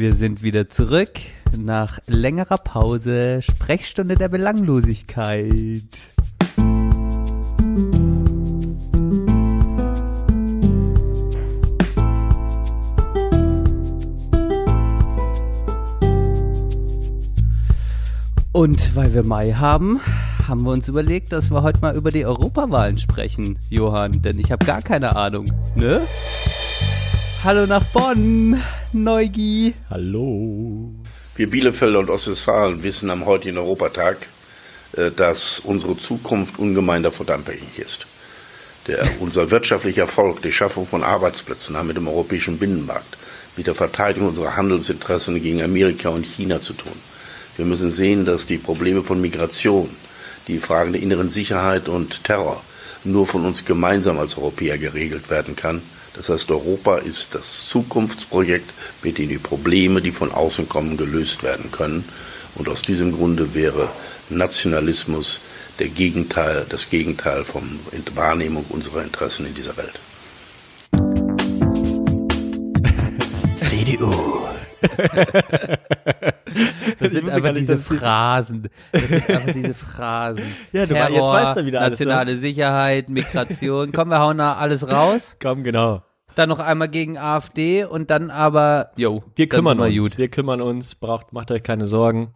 Wir sind wieder zurück nach längerer Pause. Sprechstunde der Belanglosigkeit. Und weil wir Mai haben, haben wir uns überlegt, dass wir heute mal über die Europawahlen sprechen, Johann, denn ich habe gar keine Ahnung, ne? Hallo nach Bonn, Neugi. Hallo. Wir Bielefelder und Ostwestfalen wissen am heutigen Europatag, dass unsere Zukunft ungemein davon abhängig ist. Unser wirtschaftlicher Erfolg, die Schaffung von Arbeitsplätzen haben mit dem europäischen Binnenmarkt, mit der Verteidigung unserer Handelsinteressen gegen Amerika und China zu tun. Wir müssen sehen, dass die Probleme von Migration, die Fragen der inneren Sicherheit und Terror nur von uns gemeinsam als Europäer geregelt werden kann. Das heißt, Europa ist das Zukunftsprojekt, mit dem die Probleme, die von außen kommen, gelöst werden können. Und aus diesem Grunde wäre Nationalismus das Gegenteil von Wahrnehmung unserer Interessen in dieser Welt. CDU. Das sind einfach diese Phrasen. Ja, Terror, jetzt weißt du wieder alles. Nationale Sicherheit, Migration. Komm, wir hauen da alles raus. Komm, genau. Dann noch einmal gegen AfD und dann aber, wir kümmern uns, macht euch keine Sorgen.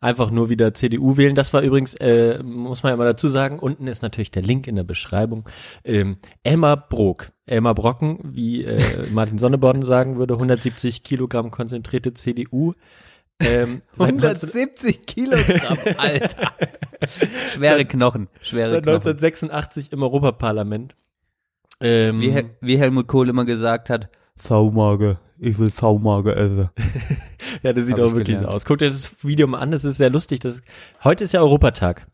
Einfach nur wieder CDU wählen. Das war übrigens, muss man ja mal dazu sagen, unten ist natürlich der Link in der Beschreibung. Elmar Brocken, wie Martin Sonneborn sagen würde, 170 Kilogramm konzentrierte CDU. 170 Kilogramm, Alter. Schwere Knochen. Seit 1986 im Europaparlament. Wie Helmut Kohl immer gesagt hat, Saumage. Ich will Saumage essen. Ja, das sieht auch wirklich so aus. Guckt euch das Video mal an, das ist sehr lustig. Heute ist ja Europatag.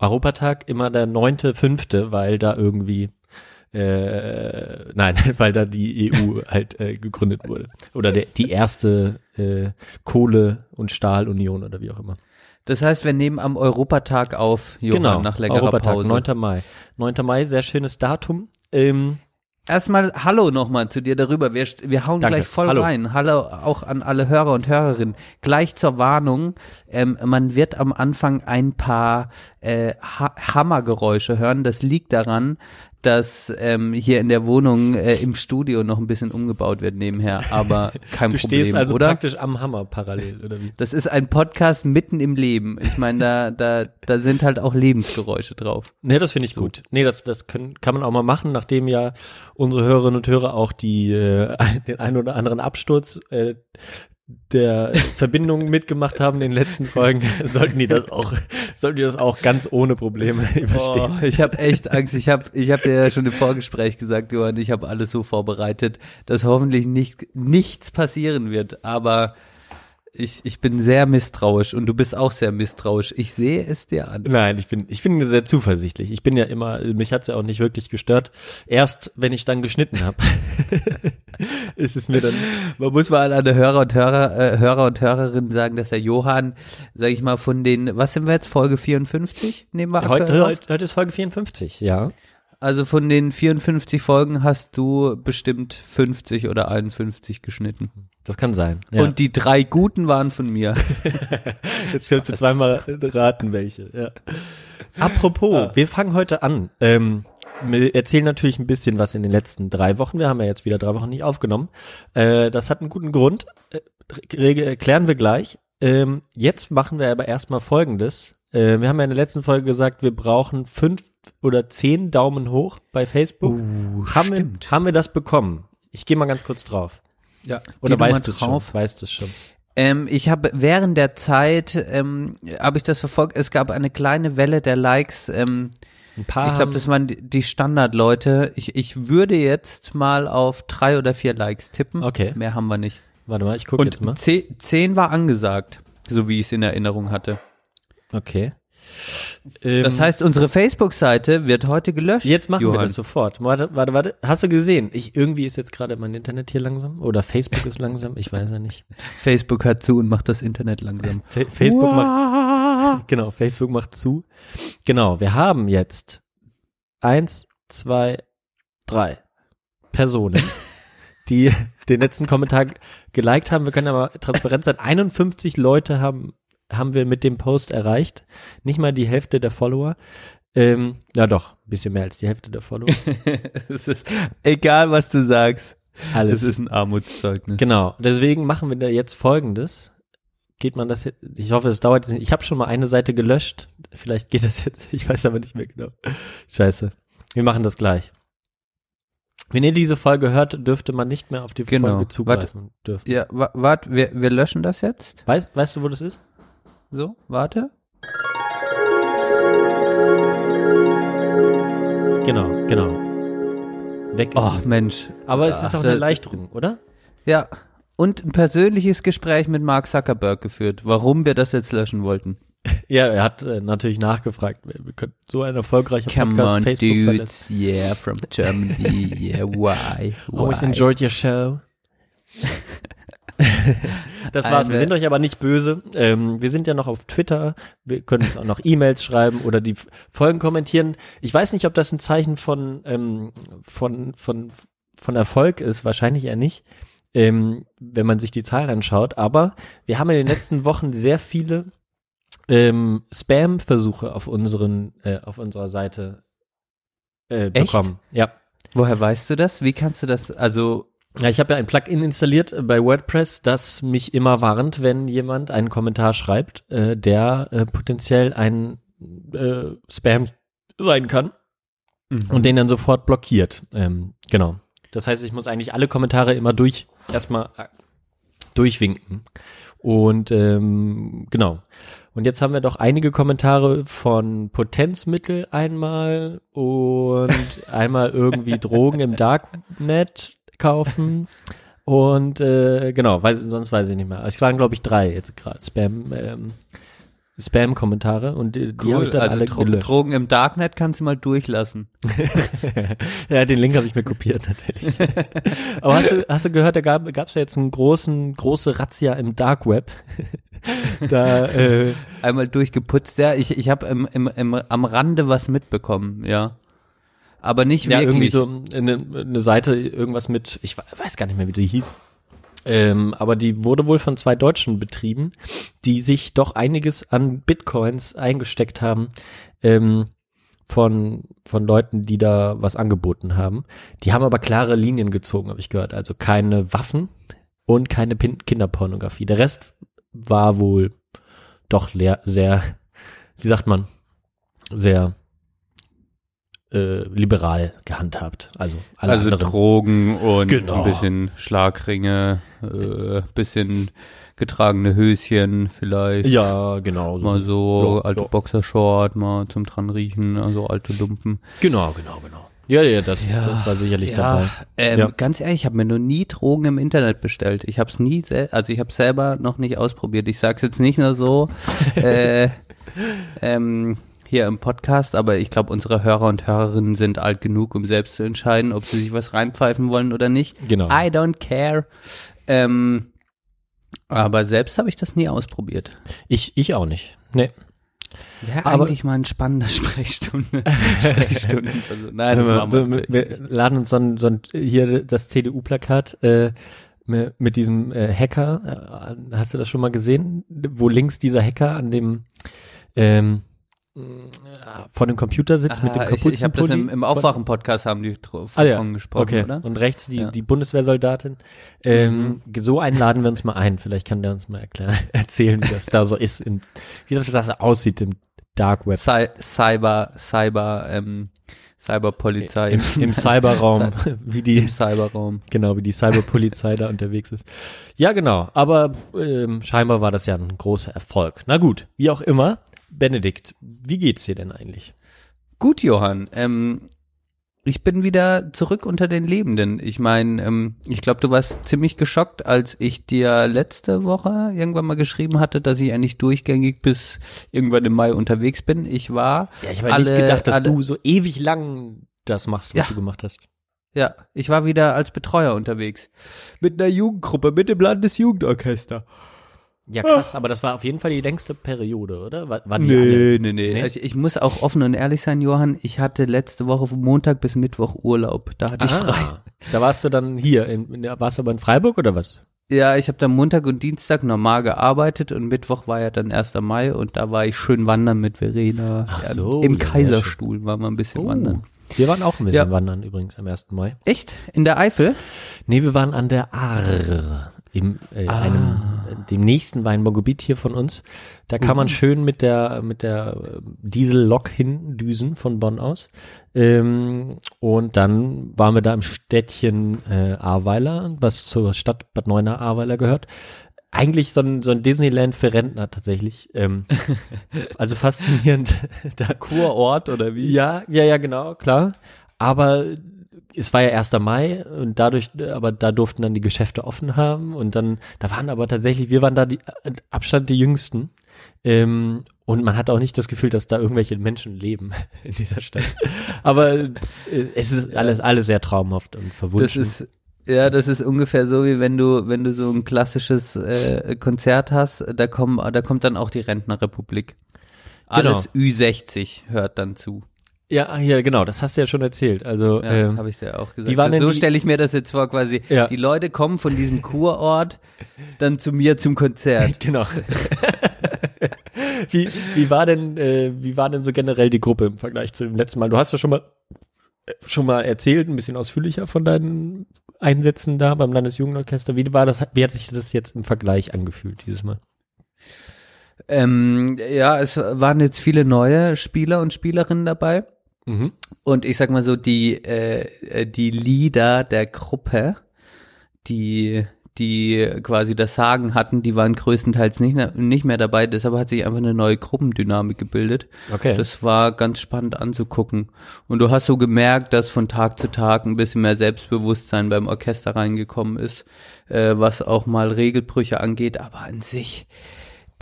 Europatag immer der 9.5., weil da irgendwie weil da die EU halt gegründet wurde. Oder die erste Kohle- und Stahlunion oder wie auch immer. Das heißt, wir nehmen am Europatag auf, Johann, genau, nach längerer Europatag, Pause. 9. Mai. 9. Mai, sehr schönes Datum. Erstmal Hallo nochmal zu dir darüber. Wir hauen Danke. Gleich voll Hallo. Rein. Hallo auch an alle Hörer und Hörerinnen. Gleich zur Warnung. Man wird am Anfang ein paar Hammergeräusche hören. Das liegt daran, dass hier in der Wohnung im Studio noch ein bisschen umgebaut wird nebenher. Aber kein Problem, oder? Du stehst also praktisch am Hammer parallel, oder wie? Das ist ein Podcast mitten im Leben. Ich meine, da sind halt auch Lebensgeräusche drauf. Nee, das finde ich so gut. Nee, das kann man auch mal machen, nachdem ja unsere Hörerinnen und Hörer auch den einen oder anderen Absturz der Verbindungen mitgemacht haben in den letzten Folgen, sollten die das auch ganz ohne Probleme überstehen. Oh, ich habe echt Angst. Ich hab dir ja schon im Vorgespräch gesagt, Johann, ich habe alles so vorbereitet, dass hoffentlich nichts passieren wird. Aber ich bin sehr misstrauisch und du bist auch sehr misstrauisch. Ich sehe es dir an. Nein, ich bin sehr zuversichtlich. Ich bin ja immer, mich hat's ja auch nicht wirklich gestört. Erst, wenn ich dann geschnitten habe, ist es mir dann. Man muss mal an alle Hörer und Hörerinnen sagen, dass der Johann, sag ich mal, von den, was sind wir jetzt, Folge 54? Nehmen wir heute ist Folge 54, ja. Also von den 54 Folgen hast du bestimmt 50 oder 51 geschnitten. Das kann sein. Ja. Und die 3 guten waren von mir. Jetzt könntest du zweimal raten, welche. Ja. Apropos, wir fangen heute an. Wir erzählen natürlich ein bisschen was in den letzten 3 Wochen. Wir haben ja jetzt wieder 3 Wochen nicht aufgenommen. Das hat einen guten Grund. Erklären wir gleich. Jetzt machen wir aber erstmal Folgendes. Wir haben ja in der letzten Folge gesagt, wir brauchen 5 oder 10 Daumen hoch bei Facebook. Haben wir das bekommen? Ich gehe mal ganz kurz drauf. Ja. Oder weißt du es schon? Ich habe während der Zeit, habe ich das verfolgt, es gab eine kleine Welle der Likes. Ein paar. Ich glaube, das waren die Standardleute. Ich würde jetzt mal auf 3 oder 4 Likes tippen. Okay. Mehr haben wir nicht. Warte mal, ich gucke jetzt mal. 10 war angesagt, so wie ich es in Erinnerung hatte. Okay. Das heißt, unsere Facebook-Seite wird heute gelöscht. Jetzt machen wir das sofort. Warte. Hast du gesehen? Irgendwie ist jetzt gerade mein Internet hier langsam. Oder Facebook ist langsam. Ich weiß ja nicht. Facebook hört zu und macht das Internet langsam. Facebook macht zu. Genau. Wir haben jetzt 1, 2, 3 Personen, die den letzten Kommentar geliked haben. Wir können aber transparent sein. 51 Leute haben wir mit dem Post erreicht. Nicht mal die Hälfte der Follower. Ja doch, ein bisschen mehr als die Hälfte der Follower. Es ist egal, was du sagst. Alles. Es ist ein Armutszeugnis. Genau, deswegen machen wir da jetzt Folgendes. Geht man das jetzt, ich hoffe, es dauert jetzt nicht. Ich habe schon mal eine Seite gelöscht. Vielleicht geht das jetzt, ich weiß aber nicht mehr genau. Scheiße. Wir machen das gleich. Wenn ihr diese Folge hört, dürfte man nicht mehr auf die Folge zugreifen. Dürfen. Ja, warte, wir löschen das jetzt. Weißt du, wo das ist? So, warte. Genau. Weg ist Och, Mensch. Aber es ist auch eine Erleichterung, oder? Ja, und ein persönliches Gespräch mit Mark Zuckerberg geführt, warum wir das jetzt löschen wollten. Ja, er hat natürlich nachgefragt. Wir können so ein erfolgreicher Podcast on, Facebook dudes, verlassen. Yeah, from Germany, yeah, why? Always enjoyed your show. Das war's. Wir sind euch aber nicht böse. Wir sind ja noch auf Twitter. Wir können uns auch noch E-Mails schreiben oder die Folgen kommentieren. Ich weiß nicht, ob das ein Zeichen von Erfolg ist. Wahrscheinlich eher nicht, wenn man sich die Zahlen anschaut. Aber wir haben in den letzten Wochen sehr viele Spam-Versuche auf unserer Seite bekommen. Echt? Ja. Woher weißt du das? Wie kannst du das? Also ja, ich habe ja ein Plugin installiert bei WordPress, das mich immer warnt, wenn jemand einen Kommentar schreibt, der potenziell ein Spam sein kann und den dann sofort blockiert. Genau. Das heißt, ich muss eigentlich alle Kommentare immer durchwinken. Und genau. Und jetzt haben wir doch einige Kommentare von Potenzmittel einmal und einmal irgendwie Drogen im Darknet kaufen und genau, sonst weiß ich nicht mehr. Es waren, glaube ich, 3 jetzt gerade Spam-Kommentare und die cool, habe ich dann also alle gelöscht. Drogen im Darknet kannst du mal durchlassen. Ja, den Link habe ich mir kopiert natürlich. Aber hast du gehört, da gab's ja jetzt einen große Razzia im Dark Web. Da einmal durchgeputzt, ja. Ich habe am Rande was mitbekommen, ja. Aber nicht ja, wirklich. Irgendwie so eine Seite, irgendwas mit, ich weiß gar nicht mehr, wie die hieß. Aber die wurde wohl von 2 Deutschen betrieben, die sich doch einiges an Bitcoins eingesteckt haben, von Leuten, die da was angeboten haben. Die haben aber klare Linien gezogen, habe ich gehört. Also keine Waffen und keine Kinderpornografie. Der Rest war wohl doch sehr, wie sagt man, sehr liberal gehandhabt. Also Drogen und genau. Ein bisschen Schlagringe, bisschen getragene Höschen vielleicht. Ja, genau. So. Mal so ja, alte ja. Boxershort, mal zum dran riechen, also alte Lumpen. Genau. Ja, das war sicherlich dabei. Ja. Ganz ehrlich, ich habe mir noch nie Drogen im Internet bestellt. Ich habe es nie, ich habe selber noch nicht ausprobiert. Ich sag's jetzt nicht nur so, hier im Podcast, aber ich glaube, unsere Hörer und Hörerinnen sind alt genug, um selbst zu entscheiden, ob sie sich was reinpfeifen wollen oder nicht. Genau. I don't care. Aber selbst habe ich das nie ausprobiert. Ich auch nicht. Nee. Wäre eigentlich mal ein spannender Sprechstunde. Nein, das machen wir laden uns so ein hier das CDU-Plakat mit diesem Hacker. Hast du das schon mal gesehen? Wo links dieser Hacker an dem vor dem Computer sitzt mit dem Kapuzenpulli. Ich habe das im Aufwachen-Podcast haben die davon gesprochen, okay. Oder? Und rechts die Bundeswehrsoldatin. So einen laden wir uns mal ein. Vielleicht kann der uns mal erzählen, wie das da so ist, wie das aussieht im Dark Web. Cyberpolizei. Im Cyberraum. Im Cyberraum. Genau, wie die Cyberpolizei da unterwegs ist. Ja, genau. Aber scheinbar war das ja ein großer Erfolg. Na gut, wie auch immer. Benedikt, wie geht's dir denn eigentlich? Gut, Johann. Ich bin wieder zurück unter den Lebenden. Ich meine, ich glaube, du warst ziemlich geschockt, als ich dir letzte Woche irgendwann mal geschrieben hatte, dass ich eigentlich durchgängig bis irgendwann im Mai unterwegs bin. Ich war ja, ich habe nicht gedacht, dass du so ewig lang das machst, was du gemacht hast. Ja, ich war wieder als Betreuer unterwegs. Mit einer Jugendgruppe, mit dem Landesjugendorchester. Ja, krass, aber das war auf jeden Fall die längste Periode, oder? Nee. Also ich muss auch offen und ehrlich sein, Johann, ich hatte letzte Woche von Montag bis Mittwoch Urlaub, da hatte ich frei. Da warst du dann hier, warst du aber in Freiburg oder was? Ja, ich habe dann Montag und Dienstag normal gearbeitet und Mittwoch war ja dann 1. Mai und da war ich schön wandern mit Verena. Ach so, im Kaiserstuhl waren wir ein bisschen wandern. Wir waren auch ein bisschen wandern übrigens am 1. Mai. Echt? In der Eifel? Nee, wir waren an der Ahr. Dem nächsten Weinbaugebiet hier von uns. Da kann man schön mit der Diesellok hinten düsen von Bonn aus. Und dann waren wir da im Städtchen Ahrweiler, was zur Stadt Bad Neuenahr-Ahrweiler gehört. Eigentlich so ein Disneyland für Rentner tatsächlich. Also faszinierend. Kurort oder wie? Ja, genau, klar. Aber es war ja 1. Mai und da durften dann die Geschäfte offen haben und wir waren da mit Abstand die Jüngsten. Und man hat auch nicht das Gefühl, dass da irgendwelche Menschen leben in dieser Stadt. Aber es ist alles sehr traumhaft und verwunschen. Das ist ungefähr so, wie wenn du so ein klassisches Konzert hast, da kommt dann auch die Rentnerrepublik. Alles genau. Ü60 hört dann zu. Ja, genau, das hast du ja schon erzählt. Also, habe ich dir auch gesagt. So stelle ich mir das jetzt vor, quasi. Ja. Die Leute kommen von diesem Kurort dann zu mir zum Konzert. Genau. Wie war denn so generell die Gruppe im Vergleich zu dem letzten Mal? Du hast ja schon mal erzählt, ein bisschen ausführlicher von deinen Einsätzen da beim Landesjugendorchester. Wie hat sich das jetzt im Vergleich angefühlt dieses Mal? Es waren jetzt viele neue Spieler und Spielerinnen dabei. Mhm. Und ich sag mal so, die Leader der Gruppe, die quasi das Sagen hatten, die waren größtenteils nicht mehr dabei. Deshalb hat sich einfach eine neue Gruppendynamik gebildet. Okay. Das war ganz spannend anzugucken. Und du hast so gemerkt, dass von Tag zu Tag ein bisschen mehr Selbstbewusstsein beim Orchester reingekommen ist, was auch mal Regelbrüche angeht. Aber an sich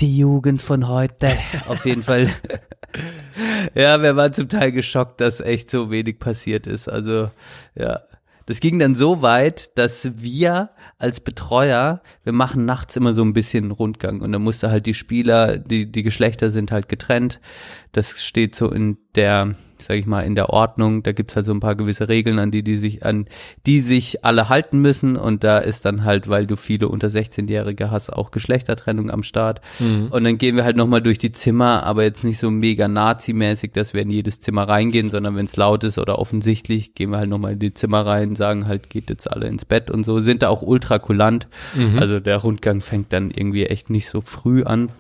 die Jugend von heute, auf jeden Fall. Ja, wir waren zum Teil geschockt, dass echt so wenig passiert ist. Also, ja. Das ging dann so weit, dass wir als Betreuer, wir machen nachts immer so ein bisschen Rundgang und dann musste halt die Spieler, die Geschlechter sind halt getrennt. Das steht so in der, sag ich mal, in der Ordnung. Da gibt's halt so ein paar gewisse Regeln, an die sich alle halten müssen und da ist dann halt, weil du viele unter 16-Jährige hast, auch Geschlechtertrennung am Start. Mhm. Und dann gehen wir halt nochmal durch die Zimmer, aber jetzt nicht so mega nazimäßig, dass wir in jedes Zimmer reingehen, sondern wenn es laut ist oder offensichtlich, gehen wir halt nochmal in die Zimmer rein, sagen halt, geht jetzt alle ins Bett und so, sind da auch ultra kulant. Mhm. Also der Rundgang fängt dann irgendwie echt nicht so früh an.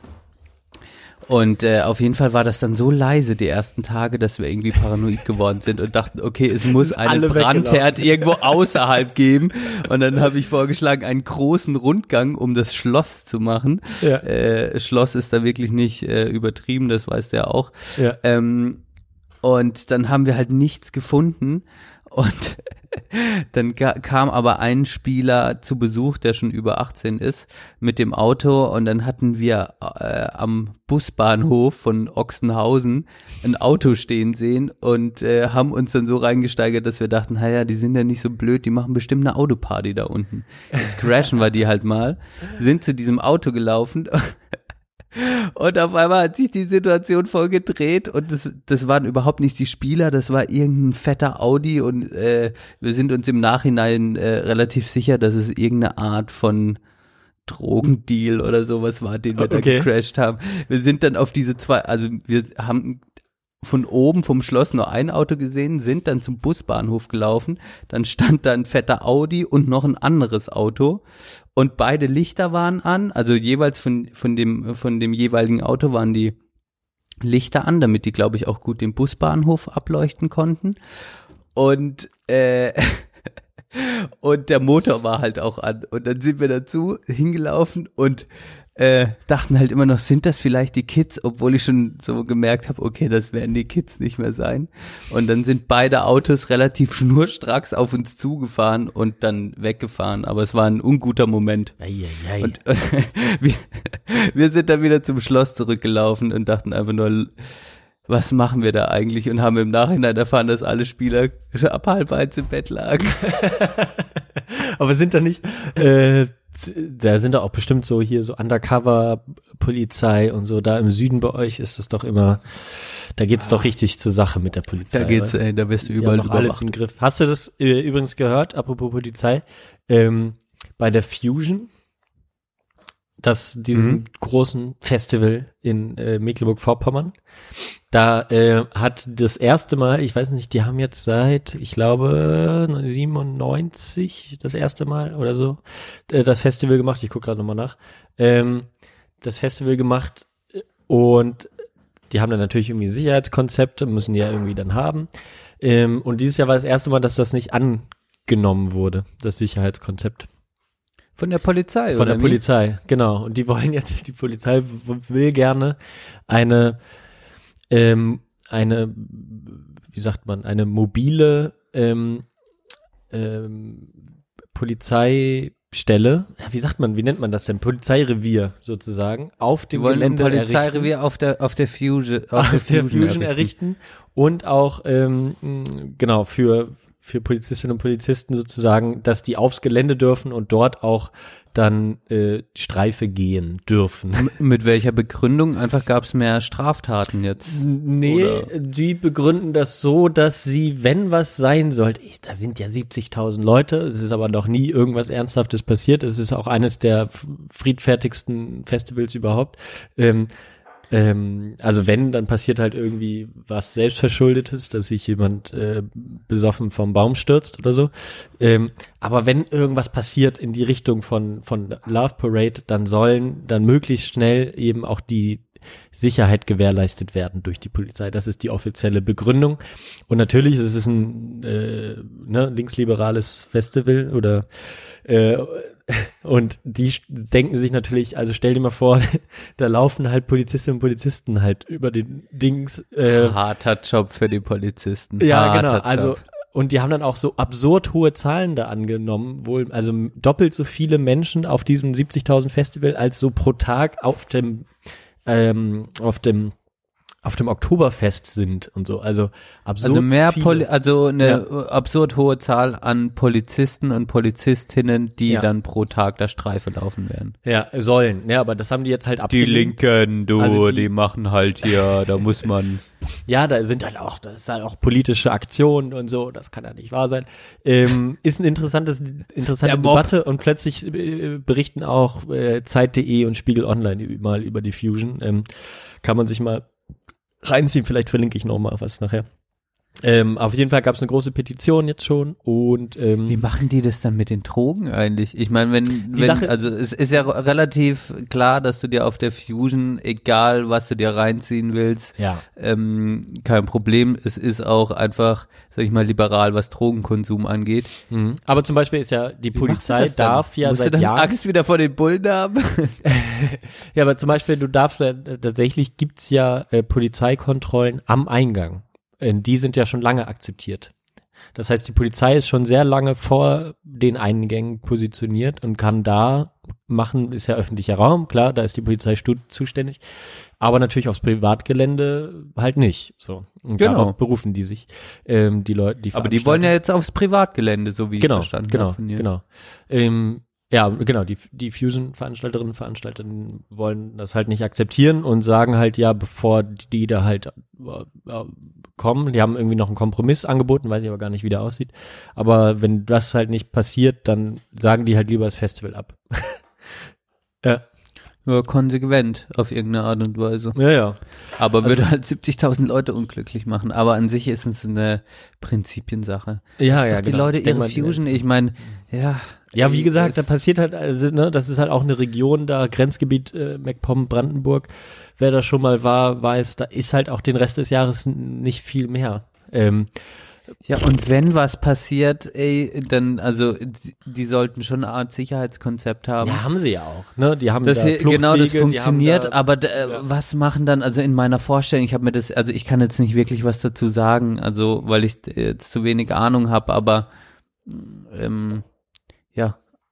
Und auf jeden Fall war das dann so leise die ersten Tage, dass wir irgendwie paranoid geworden sind und dachten, okay, es muss einen Brandherd irgendwo außerhalb geben. Und dann habe ich vorgeschlagen, einen großen Rundgang, um das Schloss zu machen. Ja. Schloss ist da wirklich nicht übertrieben, das weißt du ja auch. Ja. Und dann haben wir halt nichts gefunden. Und dann kam aber ein Spieler zu Besuch, der schon über 18 ist, mit dem Auto und dann hatten wir am Busbahnhof von Ochsenhausen ein Auto stehen sehen und haben uns dann so reingesteigert, dass wir dachten, naja, die sind ja nicht so blöd, die machen bestimmt eine Autoparty da unten. Jetzt crashen wir die halt mal, sind zu diesem Auto gelaufen. Und auf einmal hat sich die Situation voll gedreht und das waren überhaupt nicht die Spieler, das war irgendein fetter Audi und wir sind uns im Nachhinein relativ sicher, dass es irgendeine Art von Drogendeal oder sowas war, den wir da gecrashed haben. Wir sind dann auf diese zwei, also wir haben von oben vom Schloss nur ein Auto gesehen, sind dann zum Busbahnhof gelaufen, dann stand da ein fetter Audi und noch ein anderes Auto und beide Lichter waren an, also jeweils von dem jeweiligen Auto waren die Lichter an, damit die, glaube ich, auch gut den Busbahnhof ableuchten konnten und der Motor war halt auch an und dann sind wir dazu hingelaufen und dachten halt immer noch, sind das vielleicht die Kids, obwohl ich schon so gemerkt habe, okay, das werden die Kids nicht mehr sein. Und dann sind beide Autos relativ schnurstracks auf uns zugefahren und dann weggefahren. Aber es war ein unguter Moment. Ei. Und wir sind dann wieder zum Schloss zurückgelaufen und dachten einfach nur, was machen wir da eigentlich? Und haben im Nachhinein erfahren, dass alle Spieler ab halb eins im Bett lagen. Aber sind da nicht da sind doch auch bestimmt so hier so Undercover-Polizei und so. Da im Süden bei euch ist das doch immer, da geht's doch richtig zur Sache mit der Polizei. Da geht's, ey, da wirst du überall noch überwacht. Alles im Griff. Hast du das übrigens gehört, apropos Polizei, bei der Fusion, dass diesem großen Festival in Mecklenburg-Vorpommern, da hat das erste Mal, ich weiß nicht, die haben jetzt seit, ich glaube, 97 das erste Mal oder so das Festival gemacht, ich gucke gerade nochmal nach, das Festival gemacht und die haben dann natürlich irgendwie Sicherheitskonzepte, müssen die ja irgendwie dann haben und dieses Jahr war das erste Mal, dass das nicht angenommen wurde, das Sicherheitskonzept. Von der Polizei, von oder der wie? Polizei, genau. Und die wollen jetzt, die Polizei will gerne eine, wie sagt man, eine mobile Polizeistelle. Ja, wie sagt man, wie nennt man das denn? Polizeirevier sozusagen auf dem Gelände errichten. Ein Polizeirevier auf der Fusion errichten und auch genau für Polizistinnen und Polizisten sozusagen, dass die aufs Gelände dürfen und dort auch dann Streife gehen dürfen. Mit welcher Begründung? Einfach gab es mehr Straftaten jetzt? Nee, oder? Die begründen das so, dass sie, wenn was sein sollte, da sind ja 70.000 Leute, es ist aber noch nie irgendwas Ernsthaftes passiert, es ist auch eines der friedfertigsten Festivals überhaupt, also wenn, dann passiert halt irgendwie was Selbstverschuldetes, dass sich jemand besoffen vom Baum stürzt oder so. Aber wenn irgendwas passiert in die Richtung von Love Parade, dann sollen dann möglichst schnell eben auch die Sicherheit gewährleistet werden durch die Polizei. Das ist die offizielle Begründung. Und natürlich ist es ein linksliberales Festival oder und die denken sich natürlich, also stell dir mal vor, da laufen halt Polizistinnen und Polizisten halt über den Dings. Harter Job für die Polizisten. Ja, genau. Also, und die haben dann auch so absurd hohe Zahlen da angenommen, wohl, also doppelt so viele Menschen auf diesem 70.000 Festival als so pro Tag auf dem Oktoberfest sind und so, also absurd. Also mehr viele. Absurd hohe Zahl an Polizisten und Polizistinnen, die dann pro Tag der Streife laufen werden. Ja, sollen. Ja, aber das haben die jetzt halt abgelehnt. Die Linken, die machen halt hier, da muss man. Ja, da ist halt auch politische Aktionen und so, das kann ja nicht wahr sein. Ist eine interessante Debatte und plötzlich berichten auch Zeit.de und Spiegel Online mal über die Fusion. Kann man sich mal reinziehen, vielleicht verlinke ich noch mal was nachher. Auf jeden Fall gab es eine große Petition jetzt schon und wie machen die das dann mit den Drogen eigentlich? Ich meine, es ist ja relativ klar, dass du dir auf der Fusion, egal was du dir reinziehen willst, kein Problem. Es ist auch einfach, sag ich mal, liberal, was Drogenkonsum angeht. Mhm. Aber zum Beispiel ist ja, die Polizei darf ja seit Jahren... Musst du dann Angst wieder vor den Bullen haben? Ja, aber zum Beispiel, du darfst ja, tatsächlich gibt's ja Polizeikontrollen am Eingang. Die sind ja schon lange akzeptiert. Das heißt, die Polizei ist schon sehr lange vor den Eingängen positioniert und kann da machen, ist ja öffentlicher Raum, klar, da ist die Polizei zuständig, aber natürlich aufs Privatgelände halt nicht. So. Und darauf berufen die sich, die Leute, die. Aber die wollen ja jetzt aufs Privatgelände, so wie ich verstanden habe von dir. Genau. Die Fusion-Veranstalterinnen und Veranstalter wollen das halt nicht akzeptieren und sagen halt, ja, bevor die da halt kommen, die haben irgendwie noch einen Kompromiss angeboten, weiß ich aber gar nicht, wie der aussieht, aber wenn das halt nicht passiert, dann sagen die halt lieber das Festival ab. Ja, konsequent auf irgendeine Art und Weise. Ja. Aber würde halt 70.000 Leute unglücklich machen. Aber an sich ist es eine Prinzipiensache. Die Leute ihre Fusion, ich meine, ja, wie gesagt, da passiert halt, also, ne, das ist halt auch eine Region da, Grenzgebiet MacPom, Brandenburg. Wer da schon mal war, weiß, da ist halt auch den Rest des Jahres nicht viel mehr. Und wenn was passiert, dann, also die sollten schon eine Art Sicherheitskonzept haben. Ja, haben sie ja auch, ne? Die haben das da Fluchtwege, genau, das funktioniert, was machen dann, also in meiner Vorstellung, ich kann jetzt nicht wirklich was dazu sagen, also weil ich jetzt zu wenig Ahnung habe, aber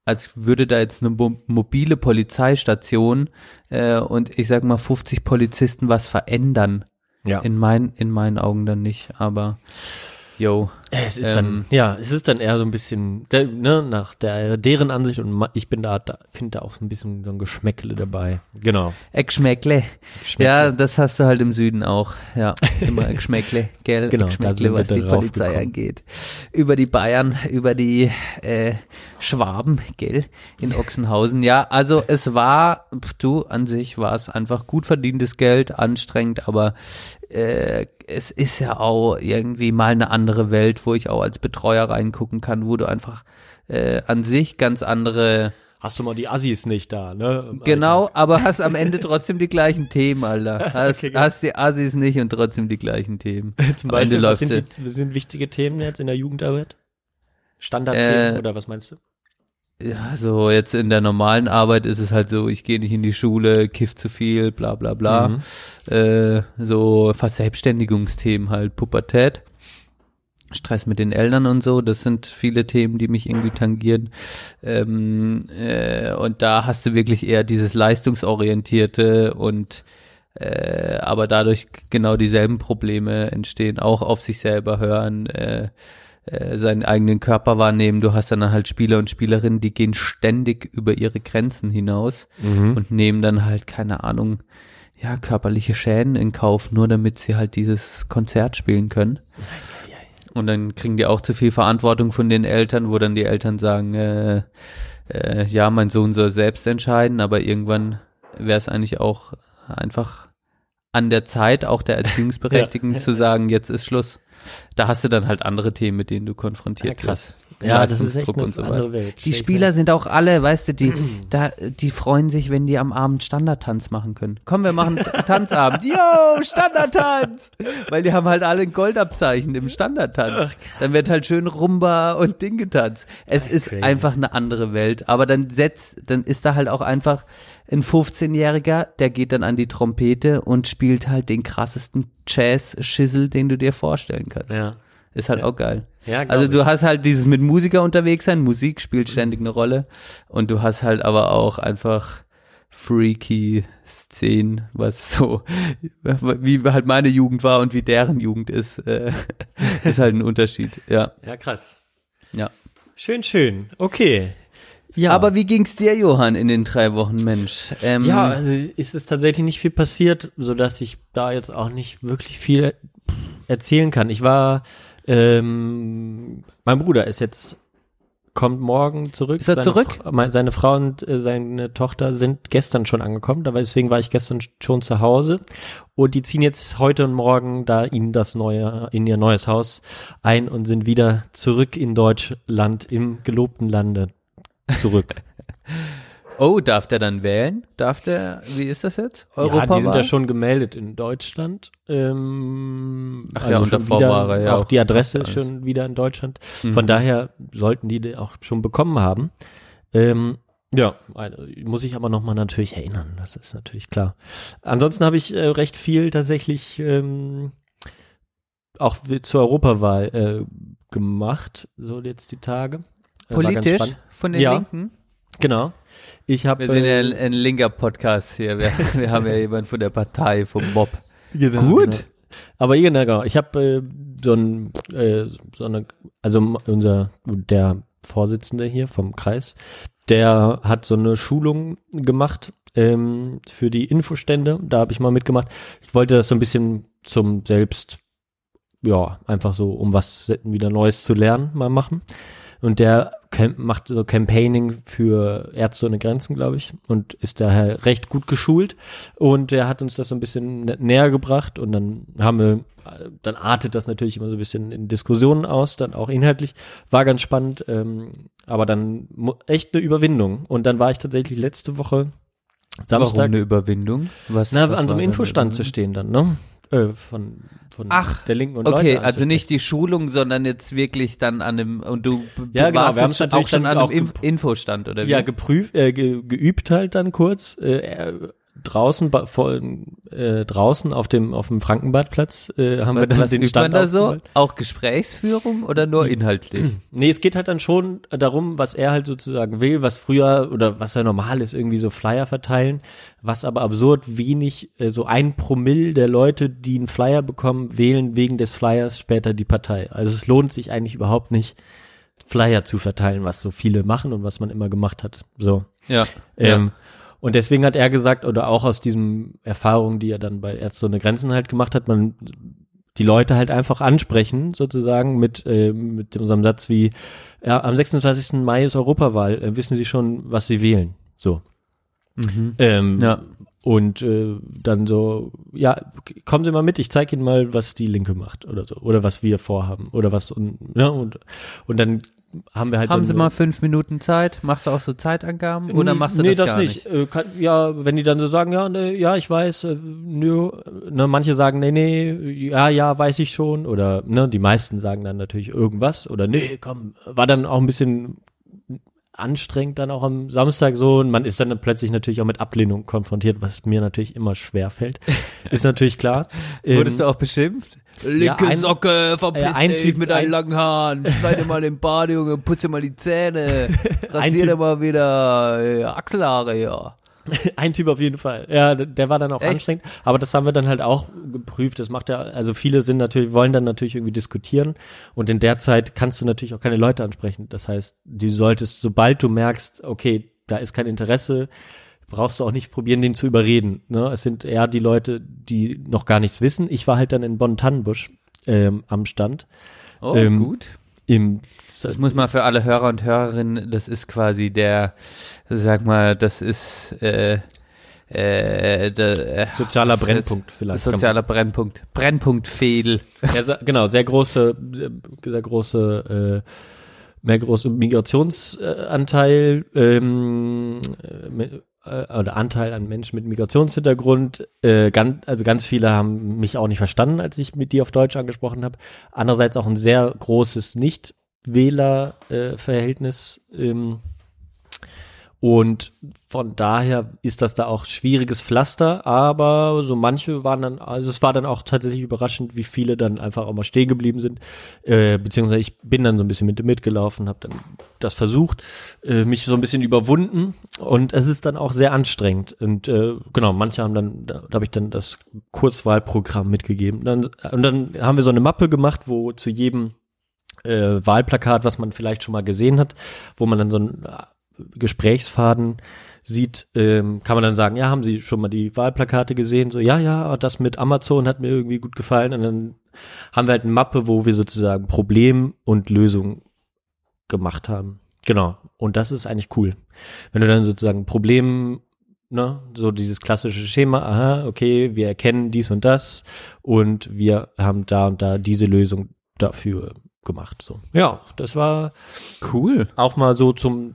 als würde da jetzt eine mobile Polizeistation und ich sag mal 50 Polizisten was verändern. Ja. In meinen Augen dann nicht, aber... Yo. Es ist dann eher so ein bisschen, ne, nach deren Ansicht, und ich bin da finde da auch so ein bisschen so ein Geschmäckle dabei. Genau. Geschmäckle. Ja, das hast du halt im Süden auch. Ja, immer Geschmäckle, gell? Genau, Geschmäckle, was die Polizei angeht. Über die Bayern, über die Schwaben, gell? In Ochsenhausen. Ja, also es war, an sich war es einfach gut verdientes Geld, anstrengend, aber es ist ja auch irgendwie mal eine andere Welt, wo ich auch als Betreuer reingucken kann, wo du einfach an sich ganz andere... Hast du mal die Assis nicht da, ne? Genau, aber hast am Ende trotzdem die gleichen Themen, Alter. Hast die Assis nicht und trotzdem die gleichen Themen. Zum Beispiel, was sind wichtige Themen jetzt in der Jugendarbeit? Standardthemen oder was meinst du? Ja, so jetzt in der normalen Arbeit ist es halt so, ich gehe nicht in die Schule, kiff zu viel, bla bla bla. Mhm. So Verselbstständigungsthemen halt, Pubertät, Stress mit den Eltern und so, das sind viele Themen, die mich irgendwie tangieren. Und da hast du wirklich eher dieses Leistungsorientierte und aber dadurch genau dieselben Probleme entstehen, auch auf sich selber hören, seinen eigenen Körper wahrnehmen. Du hast dann halt Spieler und Spielerinnen, die gehen ständig über ihre Grenzen hinaus und nehmen dann halt, keine Ahnung, ja, körperliche Schäden in Kauf, nur damit sie halt dieses Konzert spielen können. Und dann kriegen die auch zu viel Verantwortung von den Eltern, wo dann die Eltern sagen, ja, mein Sohn soll selbst entscheiden, aber irgendwann wäre es eigentlich auch einfach an der Zeit, auch der Erziehungsberechtigten zu sagen, jetzt ist Schluss. Da hast du dann halt andere Themen, mit denen du konfrontiert wirst. Krass. Ja, das ist echt eine andere Welt. Die Spieler sind auch alle, weißt du, die freuen sich, wenn die am Abend Standardtanz machen können. Komm, wir machen Tanzabend. Yo, Standardtanz! Weil die haben halt alle ein Goldabzeichen im Standardtanz. Dann wird halt schön Rumba und Ding getanzt. Es ist einfach eine andere Welt. Aber dann ist da halt auch einfach ein 15-Jähriger, der geht dann an die Trompete und spielt halt den krassesten Jazz-Schissel, den du dir vorstellen kannst. Ja. Ist halt auch geil. Ja, also du hast halt dieses mit Musiker unterwegs sein, Musik spielt ständig eine Rolle, und du hast halt aber auch einfach freaky Szenen, was so, wie halt meine Jugend war und wie deren Jugend ist, ist halt ein Unterschied. Ja, ja, krass. Ja. Schön, schön. Okay. Ja. Aber wie ging's dir, Johann, in den 3 Wochen, Mensch? Ja, also ist es tatsächlich nicht viel passiert, sodass ich da jetzt auch nicht wirklich viel erzählen kann. Ich war, mein Bruder ist jetzt, kommt morgen zurück. Ist er zurück? Seine Frau und seine Tochter sind gestern schon angekommen, deswegen war ich gestern schon zu Hause, und die ziehen jetzt heute und morgen da in ihr neues Haus ein und sind wieder zurück in Deutschland, im gelobten Lande zurück. Oh, darf der dann wählen? Wie ist das jetzt? Europawahl? Ja, die sind ja schon gemeldet in Deutschland. Ach also ja, unter Vorwahl, ja. Auch die Adresse ist schon wieder in Deutschland. Mhm. Von daher sollten die auch schon bekommen haben. Ja, muss ich aber nochmal natürlich erinnern, das ist natürlich klar. Ansonsten habe ich recht viel tatsächlich auch zur Europawahl gemacht, so jetzt die Tage. Politisch von den Linken? Genau. Wir sind ja ein linker Podcast hier. Wir haben ja jemanden von der Partei, vom Mob. Genau, gut. Genau. Aber genau, ich habe der Vorsitzende hier vom Kreis, der hat so eine Schulung gemacht für die Infostände. Da habe ich mal mitgemacht. Ich wollte das so ein bisschen zum Selbst, ja, einfach so, um was wieder Neues zu lernen, mal machen. Und der macht so Campaigning für Ärzte ohne Grenzen, glaube ich, und ist daher recht gut geschult. Und er hat uns das so ein bisschen näher gebracht, und dann artet das natürlich immer so ein bisschen in Diskussionen aus, dann auch inhaltlich. War ganz spannend, aber dann echt eine Überwindung. Und dann war ich tatsächlich letzte Woche Samstag. Warum eine Überwindung? Was an so einem Infostand zu stehen dann, ne? Von der Linken und Leute. Okay, also nicht die Schulung, sondern jetzt wirklich dann an einem, und du warst wir natürlich auch schon an einem Infostand, oder wie? Ja, geübt halt dann kurz, draußen draußen auf dem Frankenbadplatz haben wir dann den Stand da so? Auch Gesprächsführung oder nur inhaltlich? Nee, es geht halt dann schon darum, was er halt sozusagen will, was früher oder was ja normal ist, irgendwie so Flyer verteilen, was aber absurd wenig, so 1 Promille der Leute, die einen Flyer bekommen, wählen wegen des Flyers später die Partei. Also es lohnt sich eigentlich überhaupt nicht, Flyer zu verteilen, was so viele machen und was man immer gemacht hat. So. Ja. Ja. Und deswegen hat er gesagt, oder auch aus diesen Erfahrungen, die er dann bei Ärzte ohne Grenzen halt gemacht hat, man die Leute halt einfach ansprechen, sozusagen, mit unserem Satz wie, ja, am 26. Mai ist Europawahl, wissen Sie schon, was Sie wählen? So. Mhm. Ja. Und dann so, ja, kommen Sie mal mit, ich zeige Ihnen mal, was die Linke macht oder so. Oder was wir vorhaben. Oder was, und dann haben wir halt. Haben Sie mal 5 Minuten Zeit? Machst du auch so Zeitangaben oder machst du das gar nicht? Nee, das nicht. Ja, wenn die dann so sagen, ja, nee, ja, ich weiß, nö, ne, manche sagen, nee, ja, weiß ich schon oder, ne, die meisten sagen dann natürlich irgendwas oder nee, komm, war dann auch ein bisschen anstrengend dann auch am Samstag so und man ist dann plötzlich natürlich auch mit Ablehnung konfrontiert, was mir natürlich immer schwerfällt, ist natürlich klar. Wurdest du auch beschimpft? Linke Socke, verpiss dich mit deinen langen Haaren, schneide mal den Bart, Junge, putze mal die Zähne, rasier dir mal wieder Achselhaare, ja. Ein Typ auf jeden Fall, ja, der war dann auch anstrengend, aber das haben wir dann halt auch geprüft, das macht ja, also viele sind natürlich, wollen dann natürlich irgendwie diskutieren und in der Zeit kannst du natürlich auch keine Leute ansprechen, das heißt, du solltest, sobald du merkst, okay, da ist kein Interesse, brauchst du auch nicht probieren, den zu überreden. Ne? Es sind eher die Leute, die noch gar nichts wissen. Ich war halt dann in Bonn-Tannenbusch am Stand. Oh, gut. Das muss mal für alle Hörer und Hörerinnen, das ist quasi sozialer Brennpunkt vielleicht. Sozialer Brennpunkt. Brennpunktfehl. Ja, genau, sehr große mehr großer Migrationsanteil oder Anteil an Menschen mit Migrationshintergrund. Ganz viele haben mich auch nicht verstanden, als ich mit dir auf Deutsch angesprochen habe. Andererseits auch ein sehr großes Nicht-Wähler-Verhältnis. Und von daher ist das da auch schwieriges Pflaster, aber so manche waren dann, also es war dann auch tatsächlich überraschend, wie viele dann einfach auch mal stehen geblieben sind, beziehungsweise ich bin dann so ein bisschen mitgelaufen, habe dann das versucht, mich so ein bisschen überwunden und es ist dann auch sehr anstrengend und genau, manche haben dann, da habe ich dann das Kurzwahlprogramm mitgegeben und dann haben wir so eine Mappe gemacht, wo zu jedem Wahlplakat, was man vielleicht schon mal gesehen hat, wo man dann so ein Gesprächsfaden sieht, kann man dann sagen, ja, haben Sie schon mal die Wahlplakate gesehen? So, ja, das mit Amazon hat mir irgendwie gut gefallen. Und dann haben wir halt eine Mappe, wo wir sozusagen Problem und Lösung gemacht haben. Genau. Und das ist eigentlich cool. Wenn du dann sozusagen Problem, ne, so dieses klassische Schema, aha, okay, wir erkennen dies und das und wir haben da und da diese Lösung dafür gemacht, so. Ja, das war cool. Auch mal so zum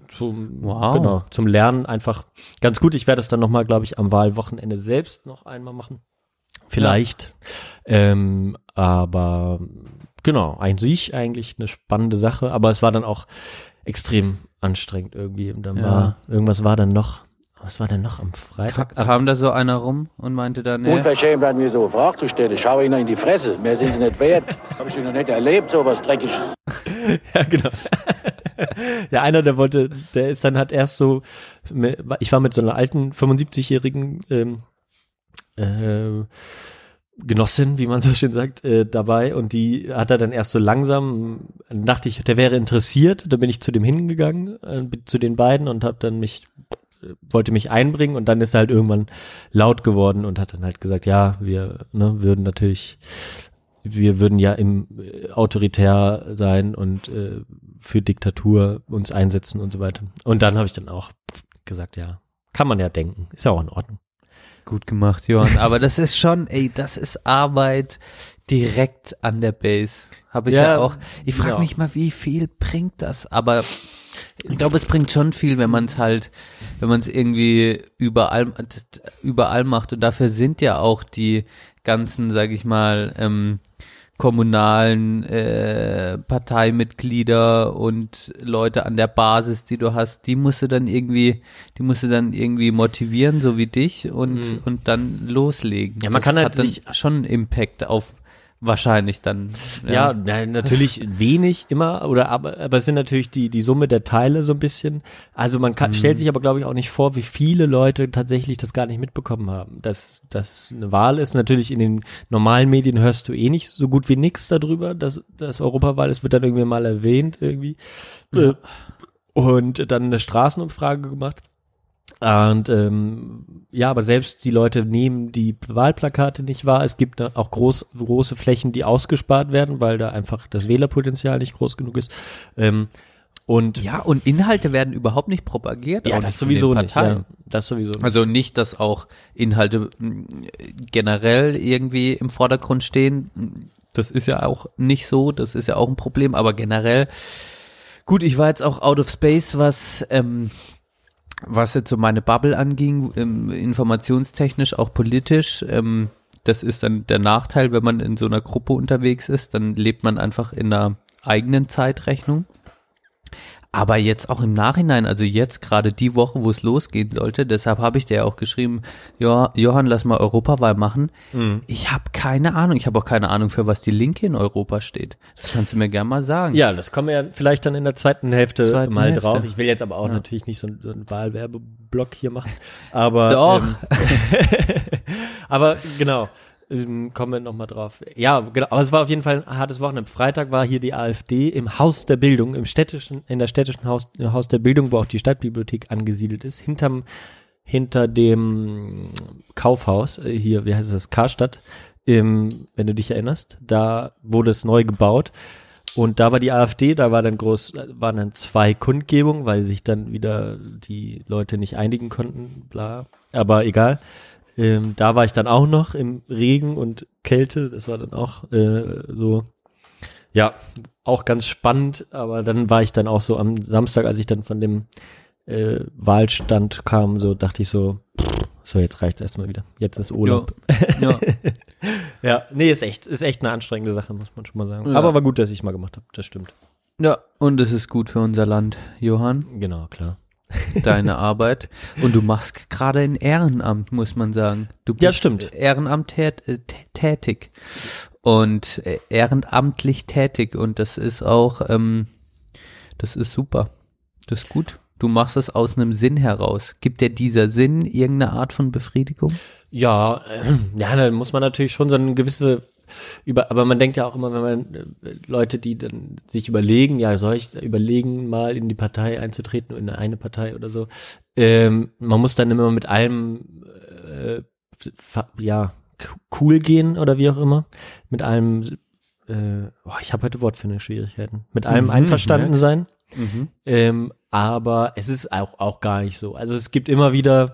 Lernen einfach ganz gut. Ich werde es dann nochmal, glaube ich, am Wahlwochenende selbst noch einmal machen. Vielleicht. Ja. Aber genau, eigentlich eine spannende Sache. Aber es war dann auch extrem anstrengend irgendwie. Und dann was war denn noch am Freitag? Kam da so einer rum und meinte dann, unverschämt hat mir so eine Frage zu stellen. Ich schaue Ihnen in die Fresse. Mehr sind Sie nicht wert. Habe ich noch nicht erlebt, so was Dreckiges. Ja, genau. Ja, einer, ich war mit so einer alten 75-jährigen Genossin, wie man so schön sagt, dabei und die hat er dann erst so langsam, dachte ich, der wäre interessiert. Da bin ich zu dem hingegangen, zu den beiden und habe dann wollte mich einbringen und dann ist er halt irgendwann laut geworden und hat dann halt gesagt, ja, wir würden ja im autoritär sein und für Diktatur uns einsetzen und so weiter. Und dann habe ich dann auch gesagt, ja, kann man ja denken, ist ja auch in Ordnung. Gut gemacht, Johann, aber das ist schon, das ist Arbeit direkt an der Base. Habe ich ja auch. Ich frage mich mal, wie viel bringt das, aber ich glaube, es bringt schon viel, wenn man es irgendwie überall macht und dafür sind ja auch die ganzen, sag ich mal, kommunalen Parteimitglieder und Leute an der Basis, die du hast, die musst du dann irgendwie motivieren, so wie dich, und dann loslegen. Ja, man das kann natürlich hat schon einen Impact auf wahrscheinlich dann. Ja, ja, natürlich wenig immer, aber es sind natürlich die Summe der Teile so ein bisschen. Also man kann, stellt sich aber, glaube ich, auch nicht vor, wie viele Leute tatsächlich das gar nicht mitbekommen haben, dass das eine Wahl ist. Natürlich in den normalen Medien hörst du eh nicht so gut wie nichts darüber, dass das Europawahl ist, wird dann irgendwie mal erwähnt irgendwie. Ja. Und dann eine Straßenumfrage gemacht. Und ja, aber selbst die Leute nehmen die Wahlplakate nicht wahr. Es gibt auch große Flächen, die ausgespart werden, weil da einfach das Wählerpotenzial nicht groß genug ist. Und Inhalte werden überhaupt nicht propagiert. Ja, das sowieso nicht. Ja, das sowieso nicht. Also nicht, dass auch Inhalte generell irgendwie im Vordergrund stehen. Das ist ja auch nicht so. Das ist ja auch ein Problem. Aber generell, gut, ich war jetzt auch out of space, was jetzt so meine Bubble anging, informationstechnisch, auch politisch, das ist dann der Nachteil, wenn man in so einer Gruppe unterwegs ist, dann lebt man einfach in einer eigenen Zeitrechnung. Aber jetzt auch im Nachhinein, also jetzt gerade die Woche, wo es losgehen sollte, deshalb habe ich dir ja auch geschrieben, ja, Johann, lass mal Europawahl machen. Mhm. Ich habe keine Ahnung, ich habe auch keine Ahnung, für was die Linke in Europa steht. Das kannst du mir gerne mal sagen. Ja, das kommen wir ja vielleicht dann in der zweiten Hälfte drauf. Ich will jetzt aber auch natürlich nicht so einen Wahlwerbeblock hier machen. Aber doch. Aber genau. Kommen wir nochmal drauf. Ja, genau. Aber es war auf jeden Fall ein hartes Wochenende. Freitag war hier die AfD im Haus der Bildung, im städtischen Haus der Bildung, wo auch die Stadtbibliothek angesiedelt ist, hinter dem Kaufhaus, hier, wie heißt das, Karstadt, wenn du dich erinnerst, da wurde es neu gebaut. Und da war die AfD, waren dann 2 Kundgebungen, weil sich dann wieder die Leute nicht einigen konnten, bla, aber egal. Da war ich dann auch noch im Regen und Kälte, das war dann auch so, ja, auch ganz spannend, aber dann war ich dann auch so am Samstag, als ich dann von dem Wahlstand kam, so dachte ich so jetzt reicht's erstmal wieder, jetzt ist Urlaub. Ja, ja, nee, ist echt eine anstrengende Sache, muss man schon mal sagen, ja. Aber war gut, dass ich es mal gemacht habe, das stimmt. Ja, und es ist gut für unser Land, Johann. Genau, klar. Deine Arbeit. Und du machst gerade ein Ehrenamt, muss man sagen. Du bist, ja, stimmt, ehrenamtlich tätig. Und das ist auch, das ist super. Das ist gut. Du machst es aus einem Sinn heraus. Gibt dir dieser Sinn irgendeine Art von Befriedigung? Ja, ja, dann muss man natürlich schon so eine gewisse aber man denkt ja auch immer, wenn man Leute, die dann sich überlegen, ja, soll ich überlegen, mal in die Partei einzutreten, in eine Partei oder so, man muss dann immer mit allem, ja, cool gehen oder wie auch immer, mit allem, ich habe heute Wortfindungsschwierigkeiten, mit allem einverstanden sein, aber es ist auch gar nicht so, also es gibt immer wieder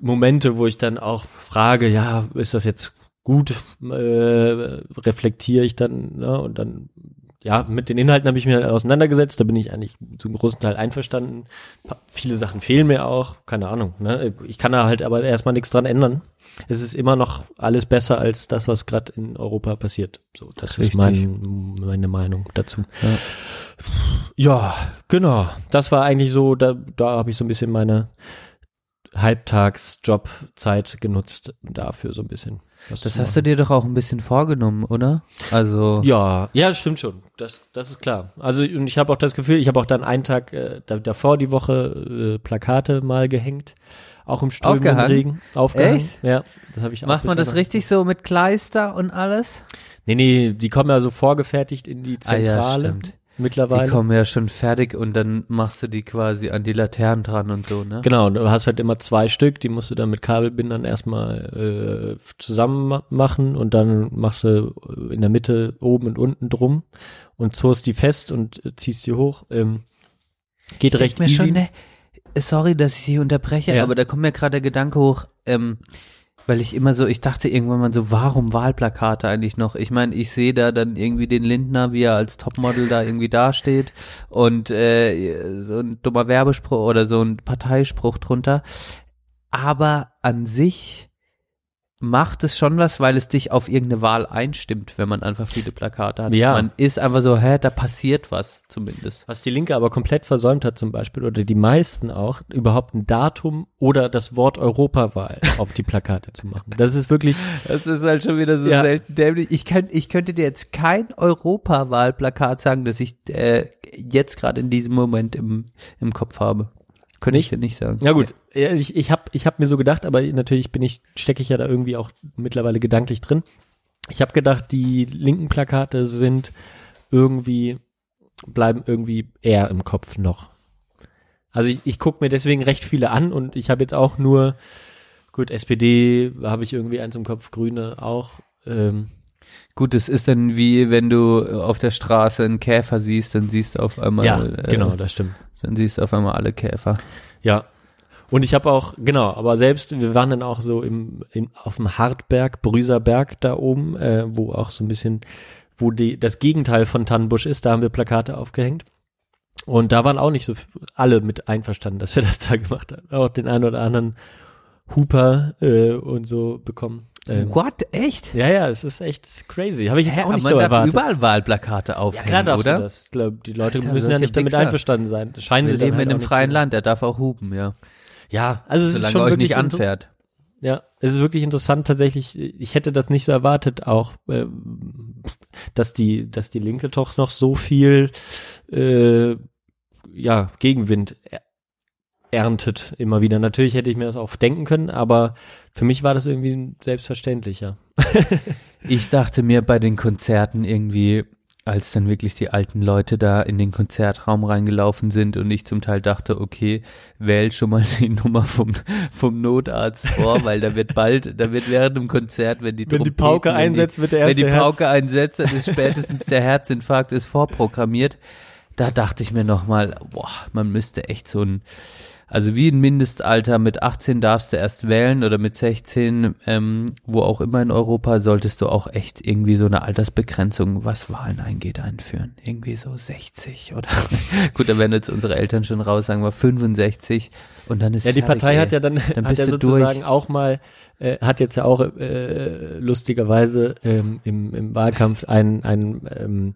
Momente, wo ich dann auch frage, ja, ist das jetzt gut, reflektiere ich dann, ne? Und dann, ja, mit den Inhalten habe ich mich auseinandergesetzt, da bin ich eigentlich zum großen Teil einverstanden. Viele Sachen fehlen mir auch, keine Ahnung, ne? Ich kann da halt aber erstmal nichts dran ändern. Es ist immer noch alles besser als das, was gerade in Europa passiert. So, das Richtig. Ist meine Meinung dazu. Ja, genau, das war eigentlich so, da habe ich so ein bisschen meine Halbtagsjobzeit genutzt dafür so ein bisschen. Das hast du dir doch auch ein bisschen vorgenommen, oder? Also ja, stimmt schon. Das ist klar. Also und ich habe auch das Gefühl, ich habe auch dann einen Tag davor die Woche Plakate mal gehängt, auch im strömenden Regen. Aufgehangen. Echt? Ja, das habe ich auch. Macht man das richtig so mit Kleister und alles? Nee, die kommen ja so vorgefertigt in die Zentrale. Ah, ja, stimmt. Mittlerweile. Die kommen ja schon fertig und dann machst du die quasi an die Laternen dran und so, ne? Genau, du hast halt immer 2 Stück, die musst du dann mit Kabelbindern erstmal zusammen machen und dann machst du in der Mitte oben und unten drum und zurst die fest und ziehst die hoch. Geht ich recht mir easy. Schon, ne? Sorry, dass ich dich unterbreche, ja. Aber da kommt mir gerade der Gedanke hoch, weil ich dachte irgendwann mal so, warum Wahlplakate eigentlich noch? Ich meine, ich sehe da dann irgendwie den Lindner, wie er als Topmodel da irgendwie dasteht und so ein dummer Werbespruch oder so ein Parteispruch drunter. Aber an sich macht es schon was, weil es dich auf irgendeine Wahl einstimmt, wenn man einfach viele Plakate hat. Ja. Man ist einfach so, da passiert was zumindest. Was die Linke aber komplett versäumt hat zum Beispiel, oder die meisten auch, überhaupt ein Datum oder das Wort Europawahl auf die Plakate zu machen. Das ist wirklich... Das ist halt schon wieder so selten dämlich. Ich könnte dir jetzt kein Europawahlplakat sagen, das ich jetzt gerade in diesem Moment im Kopf habe. Könnte ich nicht sagen. Ja gut, ich hab mir so gedacht, aber natürlich stecke ich ja da irgendwie auch mittlerweile gedanklich drin. Ich habe gedacht, die linken Plakate bleiben irgendwie eher im Kopf noch. Also ich gucke mir deswegen recht viele an und ich habe jetzt auch nur, gut, SPD habe ich irgendwie eins im Kopf, Grüne auch. Gut, es ist dann wie, wenn du auf der Straße einen Käfer siehst, dann siehst du auf einmal... Ja, genau, das stimmt. Dann siehst du auf einmal alle Käfer. Ja, und ich habe auch, aber selbst, wir waren dann auch so auf dem Hartberg, Brüserberg da oben, wo auch so ein bisschen, wo das Gegenteil von Tannenbusch ist, da haben wir Plakate aufgehängt. Und da waren auch nicht so alle mit einverstanden, dass wir das da gemacht haben. Auch den einen oder anderen Huper und so bekommen. What? Echt? Ja, es ist echt crazy. Habe ich jetzt auch nicht so erwartet. Man darf überall Wahlplakate aufhängen, ja, klar, oder? Das. Die Leute müssen ja nicht damit einverstanden sein. Scheinen sie leben halt in einem freien Land, er darf auch hupen, ja. Ja, also es ist schon wirklich... Solange euch nicht anfährt. Ja, es ist wirklich interessant tatsächlich. Ich hätte das nicht so erwartet auch, dass die Linke doch noch so viel Gegenwind erntet immer wieder. Natürlich hätte ich mir das auch denken können, aber für mich war das irgendwie selbstverständlicher. Ich dachte mir bei den Konzerten irgendwie, als dann wirklich die alten Leute da in den Konzertraum reingelaufen sind und ich zum Teil dachte, okay, wähl schon mal die Nummer vom Notarzt vor, weil da wird während dem Konzert, wenn die Pauke einsetzt, dann ist spätestens der Herzinfarkt ist vorprogrammiert. Da dachte ich mir nochmal, man müsste echt also wie ein Mindestalter, mit 18 darfst du erst wählen oder mit 16, wo auch immer in Europa, solltest du auch echt irgendwie so eine Altersbegrenzung, was Wahlen angeht, einführen. Irgendwie so 60 oder, gut, da werden jetzt unsere Eltern schon raus, sagen wir 65 und dann ist ja, die fertig, Partei hat ja dann bist du sozusagen durch. Auch mal, hat jetzt ja auch lustigerweise im Wahlkampf ein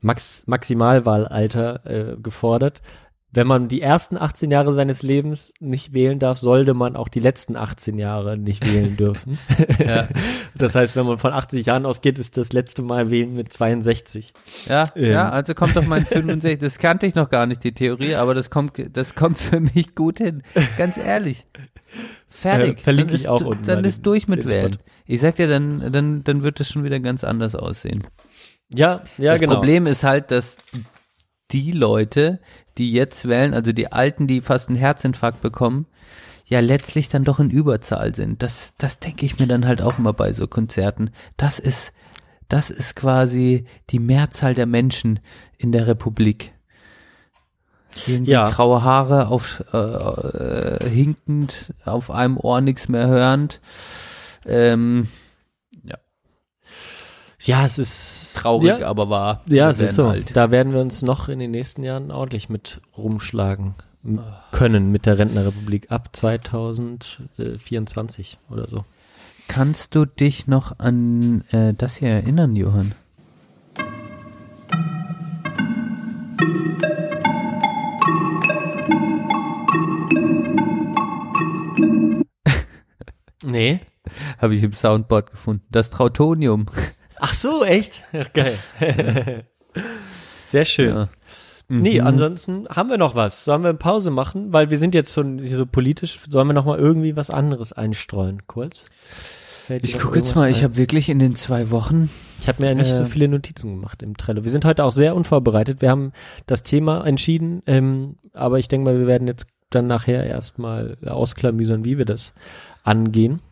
Maximalwahlalter gefordert. Wenn man die ersten 18 Jahre seines Lebens nicht wählen darf, sollte man auch die letzten 18 Jahre nicht wählen dürfen. Ja. Das heißt, wenn man von 80 Jahren ausgeht, ist das letzte Mal wählen mit 62. Ja, also kommt doch mal in 65. Das kannte ich noch gar nicht, die Theorie, aber das kommt für mich gut hin. Ganz ehrlich. Fertig. Verlinke ich auch unten. Dann ist durch mit Wählen. Ich sag dir, dann wird das schon wieder ganz anders aussehen. Ja, genau. Das Problem ist halt, dass die Leute, die jetzt wählen, also die Alten, die fast einen Herzinfarkt bekommen, ja letztlich dann doch in Überzahl sind. Das denke ich mir dann halt auch immer bei so Konzerten. Das ist quasi die Mehrzahl der Menschen in der Republik. Irgendwie graue Haare, hinkend, auf einem Ohr nichts mehr hörend. Ja, es ist traurig, aber wahr. Ja, es ist so. Halt. Da werden wir uns noch in den nächsten Jahren ordentlich mit rumschlagen können mit der Rentnerrepublik ab 2024 oder so. Kannst du dich noch an das hier erinnern, Johann? Nee. Habe ich im Soundboard gefunden. Das Trautonium. Ach so, echt? Ach, geil. Sehr schön. Ja. Nee, ansonsten haben wir noch was. Sollen wir eine Pause machen? Weil wir sind jetzt so politisch. Sollen wir noch mal irgendwie was anderes einstreuen? Kurz. Ich gucke jetzt mal. Ich habe wirklich in den 2 Wochen... Ich habe mir ja nicht so viele Notizen gemacht im Trello. Wir sind heute auch sehr unvorbereitet. Wir haben das Thema entschieden. Aber ich denke mal, wir werden jetzt dann nachher erstmal ausklamüsern, wie wir das angehen.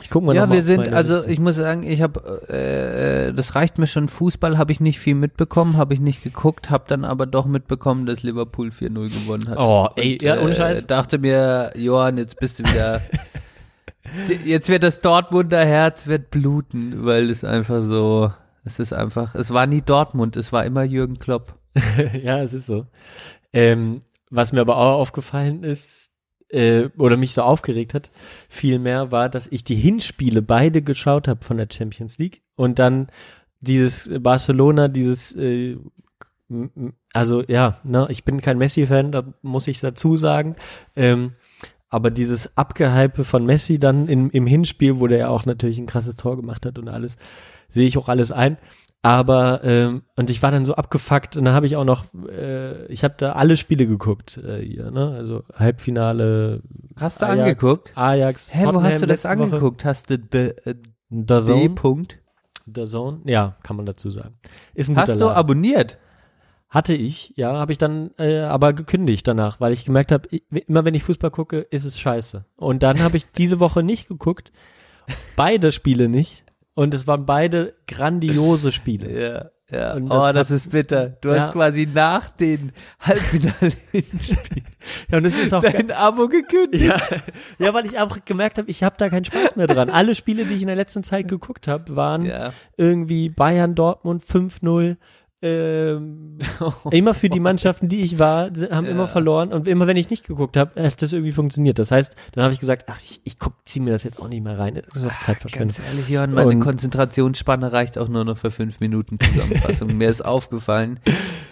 Ich guck mal nochmal. Ja, ich muss sagen, ich habe, das reicht mir schon. Fußball habe ich nicht viel mitbekommen, habe ich nicht geguckt, habe dann aber doch mitbekommen, dass Liverpool 4-0 gewonnen hat. Oh, ohne Scheiß. Dachte mir, Johann, jetzt bist du wieder, jetzt wird das Dortmunder Herz wird bluten, weil es einfach so, es war nie Dortmund, es war immer Jürgen Klopp. Ja, es ist so. Was mir aber auch aufgefallen ist, oder mich so aufgeregt hat, vielmehr war, dass ich die Hinspiele beide geschaut habe von der Champions League und dann dieses Barcelona, dieses also ja, ne, ich bin kein Messi-Fan, da muss ich dazu sagen, aber dieses Abgehype von Messi dann im Hinspiel, wo der ja auch natürlich ein krasses Tor gemacht hat und alles, sehe ich auch alles ein. Aber, und ich war dann so abgefuckt und dann habe ich auch noch, ich habe da alle Spiele geguckt hier, ne, also Halbfinale. Hast du Ajax, angeguckt? Ajax, hä, Tottenham, wo hast du das angeguckt? Woche. Hast du DAZN? Ja, kann man dazu sagen. Ist ein guter Laden. Hast du abonniert? Hatte ich, ja, habe ich dann aber gekündigt danach, weil ich gemerkt habe, immer wenn ich Fußball gucke, ist es scheiße. Und dann habe ich diese Woche nicht geguckt, beide Spiele nicht. Und es waren beide grandiose Spiele. Ja, ja. Und das das ist bitter. Du hast quasi nach den Halbfinalen-Spielen ja, dein Abo gekündigt. Ja. Ja, weil ich einfach gemerkt habe, ich habe da keinen Spaß mehr dran. Alle Spiele, die ich in der letzten Zeit geguckt habe, waren irgendwie Bayern-Dortmund 5-0. Immer für die Mannschaften, die ich war, haben immer verloren und immer wenn ich nicht geguckt habe, hat das irgendwie funktioniert. Das heißt, dann habe ich gesagt, ach, ich ziehe mir das jetzt auch nicht mehr rein. Das ist auch Zeitverschwendung. Ganz ehrlich, Johann, meine Konzentrationsspanne reicht auch nur noch für 5 Minuten Zusammenfassung. Mir ist aufgefallen,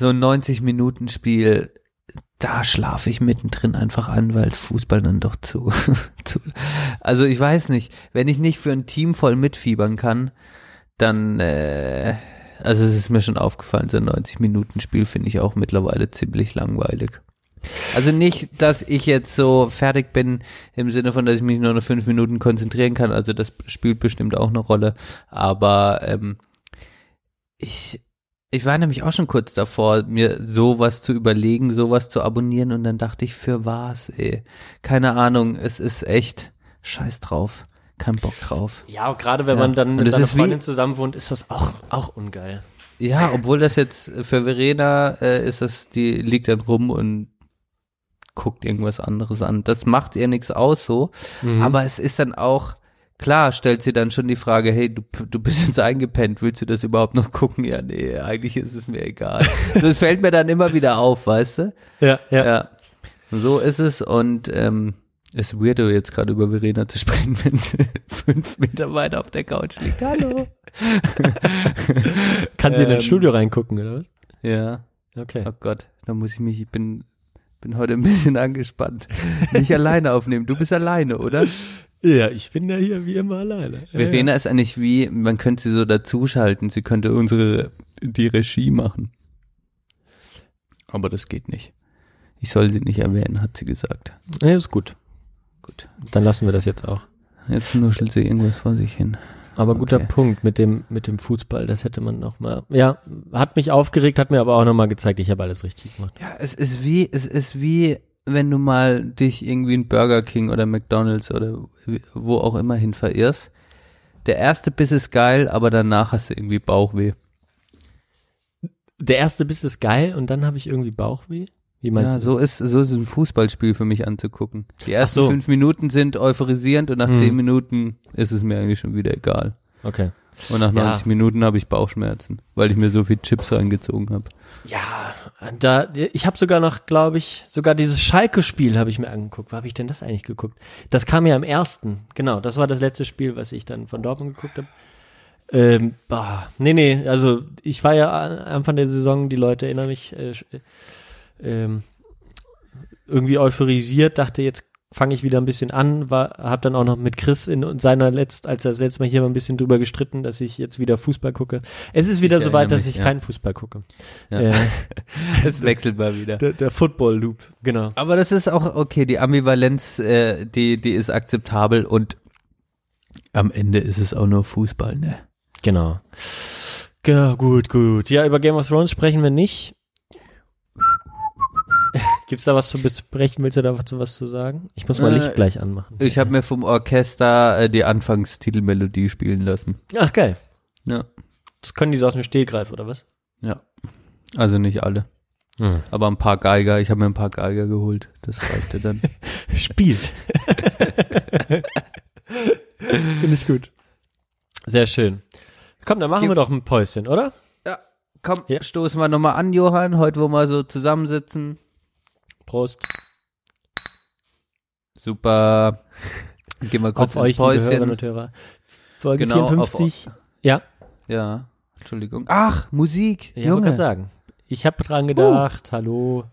so ein 90-Minuten-Spiel, da schlafe ich mittendrin einfach an, weil Fußball dann doch zu. Also ich weiß nicht, wenn ich nicht für ein Team voll mitfiebern kann, dann also es ist mir schon aufgefallen, so ein 90-Minuten-Spiel finde ich auch mittlerweile ziemlich langweilig. Also nicht, dass ich jetzt so fertig bin, im Sinne von, dass ich mich nur noch 5 Minuten konzentrieren kann, also das spielt bestimmt auch eine Rolle, aber ich war nämlich auch schon kurz davor, mir sowas zu überlegen, sowas zu abonnieren und dann dachte ich, für was, ey, keine Ahnung, es ist echt scheiß drauf. Kein Bock drauf. Ja, gerade wenn man dann mit seiner Freundin zusammen wohnt, ist das auch ungeil. Ja, obwohl das jetzt für Verena die liegt dann rum und guckt irgendwas anderes an. Das macht ihr nichts aus so, aber es ist dann auch, klar stellt sie dann schon die Frage, hey, du bist jetzt eingepennt, willst du das überhaupt noch gucken? Ja, nee, eigentlich ist es mir egal. Das fällt mir dann immer wieder auf, weißt du? Ja. So ist es und ist weirdo, jetzt gerade über Verena zu sprechen, wenn sie 5 Meter weiter auf der Couch liegt. Hallo. Kann sie in das Studio reingucken, oder was? Ja. Okay. Oh Gott, da muss ich mich, ich bin heute ein bisschen angespannt. Nicht alleine aufnehmen. Du bist alleine, oder? Ja, ich bin ja hier wie immer alleine. Verena ist eigentlich wie, man könnte sie so dazuschalten, sie könnte die Regie machen. Aber das geht nicht. Ich soll sie nicht erwähnen, hat sie gesagt. Ja, ist gut. Gut. Dann lassen wir das jetzt auch. Jetzt nuschelt sie irgendwas vor sich hin. Aber guter Punkt mit dem Fußball, das hätte man nochmal. Ja, hat mich aufgeregt, hat mir aber auch nochmal gezeigt, ich habe alles richtig gemacht. Ja, es ist wie, wenn du mal dich irgendwie in Burger King oder McDonald's oder wo auch immer hin verirrst. Der erste Biss ist geil, aber danach hast du irgendwie Bauchweh. Der erste Biss ist geil und dann habe ich irgendwie Bauchweh? Wie meinst du das? So ist ein Fußballspiel für mich anzugucken. Die ersten 5 Minuten sind euphorisierend und nach 10 Minuten ist es mir eigentlich schon wieder egal. Okay. Und nach 90 Minuten habe ich Bauchschmerzen, weil ich mir so viel Chips reingezogen habe. Ja, ich habe sogar noch, glaube ich, dieses Schalke-Spiel habe ich mir angeguckt. Wo habe ich denn das eigentlich geguckt? Das kam ja am 1. Genau, das war das letzte Spiel, was ich dann von Dortmund geguckt habe. Also ich war ja Anfang der Saison, die Leute erinnern mich, irgendwie euphorisiert, dachte, jetzt fange ich wieder ein bisschen an, hab dann auch noch mit Chris in seiner als er das letzte Mal hier war, ein bisschen drüber gestritten, dass ich jetzt wieder Fußball gucke. Es ist wieder soweit, dass ich keinen Fußball gucke. Ja. Es wechselt mal wieder. Der Football-Loop, genau. Aber das ist auch okay, die Ambivalenz, die ist akzeptabel und am Ende ist es auch nur Fußball, ne? Genau, gut. Ja, über Game of Thrones sprechen wir nicht. Gibt's da was zu besprechen? Willst du da was zu sagen? Ich muss mal Licht gleich anmachen. Ich habe mir vom Orchester die Anfangstitelmelodie spielen lassen. Ach, geil. Ja. Das können die so aus dem Stehgreif, oder was? Ja. Also nicht alle. Aber ein paar Geiger. Ich habe mir ein paar Geiger geholt. Das reichte dann. Spielt. Finde ich gut. Sehr schön. Komm, dann machen wir doch ein Päuschen, oder? Ja. Komm, Stoßen wir nochmal an, Johann. Heute, wo wir so zusammensitzen. Prost. Super. Gehen wir kurz auf ins euch, Päuschen. Hörerinnen und Hörer. Folge genau, 54. Ja. Ja, Entschuldigung. Ach, Musik. Ja, Junge. Ich sagen. Ich habe dran gedacht. Hallo.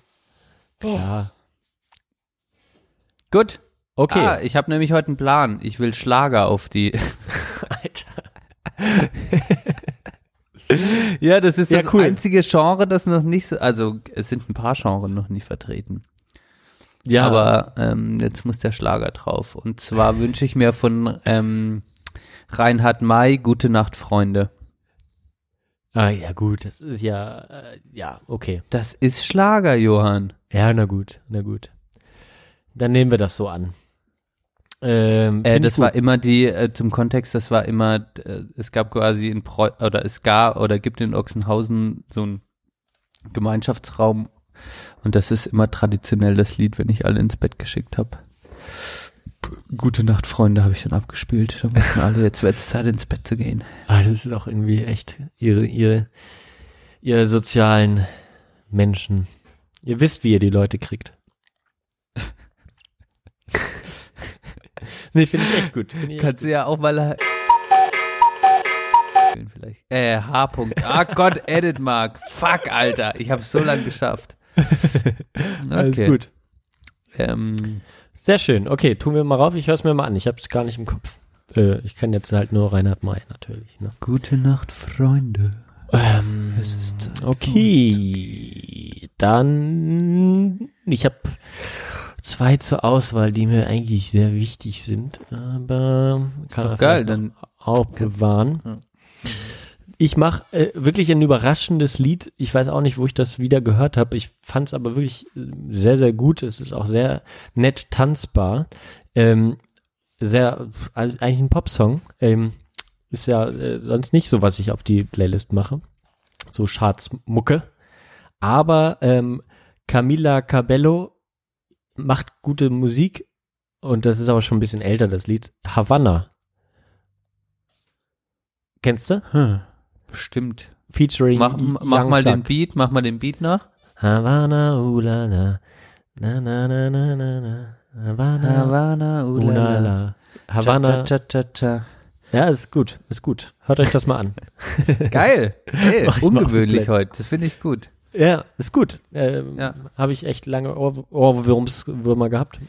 Klar. Gut. Okay. Ah, ich habe nämlich heute einen Plan. Ich will Schlager auf die... Alter. Ja, das ist ja, das cool. Einzige Genre, das noch nicht so... Also, es sind ein paar Genres noch nicht vertreten. Ja. Aber jetzt muss der Schlager drauf. Und zwar wünsche ich mir von Reinhard May Gute Nacht, Freunde. Ah, ja gut, das ist ja... ja, okay. Das ist Schlager, Johann. Ja, na gut, na gut. Dann nehmen wir das so an. Das war immer die, zum Kontext, das war immer, es gab quasi in gibt in Ochsenhausen so einen Gemeinschaftsraum und das ist immer traditionell das Lied, wenn ich alle ins Bett geschickt habe. Gute Nacht, Freunde, habe ich dann abgespielt. Da mussten alle, jetzt wird es Zeit, ins Bett zu gehen. Ah, das ist auch irgendwie echt ihre sozialen Menschen. Ihr wisst, wie ihr die Leute kriegt. Nee, finde ich echt gut. Kannst du ja auch mal vielleicht. H. Ah Gott, Edit Mark. Fuck, Alter. Ich hab's so lange geschafft. Okay. Alles gut. Sehr schön. Okay, tun wir mal rauf. Ich hör's mir mal an. Ich hab's gar nicht im Kopf. Ich kann jetzt halt nur Reinhard May natürlich. Ne? Gute Nacht, Freunde. Es ist Zeit, okay. Dann, ich habe 2 zur Auswahl, die mir eigentlich sehr wichtig sind, aber kann doch geil, dann auch bewahren. Ja. Ich mache wirklich ein überraschendes Lied. Ich weiß auch nicht, wo ich das wieder gehört habe. Ich fand es aber wirklich sehr, sehr gut. Es ist auch sehr nett tanzbar. Eigentlich ein Popsong. Ist ja sonst nicht so, was ich auf die Playlist mache. So Charts-Mucke. Aber Camila Cabello macht gute Musik und das ist aber schon ein bisschen älter, das Lied. Havanna. Kennst du? Hm, bestimmt. Featuring mach mal den Beat nach. Havanna, ulala. Na, na, na, na, na, na. Havanna, Havanna, ulala. Havanna. Cha, cha, cha, cha. Ja, ist gut, ist gut. Hört euch das mal an. Geil. Hey, ungewöhnlich heute. Das finde ich gut. Ja, ist gut. Ja. Habe ich echt lange Ohrwürmer gehabt.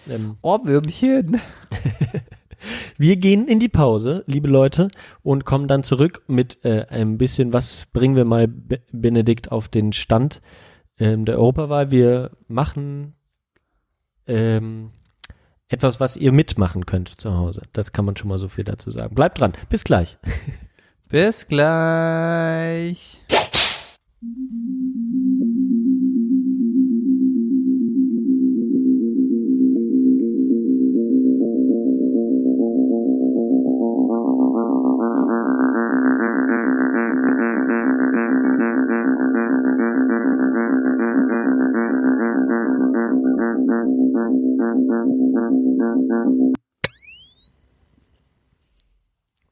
Ohrwürmchen. Wir gehen in die Pause, liebe Leute, und kommen dann zurück mit ein bisschen, was bringen wir mal Benedikt auf den Stand der Europawahl. Wir machen etwas, was ihr mitmachen könnt zu Hause. Das kann man schon mal so viel dazu sagen. Bleibt dran. Bis gleich. Bis gleich.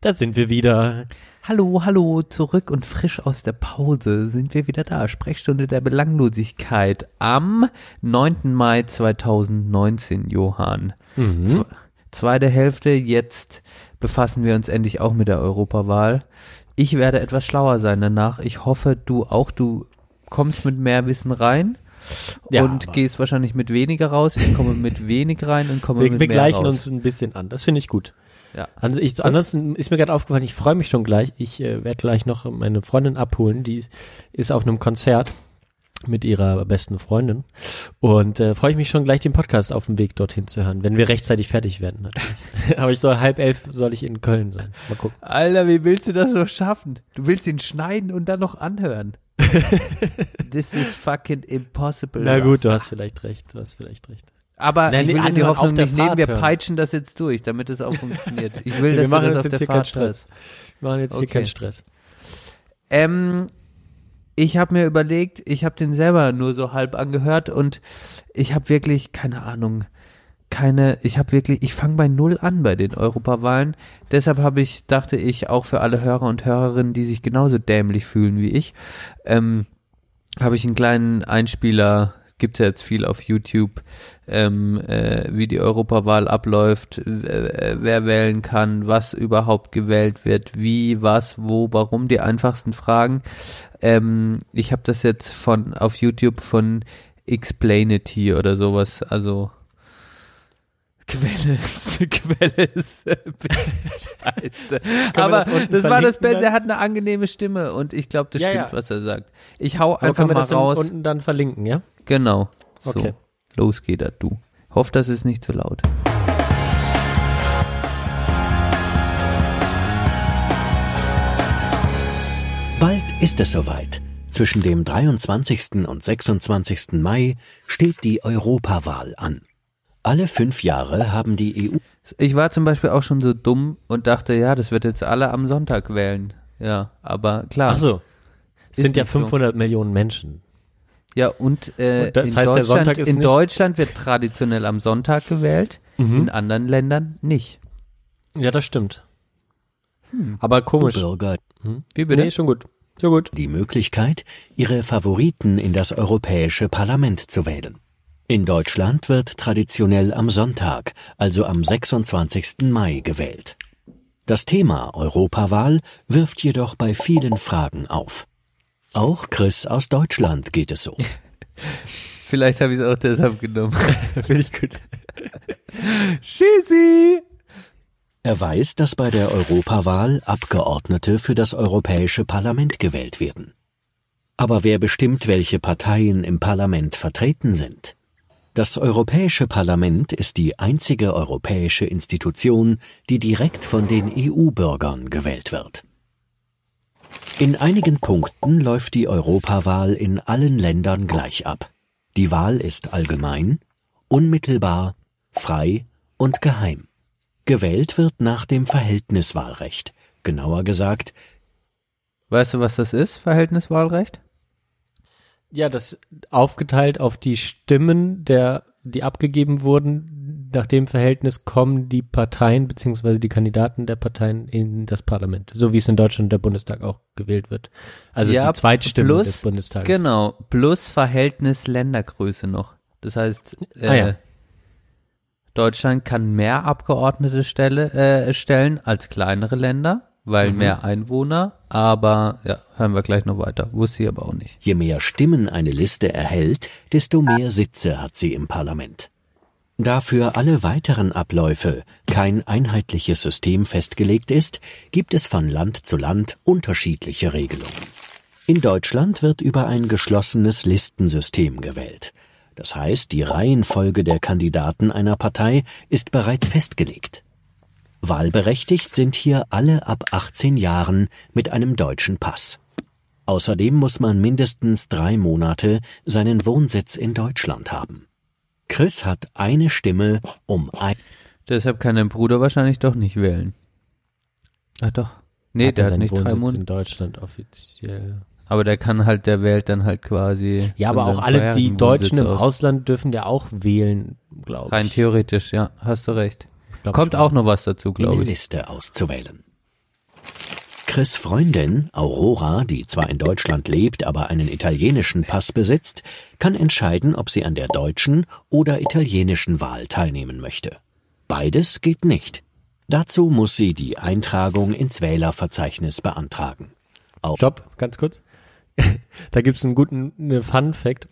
Da sind wir wieder. Hallo, hallo, zurück und frisch aus der Pause sind wir wieder da. Sprechstunde der Belanglosigkeit am 9. Mai 2019, Johann. Mhm. Zweite Hälfte, jetzt befassen wir uns endlich auch mit der Europawahl. Ich werde etwas schlauer sein danach. Ich hoffe, du auch, du kommst mit mehr Wissen rein. Ja, und gehst wahrscheinlich mit weniger raus. Ich komme mit wenig rein und komme mit mehr raus. Wir gleichen uns ein bisschen an, das finde ich gut. Ja. Also ansonsten ist mir gerade aufgefallen, ich freue mich schon gleich. Ich werde gleich noch meine Freundin abholen, die ist auf einem Konzert mit ihrer besten Freundin und freue ich mich schon gleich, den Podcast auf dem Weg dorthin zu hören, wenn wir rechtzeitig fertig werden natürlich. Aber ich soll 10:30 in Köln sein. Mal gucken. Alter, wie willst du das so schaffen? Du willst ihn schneiden und dann noch anhören. This is fucking impossible. Na gut, du hast vielleicht recht. Aber nein, ich will in die Hoffnung nicht nehmen, wir peitschen das jetzt durch, damit es auch funktioniert. Ich will, dass wir das auf der Fahrt Stress. Wir machen jetzt okay. Hier keinen Stress. Ich habe mir überlegt, ich habe den selber nur so halb angehört und ich habe wirklich, ich fange bei Null an bei den Europawahlen. Deshalb dachte ich, auch für alle Hörer und Hörerinnen, die sich genauso dämlich fühlen wie ich, habe ich einen kleinen Einspieler gibt ja jetzt viel auf YouTube, wie die Europawahl abläuft, wer wählen kann, was überhaupt gewählt wird, wie, was, wo, warum, die einfachsten Fragen. Ich habe das jetzt auf YouTube von Explainity oder sowas, also Quelle ist scheiße. Aber das war das Beste, der hat eine angenehme Stimme und ich glaube, das stimmt, was er sagt. Ich hau einfach mal raus. Kann man das unten dann verlinken, ja? Genau. So, okay. Los geht er, du. Hoff, das ist nicht zu laut. Bald ist es soweit. Zwischen dem 23. und 26. Mai steht die Europawahl an. Alle 5 Jahre haben die EU... Ich war zum Beispiel auch schon so dumm und dachte, ja, das wird jetzt alle am Sonntag wählen. Ja, aber klar. Ach so, es sind ja 500 Millionen Menschen. Ja, und das heißt, der Sonntag ist in Deutschland wird traditionell am Sonntag gewählt, in anderen Ländern nicht. Ja, das stimmt. Aber komisch. Wie bitte? Nee, schon gut. So gut. Die Möglichkeit, ihre Favoriten in das Europäische Parlament zu wählen. In Deutschland wird traditionell am Sonntag, also am 26. Mai, gewählt. Das Thema Europawahl wirft jedoch bei vielen Fragen auf. Auch Chris aus Deutschland geht es so. Vielleicht habe ich es auch deshalb genommen. Finde ich gut. Schießi! Er weiß, dass bei der Europawahl Abgeordnete für das Europäische Parlament gewählt werden. Aber wer bestimmt, welche Parteien im Parlament vertreten sind? Das Europäische Parlament ist die einzige europäische Institution, die direkt von den EU-Bürgern gewählt wird. In einigen Punkten läuft die Europawahl in allen Ländern gleich ab. Die Wahl ist allgemein, unmittelbar, frei und geheim. Gewählt wird nach dem Verhältniswahlrecht, genauer gesagt. Weißt du, was das ist, Verhältniswahlrecht? Ja, das aufgeteilt auf die Stimmen, die abgegeben wurden. Nach dem Verhältnis kommen die Parteien bzw. die Kandidaten der Parteien in das Parlament. So wie es in Deutschland der Bundestag auch gewählt wird. Also ja, die Zweitstimmen des Bundestages. Genau, plus Verhältnis Ländergröße noch. Das heißt, Deutschland kann mehr Abgeordnete stellen als kleinere Länder. Weil mehr Einwohner, aber hören wir gleich noch weiter. Wusste ich aber auch nicht. Je mehr Stimmen eine Liste erhält, desto mehr Sitze hat sie im Parlament. Da für alle weiteren Abläufe kein einheitliches System festgelegt ist, gibt es von Land zu Land unterschiedliche Regelungen. In Deutschland wird über ein geschlossenes Listensystem gewählt. Das heißt, die Reihenfolge der Kandidaten einer Partei ist bereits festgelegt. Wahlberechtigt sind hier alle ab 18 Jahren mit einem deutschen Pass. Außerdem muss man mindestens 3 Monate seinen Wohnsitz in Deutschland haben. Chris hat eine Stimme Deshalb kann dein Bruder wahrscheinlich doch nicht wählen. Ach doch. Nee, der hat nicht 3 Monate. In Deutschland offiziell. Aber der wählt dann halt quasi. Ja, aber auch alle, die Deutschen im Ausland dürfen ja auch wählen, glaube ich. Rein theoretisch, ja, hast du recht. Kommt auch noch was dazu, glaube ich. Eine Liste auszuwählen. Chris' Freundin, Aurora, die zwar in Deutschland lebt, aber einen italienischen Pass besitzt, kann entscheiden, ob sie an der deutschen oder italienischen Wahl teilnehmen möchte. Beides geht nicht. Dazu muss sie die Eintragung ins Wählerverzeichnis beantragen. Stopp, ganz kurz. Da gibt es einen guten Fun-Fact,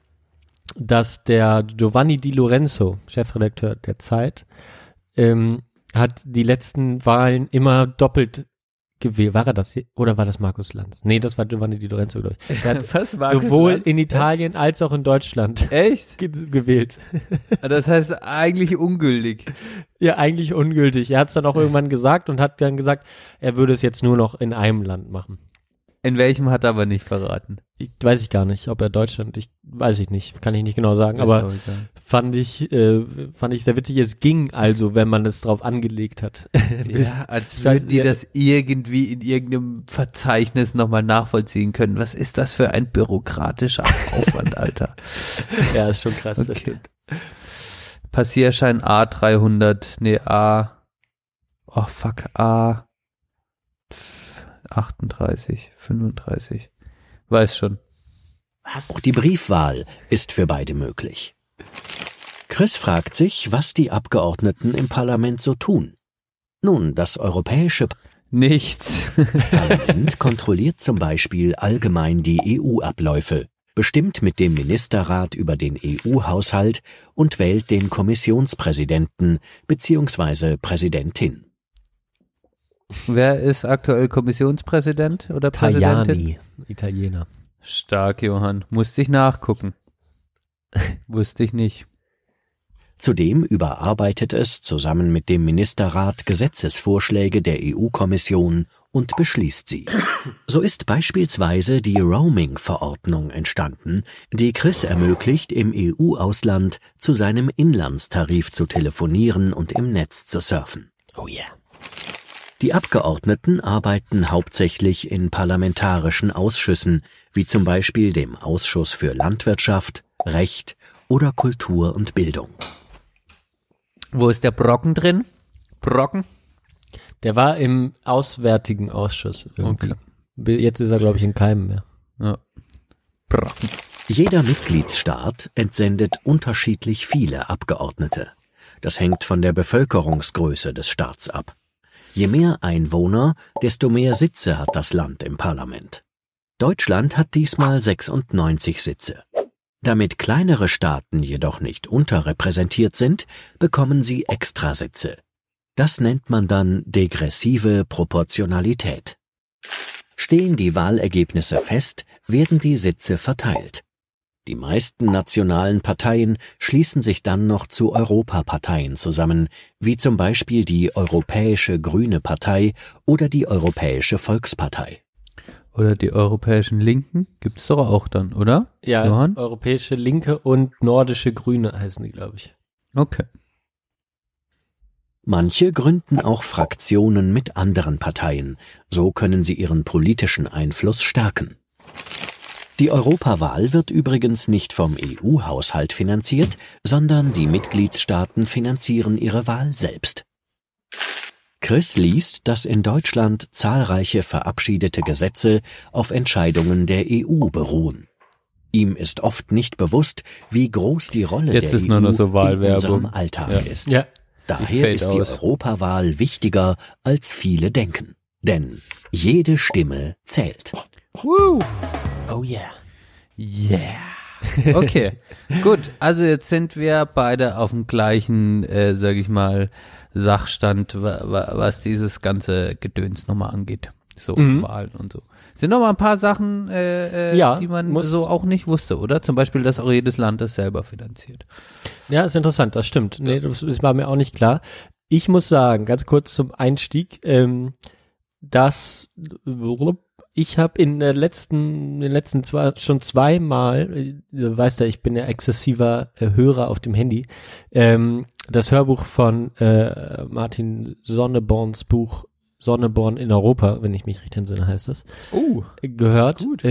dass der Giovanni Di Lorenzo, Chefredakteur der Zeit, hat die letzten Wahlen immer doppelt gewählt. War er das hier? Oder war das Markus Lanz? Nee, das war Giovanni Di Lorenzo, glaube ich. Er hat sowohl Lanz? In Italien als auch in Deutschland echt gewählt. Das heißt eigentlich ungültig. Ja, eigentlich ungültig. Er hat es dann auch irgendwann gesagt und hat dann gesagt, er würde es jetzt nur noch in einem Land machen. In welchem hat er aber nicht verraten? Weiß ich gar nicht, ob er Deutschland, kann ich nicht genau sagen, aber fand ich sehr witzig. Es ging also, wenn man es drauf angelegt hat. Ja, als würden die das irgendwie in irgendeinem Verzeichnis nochmal nachvollziehen können. Was ist das für ein bürokratischer Aufwand, Alter? Ja, ist schon krass, okay. Das stimmt. Passierschein A300, A 38, 35. Weiß schon. Auch die Briefwahl ist für beide möglich. Chris fragt sich, was die Abgeordneten im Parlament so tun. Nun, das europäische Parlament kontrolliert zum Beispiel allgemein die EU-Abläufe, bestimmt mit dem Ministerrat über den EU-Haushalt und wählt den Kommissionspräsidenten bzw. Präsidentin. Wer ist aktuell Kommissionspräsident oder Präsidentin? Tajani, Italiener. Stark, Johann. Musste ich nachgucken. Wusste ich nicht. Zudem überarbeitet es zusammen mit dem Ministerrat Gesetzesvorschläge der EU-Kommission und beschließt sie. So ist beispielsweise die Roaming-Verordnung entstanden, die Chris ermöglicht, im EU-Ausland zu seinem Inlandstarif zu telefonieren und im Netz zu surfen. Oh yeah. Die Abgeordneten arbeiten hauptsächlich in parlamentarischen Ausschüssen, wie zum Beispiel dem Ausschuss für Landwirtschaft, Recht oder Kultur und Bildung. Wo ist der Brocken drin? Brocken? Der war im Auswärtigen Ausschuss irgendwie. Okay. Jetzt ist er, glaube ich, in keinem mehr. Ja. Brocken. Jeder Mitgliedsstaat entsendet unterschiedlich viele Abgeordnete. Das hängt von der Bevölkerungsgröße des Staats ab. Je mehr Einwohner, desto mehr Sitze hat das Land im Parlament. Deutschland hat diesmal 96 Sitze. Damit kleinere Staaten jedoch nicht unterrepräsentiert sind, bekommen sie Extrasitze. Das nennt man dann degressive Proportionalität. Stehen die Wahlergebnisse fest, werden die Sitze verteilt. Die meisten nationalen Parteien schließen sich dann noch zu Europaparteien zusammen, wie zum Beispiel die Europäische Grüne Partei oder die Europäische Volkspartei. Oder die Europäischen Linken gibt's doch auch dann, oder? Ja, Johann? Europäische Linke und Nordische Grüne heißen die, glaube ich. Okay. Manche gründen auch Fraktionen mit anderen Parteien. So können sie ihren politischen Einfluss stärken. Die Europawahl wird übrigens nicht vom EU-Haushalt finanziert, sondern die Mitgliedstaaten finanzieren ihre Wahl selbst. Chris liest, dass in Deutschland zahlreiche verabschiedete Gesetze auf Entscheidungen der EU beruhen. Ihm ist oft nicht bewusst, wie groß die Rolle der EU in unserem Alltag ist. Ja. Daher ist die Europawahl wichtiger, als viele denken. Denn jede Stimme zählt. Woo. Oh yeah. Yeah. Okay, gut. Also jetzt sind wir beide auf dem gleichen, sag ich mal, Sachstand, was dieses ganze Gedöns nochmal angeht. So, Wahlen und so. Sind nochmal ein paar Sachen, die man so auch nicht wusste, oder? Zum Beispiel, dass auch jedes Land das selber finanziert. Ja, ist interessant, das stimmt. Nee, das war mir auch nicht klar. Ich muss sagen, ganz kurz zum Einstieg, dass ich habe in den letzten zweimal, du weißt ja, ich bin ja exzessiver Hörer auf dem Handy, das Hörbuch von Martin Sonneborns Buch Sonneborn in Europa, wenn ich mich recht entsinne, heißt das, gehört. Gut.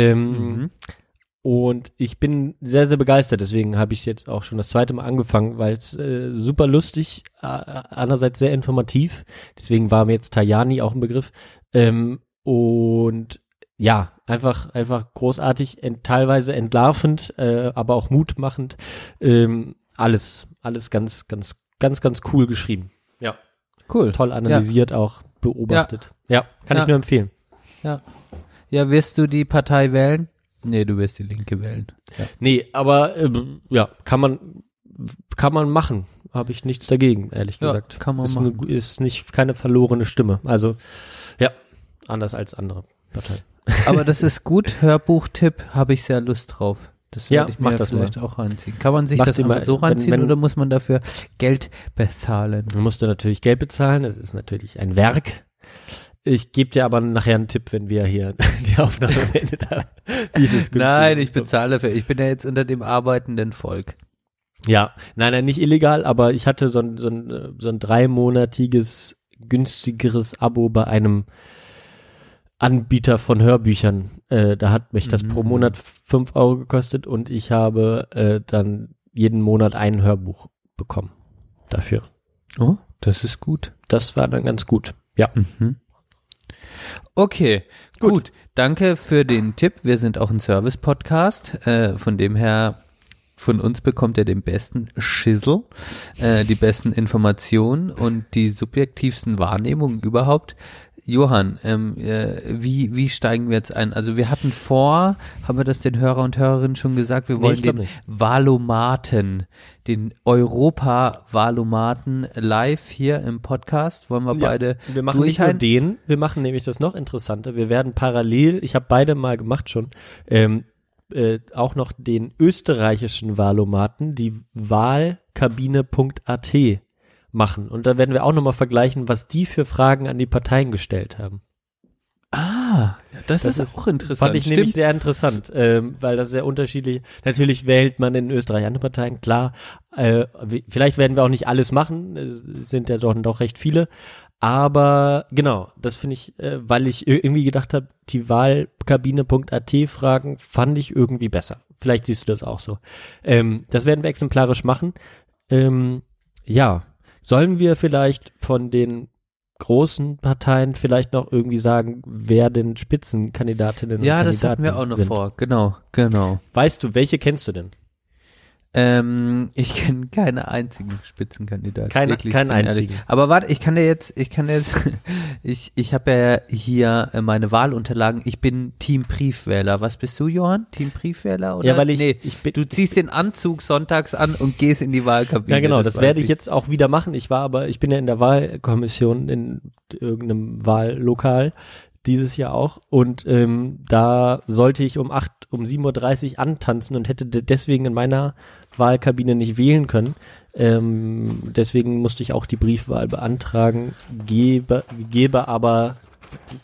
Und ich bin sehr, sehr begeistert, deswegen habe ich es jetzt auch schon das zweite Mal angefangen, weil es super lustig, andererseits sehr informativ, deswegen war mir jetzt Tajani auch ein Begriff, und ja, einfach großartig, teilweise entlarvend, aber auch mutmachend, alles ganz cool geschrieben. Ja, cool. Toll analysiert auch, beobachtet. Ja, kann ich nur empfehlen. Ja. Ja, wirst du die Partei wählen? Nee, du wirst die Linke wählen. Ja. Nee, aber kann man machen. Habe ich nichts dagegen, ehrlich gesagt. Kann man machen. Ist keine verlorene Stimme. Also, ja, anders als andere Parteien. Aber das ist gut. Hörbuch-Tipp, habe ich sehr Lust drauf. Das werde ich mir vielleicht auch reinziehen. Kann man sich das immer so reinziehen oder muss man dafür Geld bezahlen? Man musste natürlich Geld bezahlen. Das ist natürlich ein Werk. Ich gebe dir aber nachher einen Tipp, wenn wir hier die Aufnahme beendet haben. Nein, ich bezahle dafür. Ich bin ja jetzt unter dem arbeitenden Volk. Ja, nein, nicht illegal, aber ich hatte so ein 3-monatiges günstigeres Abo bei einem Anbieter von Hörbüchern. Da hat mich das pro Monat 5 € gekostet und ich habe dann jeden Monat ein Hörbuch bekommen dafür. Oh, das ist gut. Das war dann ganz gut, ja. Okay, gut. Danke für den Tipp. Wir sind auch ein Service-Podcast. Von dem her, von uns bekommt ihr den besten Schissel, die besten Informationen und die subjektivsten Wahrnehmungen überhaupt. Johann, wie steigen wir jetzt ein? Also wir hatten vor, haben wir das den Hörer und Hörerinnen schon gesagt, wir wollen den Valomaten, den Europa-Valomaten live hier im Podcast, wollen wir beide durchhalten. Wir machen nicht nur den, wir machen nämlich das noch Interessante, wir werden parallel, ich habe beide mal gemacht schon, auch noch den österreichischen Valomaten, die wahlkabine.at machen. Und da werden wir auch nochmal vergleichen, was die für Fragen an die Parteien gestellt haben. Ah, das ist auch interessant. Fand ich nämlich sehr interessant, weil das sehr unterschiedlich, natürlich wählt man in Österreich andere Parteien, klar. Vielleicht werden wir auch nicht alles machen, sind ja doch recht viele. Aber genau, das finde ich, weil ich irgendwie gedacht habe, die Wahlkabine.at Fragen fand ich irgendwie besser. Vielleicht siehst du das auch so. Das werden wir exemplarisch machen. Ja. Sollen wir vielleicht von den großen Parteien vielleicht noch irgendwie sagen, wer denn Spitzenkandidatinnen und Kandidaten sind? Ja, das hatten wir auch noch vor. Genau. Weißt du, welche kennst du denn? Ich kenne keine einzigen Spitzenkandidaten. Keinen einzigen. Ehrlich. Aber warte, ich habe ja hier meine Wahlunterlagen. Ich bin Team Briefwähler. Was bist du, Johann? Team Briefwähler? Oder? Ja, weil du ziehst den Anzug sonntags an und gehst in die Wahlkabine. Ja, genau. Das werde ich jetzt auch wieder machen. Ich bin ja in der Wahlkommission in irgendeinem Wahllokal. Dieses Jahr auch. Und da sollte ich um 7.30 Uhr antanzen und hätte deswegen in meiner Wahlkabine nicht wählen können. Deswegen musste ich auch die Briefwahl beantragen,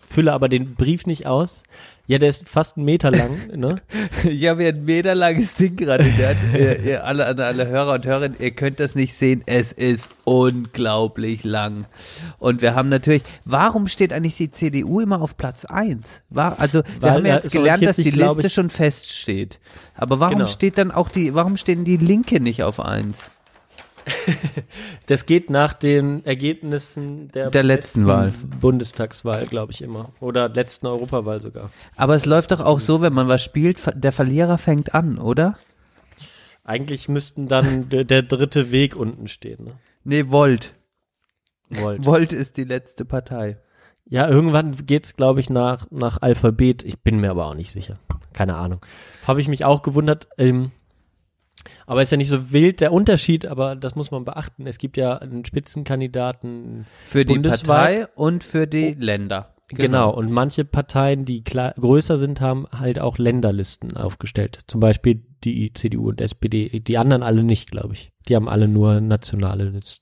fülle aber den Brief nicht aus. Ja, der ist fast 1 Meter lang, ne? Ich habe ja 1 Meter langes Ding gerade. Ihr alle Hörer und Hörerinnen, ihr könnt das nicht sehen. Es ist unglaublich lang. Und wir haben natürlich, warum steht eigentlich die CDU immer auf Platz 1? Wir haben ja jetzt gelernt, dass die Liste schon feststeht. Aber warum stehen die Linke nicht auf 1? Das geht nach den Ergebnissen der letzten Wahl. Bundestagswahl, glaube ich immer. Oder letzten Europawahl sogar. Aber es läuft doch auch so, wenn man was spielt, der Verlierer fängt an, oder? Eigentlich müssten dann der dritte Weg unten stehen. Ne? Nee, Volt. Volt ist die letzte Partei. Ja, irgendwann geht's, glaube ich, nach Alphabet. Ich bin mir aber auch nicht sicher. Keine Ahnung. Habe ich mich auch gewundert, aber ist ja nicht so wild der Unterschied, aber das muss man beachten. Es gibt ja einen Spitzenkandidaten für die Partei und für die Länder. Genau. Und manche Parteien, die größer sind, haben halt auch Länderlisten aufgestellt. Zum Beispiel die CDU und SPD. Die anderen alle nicht, glaube ich. Die haben alle nur nationale Listen.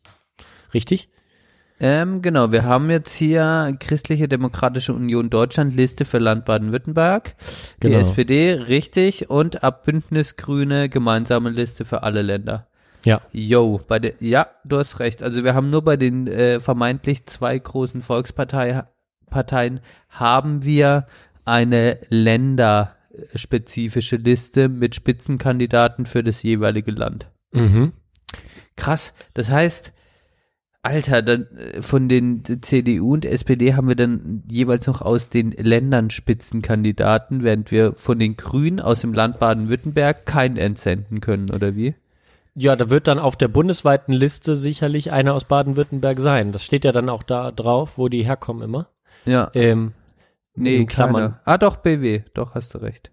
Richtig? Genau, wir haben jetzt hier Christliche Demokratische Union Deutschland, Liste für Land Baden-Württemberg, die SPD, richtig, und Bündnis Grüne, gemeinsame Liste für alle Länder. Ja. Du hast recht. Also wir haben nur bei den vermeintlich zwei großen Volksparteien haben wir eine länderspezifische Liste mit Spitzenkandidaten für das jeweilige Land. Mhm. Krass, das heißt, Alter, dann von den CDU und SPD haben wir dann jeweils noch aus den Ländern Spitzenkandidaten, während wir von den Grünen aus dem Land Baden-Württemberg keinen entsenden können, oder wie? Ja, da wird dann auf der bundesweiten Liste sicherlich einer aus Baden-Württemberg sein. Das steht ja dann auch da drauf, wo die herkommen immer. Ja. Nee, Klammern. Ah, doch, BW. Doch, hast du recht.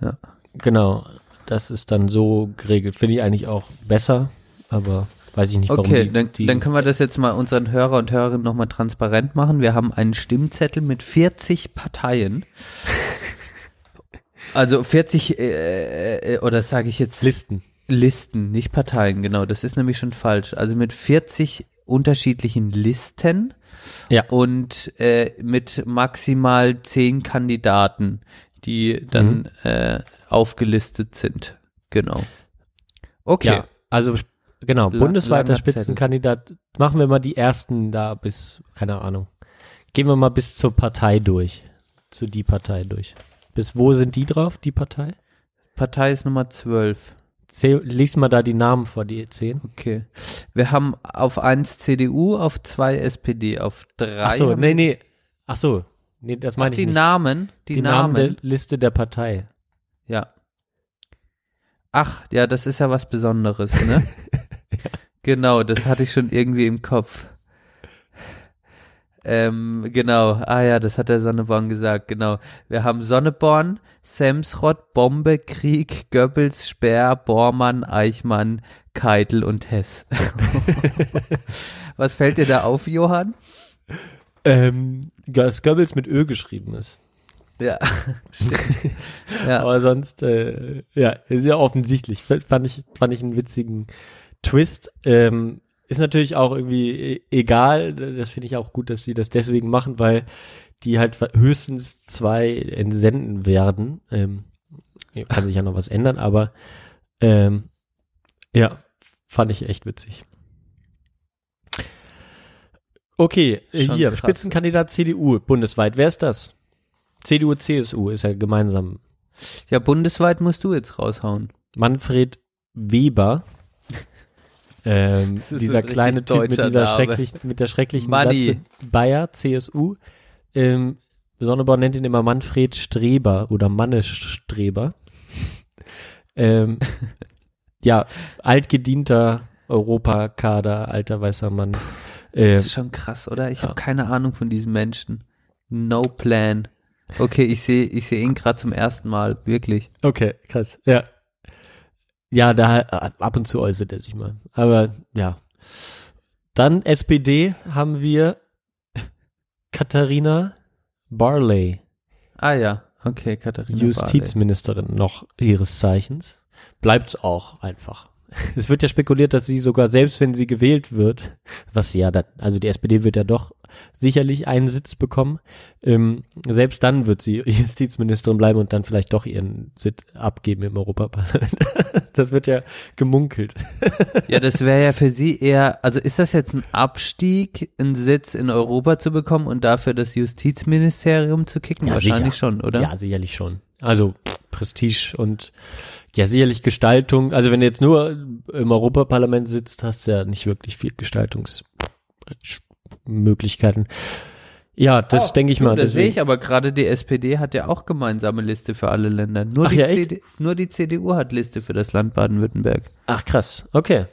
Ja. Genau. Das ist dann so geregelt. Finde ich eigentlich auch besser, aber weiß ich nicht, warum. Okay, dann können wir das jetzt mal unseren Hörer und Hörerinnen nochmal transparent machen. Wir haben einen Stimmzettel mit 40 Parteien. Also 40, oder sage ich jetzt Listen, nicht Parteien, genau. Das ist nämlich schon falsch. Also mit 40 unterschiedlichen Listen und mit maximal 10 Kandidaten, die dann aufgelistet sind. Genau. Okay. Ja, also genau, bundesweiter Spitzenkandidat. Machen wir mal die ersten da bis, keine Ahnung. Gehen wir mal bis zur Partei durch. Zu die Partei durch. Bis wo sind die drauf, die Partei? Partei ist Nummer 12. Lies mal da die Namen vor, die 10. Okay. Wir haben auf 1 CDU, auf 2 SPD, auf 3. Achso, Nee, das meine ich nicht. Die Namen der Liste der Partei. Ja. Ach, ja, das ist ja was Besonderes, ne? Ja. Genau, das hatte ich schon irgendwie im Kopf. Genau, das hat der Sonneborn gesagt, genau. Wir haben Sonneborn, Semsrott, Bombe, Krieg, Goebbels, Speer, Bormann, Eichmann, Keitel und Hess. Was fällt dir da auf, Johann? Dass Goebbels mit Ö geschrieben ist. Ja, stimmt. Ja. Aber sonst, ist ja offensichtlich. Fand ich einen witzigen Twist. Ist natürlich auch irgendwie egal. Das finde ich auch gut, dass sie das deswegen machen, weil die halt höchstens 2 entsenden werden. Kann sich ja noch was ändern, aber fand ich echt witzig. Okay, schon hier, krass. Spitzenkandidat CDU bundesweit. Wer ist das? CDU, CSU ist ja gemeinsam. Ja, bundesweit musst du jetzt raushauen. Manfred Weber. Dieser kleine Typ mit der schrecklichen Latze. Bayer, CSU. Sonneborn nennt ihn immer Manfred Streber oder Manne Streber. Altgedienter Europakader, alter weißer Mann. Das ist schon krass, oder? Ich habe keine Ahnung von diesem Menschen. No plan. Okay, ich sehe ihn gerade zum ersten Mal, wirklich. Okay, krass, ja. Ja, da ab und zu äußert er sich mal. Aber ja. Dann SPD haben wir Katharina Barley. Ah ja, okay, Katharina Barley. Justizministerin noch ihres Zeichens. Bleibt's auch einfach. Es wird ja spekuliert, dass sie sogar, selbst wenn sie gewählt wird, was ja dann, also die SPD wird ja doch sicherlich einen Sitz bekommen, selbst dann wird sie Justizministerin bleiben und dann vielleicht doch ihren Sitz abgeben im Europaparlament. Das wird ja gemunkelt. Ja, das wäre ja für sie eher, also ist das jetzt ein Abstieg, einen Sitz in Europa zu bekommen und dafür das Justizministerium zu kicken? Ja, wahrscheinlich sicher. Schon, oder? Ja, sicherlich schon. Also Prestige und ja, sicherlich Gestaltung. Also wenn du jetzt nur im Europaparlament sitzt, hast du ja nicht wirklich viel Gestaltungsmöglichkeiten. Ja, das denke ich mal. Das sehe ich aber gerade, die SPD hat ja auch gemeinsame Liste für alle Länder. Nur die CDU hat Liste für das Land Baden-Württemberg. Ach krass, okay.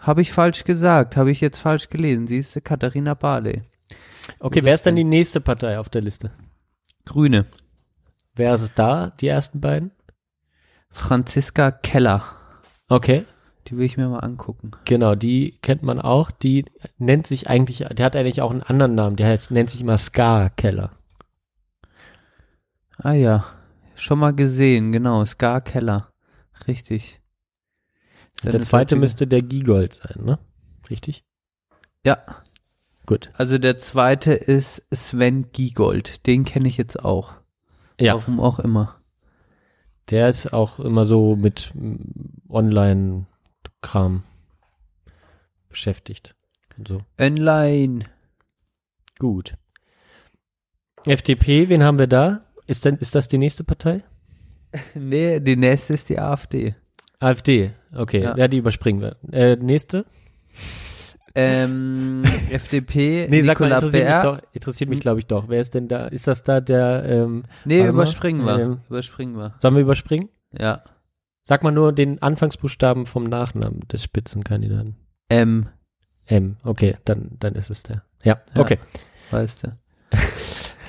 Habe ich falsch gesagt, habe ich jetzt falsch gelesen. Sie ist Katharina Barley. Okay, wer ist denn die nächste Partei auf der Liste? Grüne. Wer ist da, die ersten beiden? Franziska Keller. Okay. Die will ich mir mal angucken. Genau, die kennt man auch. Die nennt sich eigentlich, die hat eigentlich auch einen anderen Namen. Die nennt sich immer Ska Keller. Ah ja, schon mal gesehen, genau, Ska Keller. Richtig. Der zweite müsste der Giegold sein, ne? Richtig? Ja. Gut. Also der zweite ist Sven Giegold. Den kenne ich jetzt auch. Ja. Warum auch immer. Der ist auch immer so mit Online-Kram beschäftigt. Und so. Online. Gut. FDP, wen haben wir da? Ist das die nächste Partei? Nee, die nächste ist die AfD. AfD, okay. Ja die überspringen wir. Nächste? FDP, nee, Nicola Beer. Interessiert mich, glaube ich, doch. Wer ist denn da? Ist das da der überspringen wir. Sollen wir überspringen? Ja. Sag mal nur den Anfangsbuchstaben vom Nachnamen des Spitzenkandidaten. M. M, okay, dann ist es der. Ja, okay. Weißt du.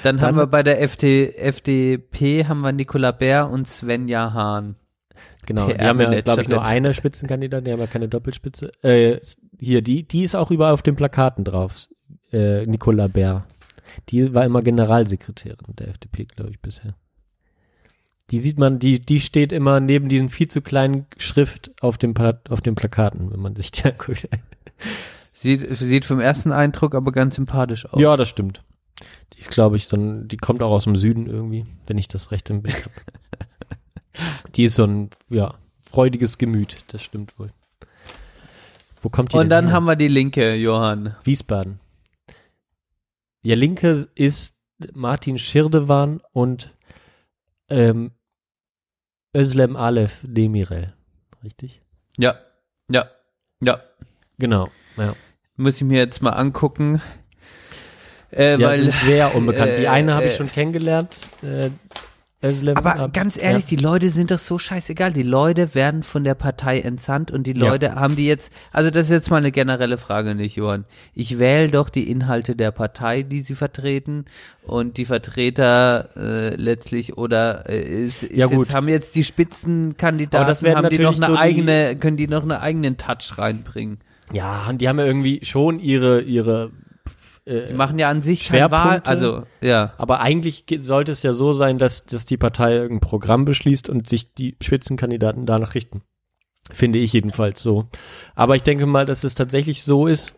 Dann haben wir bei der FDP haben wir Nicola Beer und Svenja Hahn. Genau, die haben ja, glaube ich, nur eine Spitzenkandidatin, die haben ja keine Doppelspitze. Hier, die ist auch überall auf den Plakaten drauf, Nicola Beer. Die war immer Generalsekretärin der FDP, glaube ich, bisher. Die sieht man, die steht immer neben diesen viel zu kleinen Schrift auf den Plakaten, wenn man sich die anguckt. Sieht vom ersten Eindruck aber ganz sympathisch aus. Ja, das stimmt. Die ist, glaube ich, die kommt auch aus dem Süden irgendwie, wenn ich das recht im Bild habe. Die ist so ein, freudiges Gemüt, das stimmt wohl. Wo kommt die Und dann her? Haben wir die Linke, Johann. Wiesbaden. Ja, Linke ist Martin Schirdewan und Özlem Alev Demirel, richtig? Ja. Genau. Ja. Muss ich mir jetzt mal angucken. weil sind sehr unbekannt. Die eine habe ich schon kennengelernt. Özlem, aber ganz ehrlich, ja. Die Leute sind doch so scheißegal. Die Leute werden von der Partei entsandt und die Leute haben die jetzt, also das ist jetzt mal eine generelle Frage, nicht, Johann? Ich wähle doch die Inhalte der Partei, die sie vertreten und die Vertreter letztlich oder haben jetzt die Spitzenkandidaten, das haben die noch eine eigene, können die noch einen eigenen Touch reinbringen. Ja, und die haben ja irgendwie schon ihre die machen ja an sich keine Wahl, also ja. Aber eigentlich sollte es ja so sein, dass die Partei irgendein Programm beschließt und sich die Spitzenkandidaten danach richten. Finde ich jedenfalls so. Aber ich denke mal, dass es tatsächlich so ist,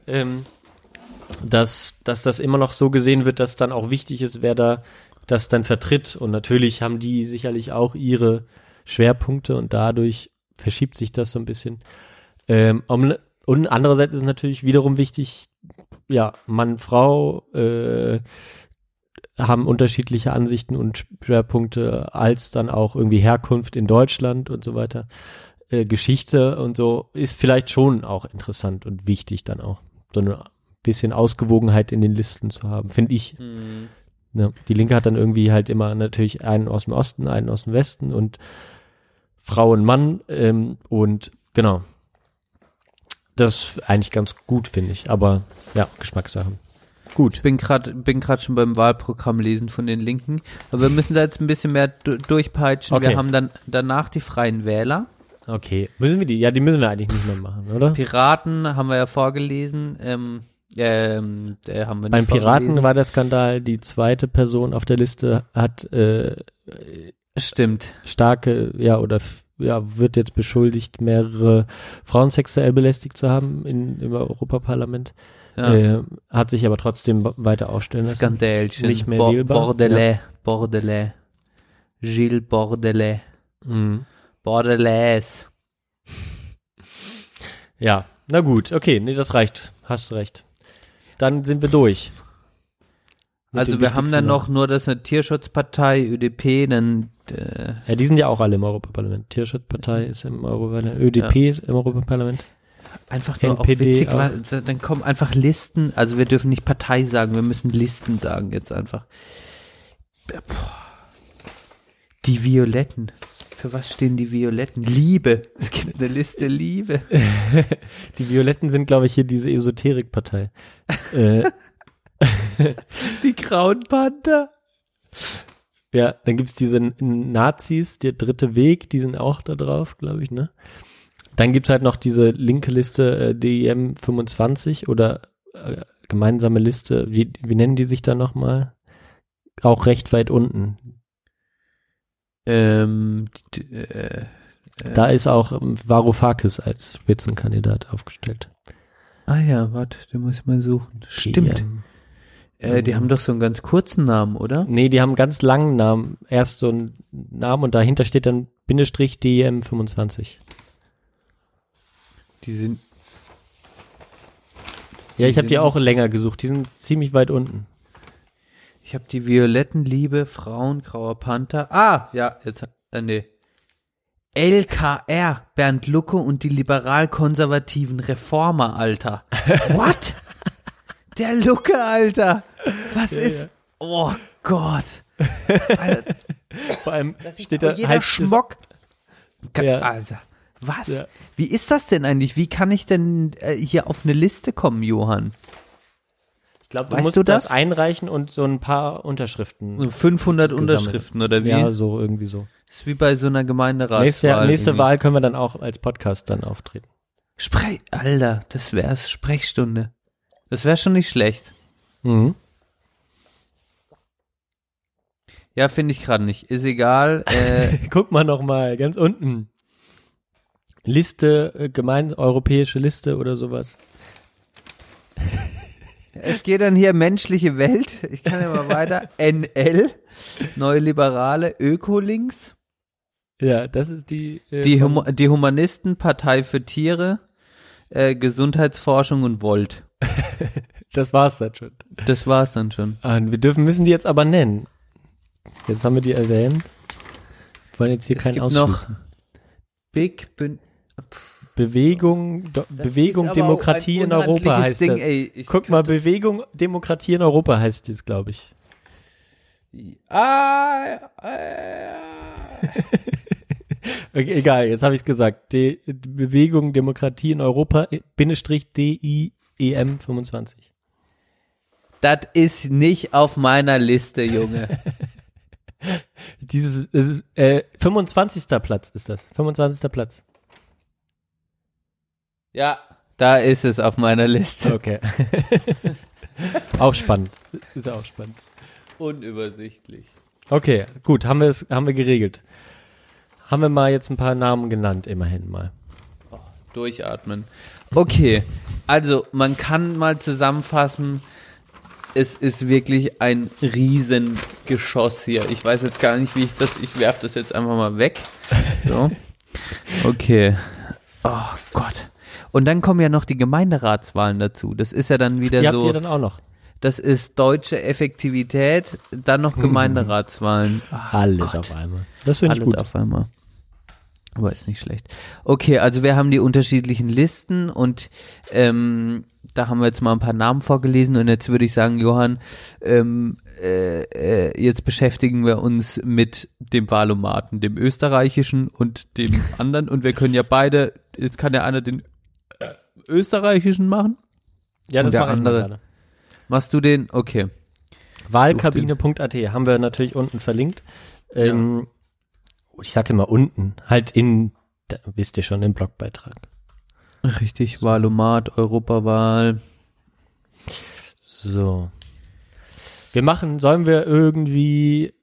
dass das immer noch so gesehen wird, dass dann auch wichtig ist, wer da das dann vertritt. Und natürlich haben die sicherlich auch ihre Schwerpunkte und dadurch verschiebt sich das so ein bisschen. Und andererseits ist es natürlich wiederum wichtig, ja, Mann, Frau haben unterschiedliche Ansichten und Schwerpunkte, als dann auch irgendwie Herkunft in Deutschland und so weiter, Geschichte und so, ist vielleicht schon auch interessant und wichtig dann auch, so ein bisschen Ausgewogenheit in den Listen zu haben, finde ich. Mhm. Ja, die Linke hat dann irgendwie halt immer natürlich einen aus dem Osten, einen aus dem Westen und Frau und Mann und genau. Das ist eigentlich ganz gut, finde ich, aber ja, Geschmackssachen. Gut. Ich bin gerade schon beim Wahlprogramm lesen von den Linken, aber wir müssen da jetzt ein bisschen mehr durchpeitschen. Okay. Wir haben dann danach die Freien Wähler. Okay, müssen wir die? Ja, die müssen wir eigentlich nicht mehr machen, oder? Piraten haben wir ja vorgelesen. Haben wir beim Piraten vorgelesen. War der Skandal, die zweite Person auf der Liste hat stimmt. Starke, ja, oder ja, wird jetzt beschuldigt, mehrere Frauen sexuell belästigt zu haben im Europaparlament. Ja. Hat sich aber trotzdem weiter aufstellen lassen. Skandälchen. Nicht mehr wählbar. Bordelais. Gilles Bordelais. Mhm. Bordelais. Ja, na gut, okay, nee, das reicht. Hast recht. Dann sind wir durch. Also wir haben dann noch nur das eine Tierschutzpartei, ÖDP, dann ja, die sind ja auch alle im Europaparlament. Tierschutzpartei ist im Europaparlament, ÖDP ist im Europaparlament. Einfach nur NPD auch witzig, auch. Dann kommen einfach Listen, also wir dürfen nicht Partei sagen, wir müssen Listen sagen jetzt einfach. Die Violetten. Für was stehen die Violetten? Liebe. Es gibt eine Liste Liebe. Die Violetten sind, glaube ich, hier diese Esoterikpartei. Die Grauen Panther. Ja, dann gibt's diese Nazis, der dritte Weg, die sind auch da drauf, glaube ich, ne? Dann gibt's halt noch diese linke Liste DEM 25 oder gemeinsame Liste, wie nennen die sich da nochmal? Auch recht weit unten. Da ist auch Varoufakis als Spitzenkandidat aufgestellt. Ah ja, warte, den muss ich mal suchen. Stimmt. Die haben doch so einen ganz kurzen Namen, oder? Nee, die haben einen ganz langen Namen. Erst so einen Namen und dahinter steht dann Bindestrich DEM25. Die sind... Ja, ich habe die auch länger gesucht. Die sind ziemlich weit unten. Ich habe die Violetten, Liebe, Frauen, Grauer Panther. Ah, ja, jetzt... nee. LKR, Bernd Lucke und die liberal-konservativen Reformer, Alter. What? Der Lucke, Alter. Was ist... Oh Gott. Alter. Vor allem steht da... Jeder Schmock. Ja. Also, was? Ja. Wie ist das denn eigentlich? Wie kann ich denn hier auf eine Liste kommen, Johann? Ich glaube, du musst das einreichen und so ein paar Unterschriften. 500 Unterschriften, oder wie? Ja, so, irgendwie so. Das ist wie bei so einer Gemeinderatswahl. Nächste Wahl können wir dann auch als Podcast dann auftreten. Alter, das wär's. Sprechstunde. Das wäre schon nicht schlecht. Mhm. Ja, finde ich gerade nicht. Ist egal. Guck mal nochmal, ganz unten. Liste, europäische Liste oder sowas. Ich gehe dann hier menschliche Welt. Ich kann ja mal weiter. NL, Neue Liberale, Öko-Links. Ja, das ist die Humanisten, Partei für Tiere, Gesundheitsforschung und Volt. Das war's dann schon. Und müssen die jetzt aber nennen. Jetzt haben wir die erwähnt. Wir wollen jetzt hier keinen ausschließen. Noch Big Bewegung Demokratie in Europa heißt das. Guck mal, Bewegung Demokratie in Europa heißt das, glaube ich. Okay, egal, jetzt habe ich es gesagt. Bewegung Demokratie in Europa -DIEM 25. Das ist nicht auf meiner Liste, Junge. Das ist, 25. Platz ist das. 25. Platz. Ja, da ist es auf meiner Liste. Okay. Auch spannend. Ist ja auch spannend. Unübersichtlich. Okay, gut, haben wir geregelt. Haben wir mal jetzt ein paar Namen genannt, immerhin mal. Oh, durchatmen. Okay, also man kann mal zusammenfassen, es ist wirklich ein Riesengeschoss hier. Ich weiß jetzt gar nicht, ich werfe das jetzt einfach mal weg. So. Okay. Oh Gott. Und dann kommen ja noch die Gemeinderatswahlen dazu. Das ist ja dann wieder die so. Die habt ihr dann auch noch. Das ist deutsche Effektivität, dann noch Gemeinderatswahlen. Oh, alles Gott. Auf einmal. Das finde ich gut. Alles auf einmal. Aber ist nicht schlecht. Okay, also wir haben die unterschiedlichen Listen und da haben wir jetzt mal ein paar Namen vorgelesen und jetzt würde ich sagen, Johann, jetzt beschäftigen wir uns mit dem Wahlomaten, dem österreichischen und dem anderen und wir können ja beide, jetzt kann ja einer den österreichischen machen. Ja, das mache ich gerade. Machst du den? Okay. Wahlkabine.at haben wir natürlich unten verlinkt. Ja. Ich sage immer unten, halt wisst ihr schon, im Blogbeitrag. Richtig, Wahlomat, Europawahl. So. Sollen wir irgendwie,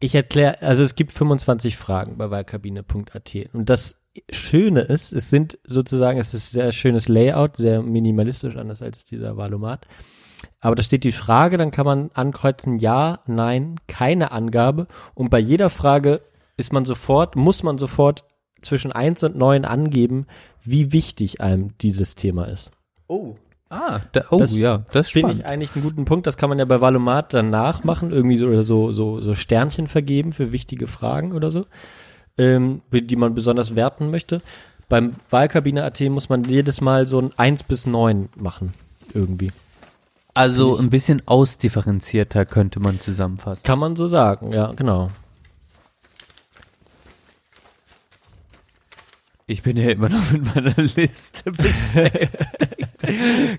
es gibt 25 Fragen bei wahlkabine.at und das Schöne ist, es ist sehr schönes Layout, sehr minimalistisch, anders als dieser Wahlomat. Aber da steht die Frage, dann kann man ankreuzen, ja, nein, keine Angabe. Und bei jeder Frage muss man sofort zwischen 1 und 9 angeben, wie wichtig einem dieses Thema ist. Oh, das finde ich eigentlich einen guten Punkt. Das kann man ja bei Wahlomat danach machen, irgendwie so Sternchen vergeben für wichtige Fragen oder so, die man besonders werten möchte. Beim Wahlkabine.at muss man jedes Mal so ein 1 bis 9 machen, irgendwie. Also ein bisschen ausdifferenzierter könnte man zusammenfassen. Kann man so sagen, ja, genau. Ich bin ja immer noch mit meiner Liste beschäftigt.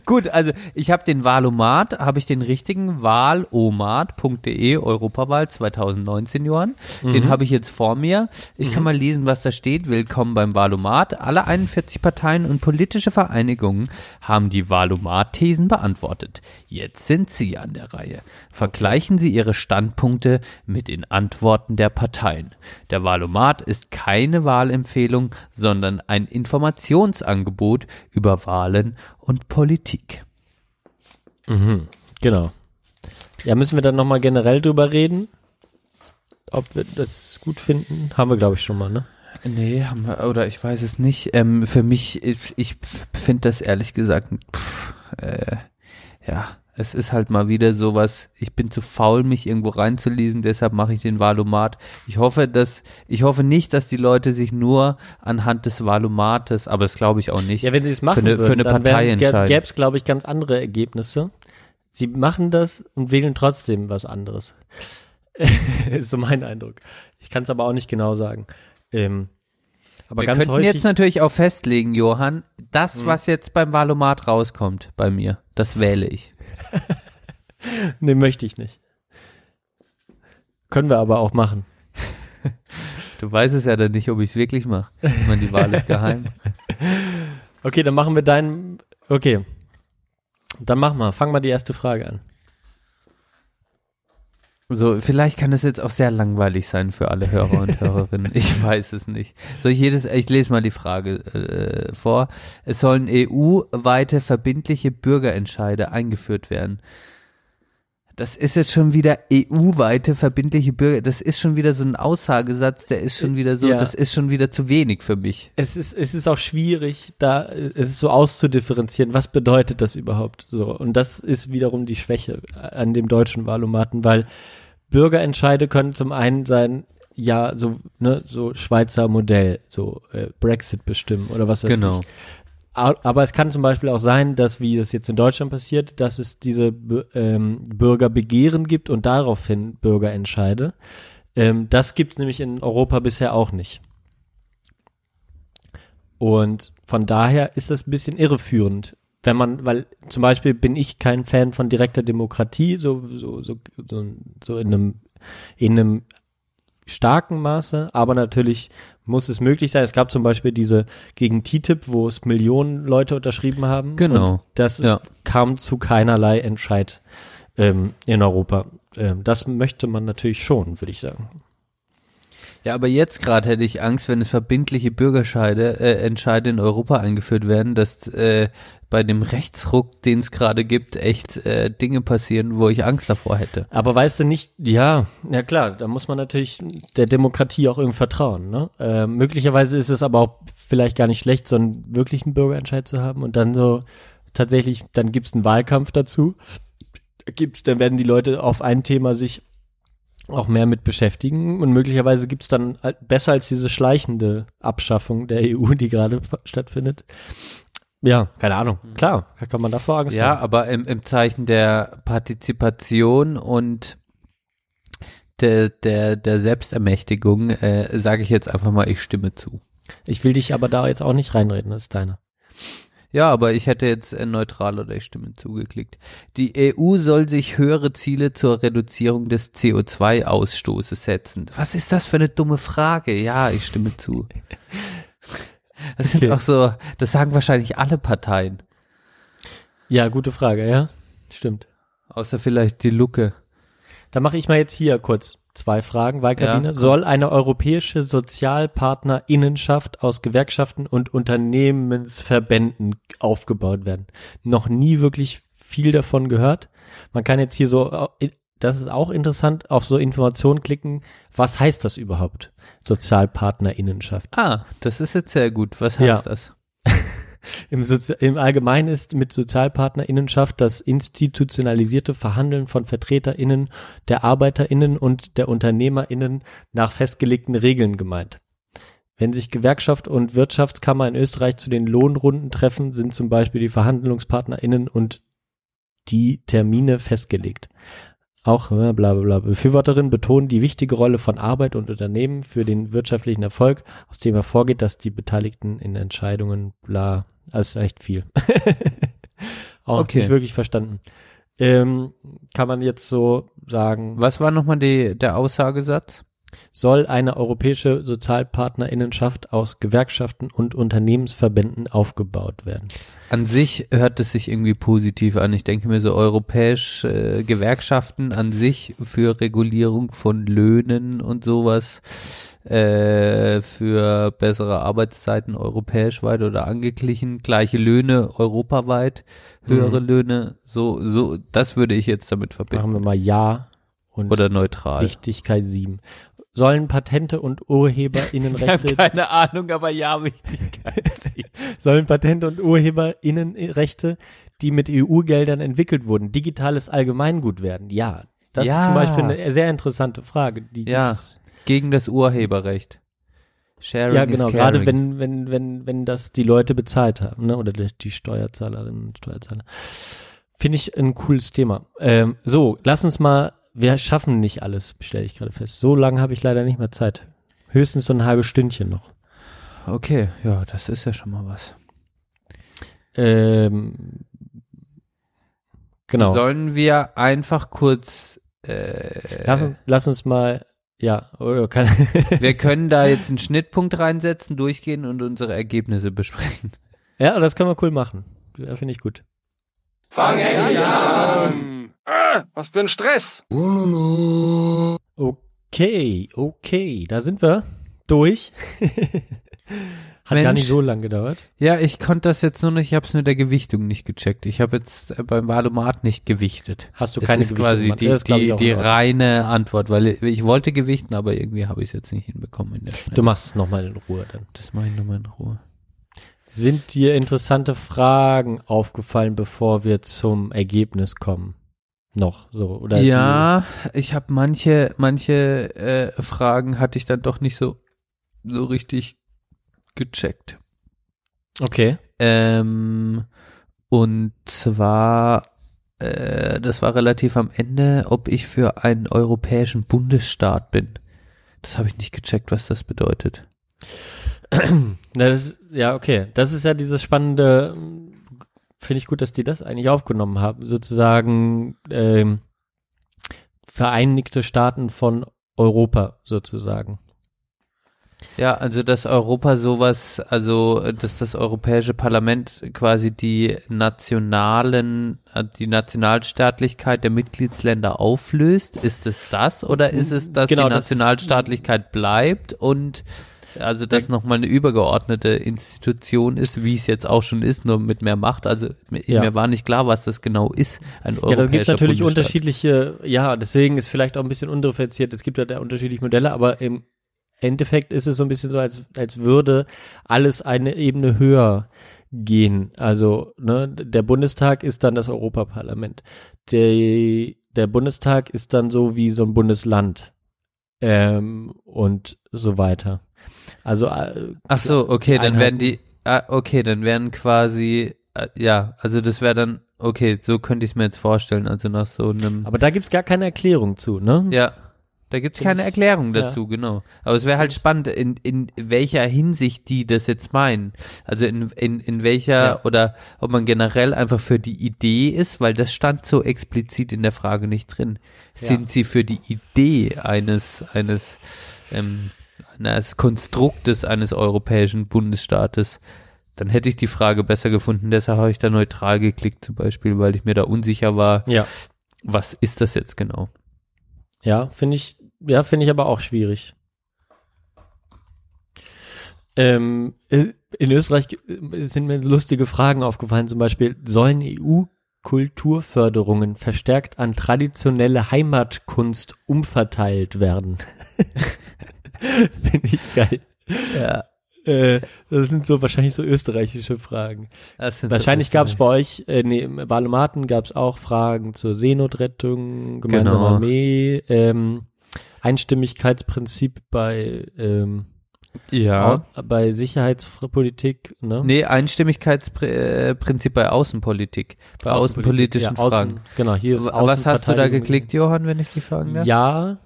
Gut, also ich habe den Wahlomat, habe ich den richtigen wahlomat.de Europawahl 2019, Johann. Den habe ich jetzt vor mir. Ich kann mal lesen, was da steht. Willkommen beim Wahlomat. Alle 41 Parteien und politische Vereinigungen haben die Wahlomat-Thesen beantwortet. Jetzt sind Sie an der Reihe. Vergleichen Sie Ihre Standpunkte mit den Antworten der Parteien. Der Wahlomat ist keine Wahlempfehlung, sondern ein Informationsangebot über Wahlen und Politik. Mhm, genau. Ja, müssen wir dann nochmal generell drüber reden, ob wir das gut finden? Haben wir, glaube ich, schon mal, ne? Nee, haben wir, oder ich weiß es nicht. Für mich, ich finde das ehrlich gesagt, es ist halt mal wieder sowas, ich bin zu faul, mich irgendwo reinzulesen, deshalb mache ich den Wahlomat. Ich hoffe nicht, dass die Leute sich nur anhand des Wahlomates, aber das glaube ich auch nicht. Ja, wenn sie es machen für eine Partei entscheiden. Gäbe es, glaube ich, ganz andere Ergebnisse. Sie machen das und wählen trotzdem was anderes. Ist so mein Eindruck. Ich kann es aber auch nicht genau sagen. Aber wir könnten jetzt natürlich auch festlegen, Johann, das, was jetzt beim Wahlomat rauskommt bei mir, das wähle ich. Ne, möchte ich nicht. Können wir aber auch machen. Du weißt es ja dann nicht, ob ich es wirklich mache. Ich meine, die Wahl ist geheim. Okay, dann machen wir okay. Dann machen wir. Fang mal die erste Frage an. So, vielleicht kann es jetzt auch sehr langweilig sein für alle Hörer und Hörerinnen. Ich weiß es nicht. Ich lese mal die Frage vor. Es sollen EU-weite verbindliche Bürgerentscheide eingeführt werden. Das ist jetzt schon wieder EU-weite verbindliche Bürger. Das ist schon wieder so ein Aussagesatz, der ist schon wieder so, ja. Das ist schon wieder zu wenig für mich. Es ist auch schwierig, es ist so auszudifferenzieren, was bedeutet das überhaupt so? Und das ist wiederum die Schwäche an dem deutschen Wahlomaten, weil Bürgerentscheide können zum einen sein, ja, so, ne, so Schweizer Modell, so Brexit bestimmen oder was weiß ich. Genau. Aber es kann zum Beispiel auch sein, dass, wie das jetzt in Deutschland passiert, dass es diese Bürgerbegehren gibt und daraufhin Bürgerentscheide. Das gibt es nämlich in Europa bisher auch nicht. Und von daher ist das ein bisschen irreführend, wenn man, weil zum Beispiel bin ich kein Fan von direkter Demokratie, so in einem starken Maße, aber natürlich muss es möglich sein. Es gab zum Beispiel diese gegen TTIP, wo es Millionen Leute unterschrieben haben. Genau. Und das kam zu keinerlei Entscheid in Europa. Das möchte man natürlich schon, würde ich sagen. Ja, aber jetzt gerade hätte ich Angst, wenn es verbindliche Bürgerentscheide in Europa eingeführt werden, dass bei dem Rechtsruck, den es gerade gibt, echt Dinge passieren, wo ich Angst davor hätte. Aber weißt du nicht, ja klar, da muss man natürlich der Demokratie auch irgendwie vertrauen, ne? Möglicherweise ist es aber auch vielleicht gar nicht schlecht, so einen wirklichen Bürgerentscheid zu haben und dann so tatsächlich, dann gibt es einen Wahlkampf dazu, dann werden die Leute auf ein Thema sich auch mehr mit beschäftigen und möglicherweise gibt's dann besser als diese schleichende Abschaffung der EU, die gerade stattfindet. Ja, keine Ahnung. Klar, kann man davor Angst haben. Ja, aber im Zeichen der Partizipation und der Selbstermächtigung sage ich jetzt einfach mal, ich stimme zu. Ich will dich aber da jetzt auch nicht reinreden, das ist deiner. Ja, aber ich hätte jetzt neutral oder ich stimme zugeklickt. Die EU soll sich höhere Ziele zur Reduzierung des CO2-Ausstoßes setzen. Was ist das für eine dumme Frage? Ja, ich stimme zu. Das sind auch so, das sagen wahrscheinlich alle Parteien. Ja, gute Frage, ja. Stimmt. Außer vielleicht die Lucke. Da mache ich mal jetzt hier kurz 2 Fragen, Wahlkabine. Ja, soll eine europäische Sozialpartnerinnenschaft aus Gewerkschaften und Unternehmensverbänden aufgebaut werden? Noch nie wirklich viel davon gehört. Man kann jetzt hier so, das ist auch interessant, auf so Informationen klicken. Was heißt das überhaupt? Sozialpartnerinnenschaft. Ah, das ist jetzt sehr gut. Was heißt das? Im Allgemeinen ist mit SozialpartnerInnenschaft das institutionalisierte Verhandeln von VertreterInnen, der ArbeiterInnen und der UnternehmerInnen nach festgelegten Regeln gemeint. Wenn sich Gewerkschaft und Wirtschaftskammer in Österreich zu den Lohnrunden treffen, sind zum Beispiel die VerhandlungspartnerInnen und die Termine festgelegt. Auch blablabla. Befürworterinnen betonen die wichtige Rolle von Arbeit und Unternehmen für den wirtschaftlichen Erfolg, aus dem hervorgeht, dass die Beteiligten in Entscheidungen bla. Also ist echt viel. Auch nicht wirklich verstanden. Kann man jetzt so sagen. Was war nochmal der Aussagesatz? Soll eine europäische Sozialpartnerinnenschaft aus Gewerkschaften und Unternehmensverbänden aufgebaut werden? An sich hört es sich irgendwie positiv an. Ich denke mir so, europäisch Gewerkschaften an sich für Regulierung von Löhnen und sowas, für bessere Arbeitszeiten europäisch weit oder angeglichen, gleiche Löhne europaweit, höhere Löhne, so, das würde ich jetzt damit verbinden. Machen wir mal ja und oder neutral. Wichtigkeit 7. Sollen Patente und UrheberInnenrechte... Ich habe keine Ahnung, aber ja, Wichtigkeit 7. Sollen Patente und UrheberInnenrechte, die mit EU-Geldern entwickelt wurden, digitales Allgemeingut werden? Ja, das ist zum Beispiel eine sehr interessante Frage. Die gibt's. Gegen das Urheberrecht. Sharing is caring. Gerade wenn das die Leute bezahlt haben, ne? Oder die Steuerzahlerinnen und Steuerzahler. Finde ich ein cooles Thema. So, lass uns mal... Wir schaffen nicht alles, stelle ich gerade fest. So lange habe ich leider nicht mehr Zeit. Höchstens so ein halbes Stündchen noch. Okay, ja, das ist ja schon mal was. Genau. Sollen wir einfach kurz lass uns mal, wir können da jetzt einen Schnittpunkt reinsetzen, durchgehen und unsere Ergebnisse besprechen. Ja, das können wir cool machen. Finde ich gut. Fangen wir an! Was für ein Stress! Okay, da sind wir durch. Hat gar nicht so lang gedauert. Ja, ich konnte das jetzt nur nicht, ich habe es mit der Gewichtung nicht gecheckt. Ich habe jetzt beim Wahlomat nicht gewichtet. Hast du keine Gewichtung? Das ist quasi die reine Antwort, weil ich wollte gewichten, aber irgendwie habe ich es jetzt nicht hinbekommen. Du machst es nochmal in Ruhe dann. Das mache ich nochmal in Ruhe. Sind dir interessante Fragen aufgefallen, bevor wir zum Ergebnis kommen? noch so, oder? Ja, ich habe manche Fragen hatte ich dann doch nicht so richtig gecheckt. Okay. Und zwar, das war relativ am Ende, ob ich für einen europäischen Bundesstaat bin. Das habe ich nicht gecheckt, was das bedeutet. Ja, okay. Das ist ja dieses spannende, finde ich gut, dass die das eigentlich aufgenommen haben, sozusagen Vereinigte Staaten von Europa sozusagen. Ja, also dass Europa sowas, also dass das Europäische Parlament quasi die Nationalstaatlichkeit der Mitgliedsländer auflöst, ist es das oder ist es, dass genau, die Nationalstaatlichkeit bleibt und also dass nochmal eine übergeordnete Institution ist, wie es jetzt auch schon ist, nur mit mehr Macht, also mir war nicht klar, was das genau ist, ein europäischer Bundesstaat. Ja, da gibt es natürlich unterschiedliche, ja, deswegen ist vielleicht auch ein bisschen undifferenziert, es gibt ja da unterschiedliche Modelle, aber im Endeffekt ist es so ein bisschen so, als würde alles eine Ebene höher gehen. Also, ne, der Bundestag ist dann das Europaparlament. Der Bundestag ist dann so wie so ein Bundesland. Und so weiter. Also, ach so, okay, dann werden so könnte ich es mir jetzt vorstellen, also nach so einem. Aber da gibt es gar keine Erklärung zu, ne? Ja. Da gibt es keine Erklärung dazu, ja. Genau. Aber es wäre halt spannend, in welcher Hinsicht die das jetzt meinen. Also in welcher, oder ob man generell einfach für die Idee ist, weil das stand so explizit in der Frage nicht drin. Sind sie für die Idee eines Konstruktes eines europäischen Bundesstaates? Dann hätte ich die Frage besser gefunden. Deshalb habe ich da neutral geklickt zum Beispiel, weil ich mir da unsicher war, was ist das jetzt genau? Ja, finde ich aber auch schwierig. In Österreich sind mir lustige Fragen aufgefallen, zum Beispiel, sollen EU-Kulturförderungen verstärkt an traditionelle Heimatkunst umverteilt werden? Finde ich geil. Ja. Das sind so wahrscheinlich so österreichische Fragen. Wahrscheinlich so gab es bei euch, im Wahlomaten gab es auch Fragen zur Seenotrettung, gemeinsame Armee, Einstimmigkeitsprinzip bei bei Sicherheitspolitik, ne? Nee, Einstimmigkeitsprinzip bei Außenpolitik, bei außenpolitischen Fragen. Genau, hier ist was hast du da geklickt, Johann, wenn ich die Fragen habe? Ja,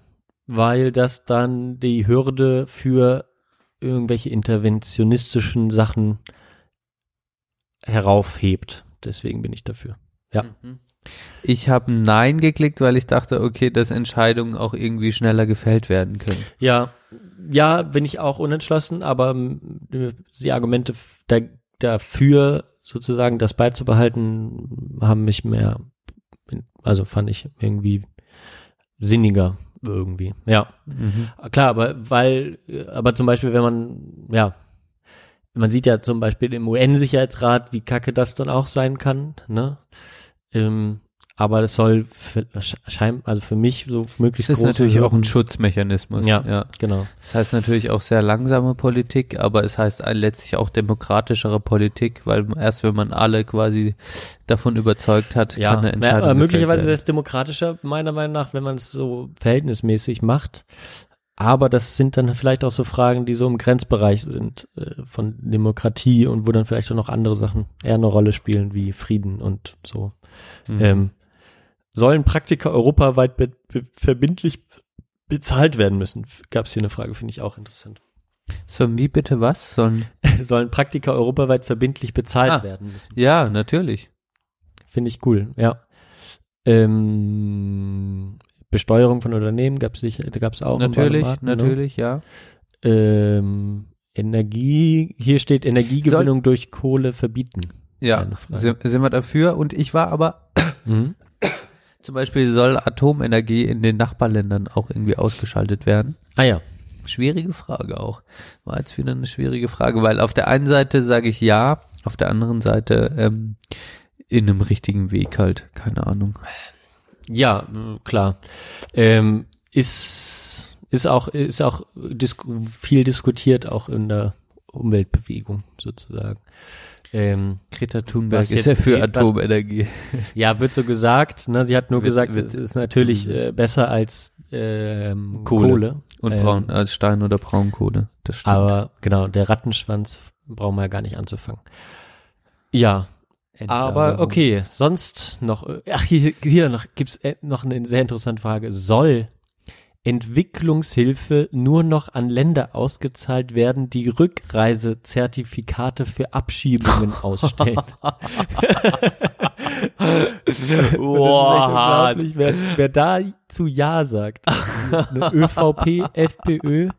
weil das dann die Hürde für irgendwelche interventionistischen Sachen heraufhebt. Deswegen bin ich dafür. Ja. Ich habe Nein geklickt, weil ich dachte, okay, dass Entscheidungen auch irgendwie schneller gefällt werden können. Ja, bin ich auch unentschlossen, aber die Argumente dafür, sozusagen das beizubehalten, haben mich mehr, also fand ich irgendwie sinniger. Irgendwie, ja. Mhm. Klar, aber zum Beispiel, wenn man sieht ja zum Beispiel im UN-Sicherheitsrat, wie kacke das dann auch sein kann, ne? Aber das soll für mich so möglichst groß. Das ist natürlich auch ein Schutzmechanismus. Ja, genau. Das heißt natürlich auch sehr langsame Politik, aber es heißt letztlich auch demokratischere Politik, weil erst wenn man alle quasi davon überzeugt hat, kann eine Entscheidung aber möglicherweise wäre es demokratischer, meiner Meinung nach, wenn man es so verhältnismäßig macht. Aber das sind dann vielleicht auch so Fragen, die so im Grenzbereich sind von Demokratie und wo dann vielleicht auch noch andere Sachen eher eine Rolle spielen, wie Frieden und so. Mhm. Sollen Praktika europaweit verbindlich bezahlt werden müssen? Gab es hier eine Frage, finde ich auch interessant. Sollen wie bitte was? Sollen Praktika europaweit verbindlich bezahlt werden müssen? Ja, natürlich. Finde ich cool, ja. Besteuerung von Unternehmen gab es auch. Natürlich, ja. Energie, hier steht Energiegewinnung durch Kohle verbieten. Ja, sind wir dafür und ich war aber zum Beispiel soll Atomenergie in den Nachbarländern auch irgendwie ausgeschaltet werden? Ah ja. Schwierige Frage auch. War jetzt wieder eine schwierige Frage, weil auf der einen Seite sage ich ja, auf der anderen Seite in einem richtigen Weg halt, keine Ahnung. Ja, klar. Ist auch viel diskutiert, auch in der Umweltbewegung sozusagen. Greta Thunberg ist ja für Atomenergie. Ja, wird so gesagt. Ne? Sie hat nur gesagt, es ist natürlich besser als Kohle. Und als Stein oder Braunkohle. Das stimmt. Aber genau, der Rattenschwanz brauchen wir ja gar nicht anzufangen. Ja, aber okay, sonst noch, hier noch gibt's noch eine sehr interessante Frage. Soll Entwicklungshilfe nur noch an Länder ausgezahlt werden, die Rückreisezertifikate für Abschiebungen ausstellen? Boah, das ist echt unglaublich, wer dazu Ja sagt. Eine ÖVP, FPÖ.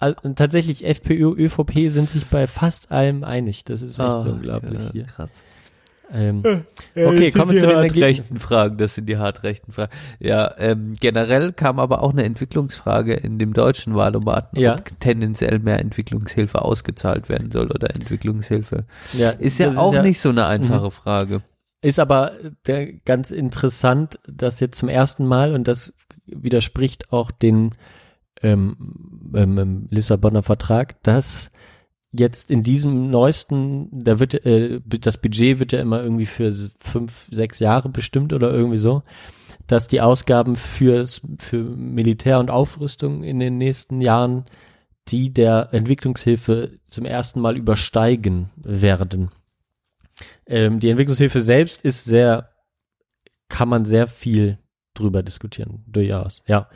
Also, tatsächlich, FPÖ, ÖVP sind sich bei fast allem einig. Das ist echt so unglaublich hier. Krass. Okay, kommen wir zu den hart-rechten Fragen. Das sind die hart-rechten Fragen. Ja, generell kam aber auch eine Entwicklungsfrage in dem deutschen Wahlomaten, ob tendenziell mehr Entwicklungshilfe ausgezahlt werden soll oder Entwicklungshilfe. Ja, ist ja auch nicht so eine einfache Frage. Ist aber ganz interessant, dass jetzt zum ersten Mal, und das widerspricht auch den Lissabonner Vertrag, dass jetzt in diesem neuesten, da wird das Budget wird ja immer irgendwie für 5-6 Jahre bestimmt oder irgendwie so, dass die Ausgaben für Militär und Aufrüstung in den nächsten Jahren die der Entwicklungshilfe zum ersten Mal übersteigen werden. Die Entwicklungshilfe selbst ist kann man sehr viel drüber diskutieren, durchaus, ja.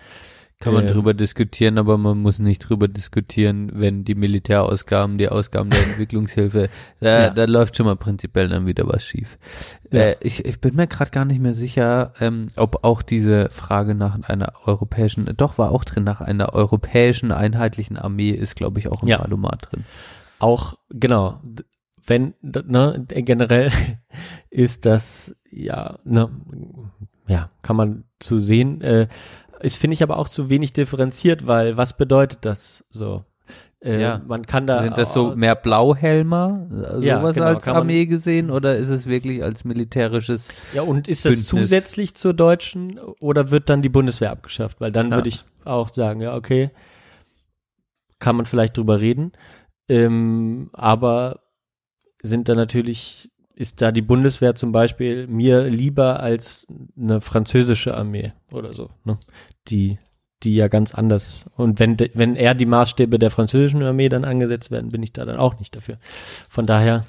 Kann man drüber diskutieren, aber man muss nicht drüber diskutieren, wenn die Militärausgaben, die Ausgaben der Entwicklungshilfe, da läuft schon mal prinzipiell dann wieder was schief. Ja. Ich bin mir gerade gar nicht mehr sicher, ob auch diese Frage nach einer europäischen, doch war auch drin, nach einer europäischen einheitlichen Armee ist, glaube ich, auch im Wahlomat drin. Auch, genau, wenn, ne, generell ist das, kann man zu sehen, ist, finde ich, aber auch zu wenig differenziert, weil was bedeutet das so? Man kann da. Sind das so mehr Blauhelmer? Sowas genau, als Armee gesehen? Oder ist es wirklich als militärisches Bündnis? Ja, und ist das zusätzlich zur deutschen? Oder wird dann die Bundeswehr abgeschafft? Weil dann würde ich auch sagen, okay, kann man vielleicht drüber reden. Aber ist da die Bundeswehr zum Beispiel mir lieber als eine französische Armee oder so, ne? Die ja ganz anders. Und wenn eher die Maßstäbe der französischen Armee dann angesetzt werden, bin ich da dann auch nicht dafür. Von daher,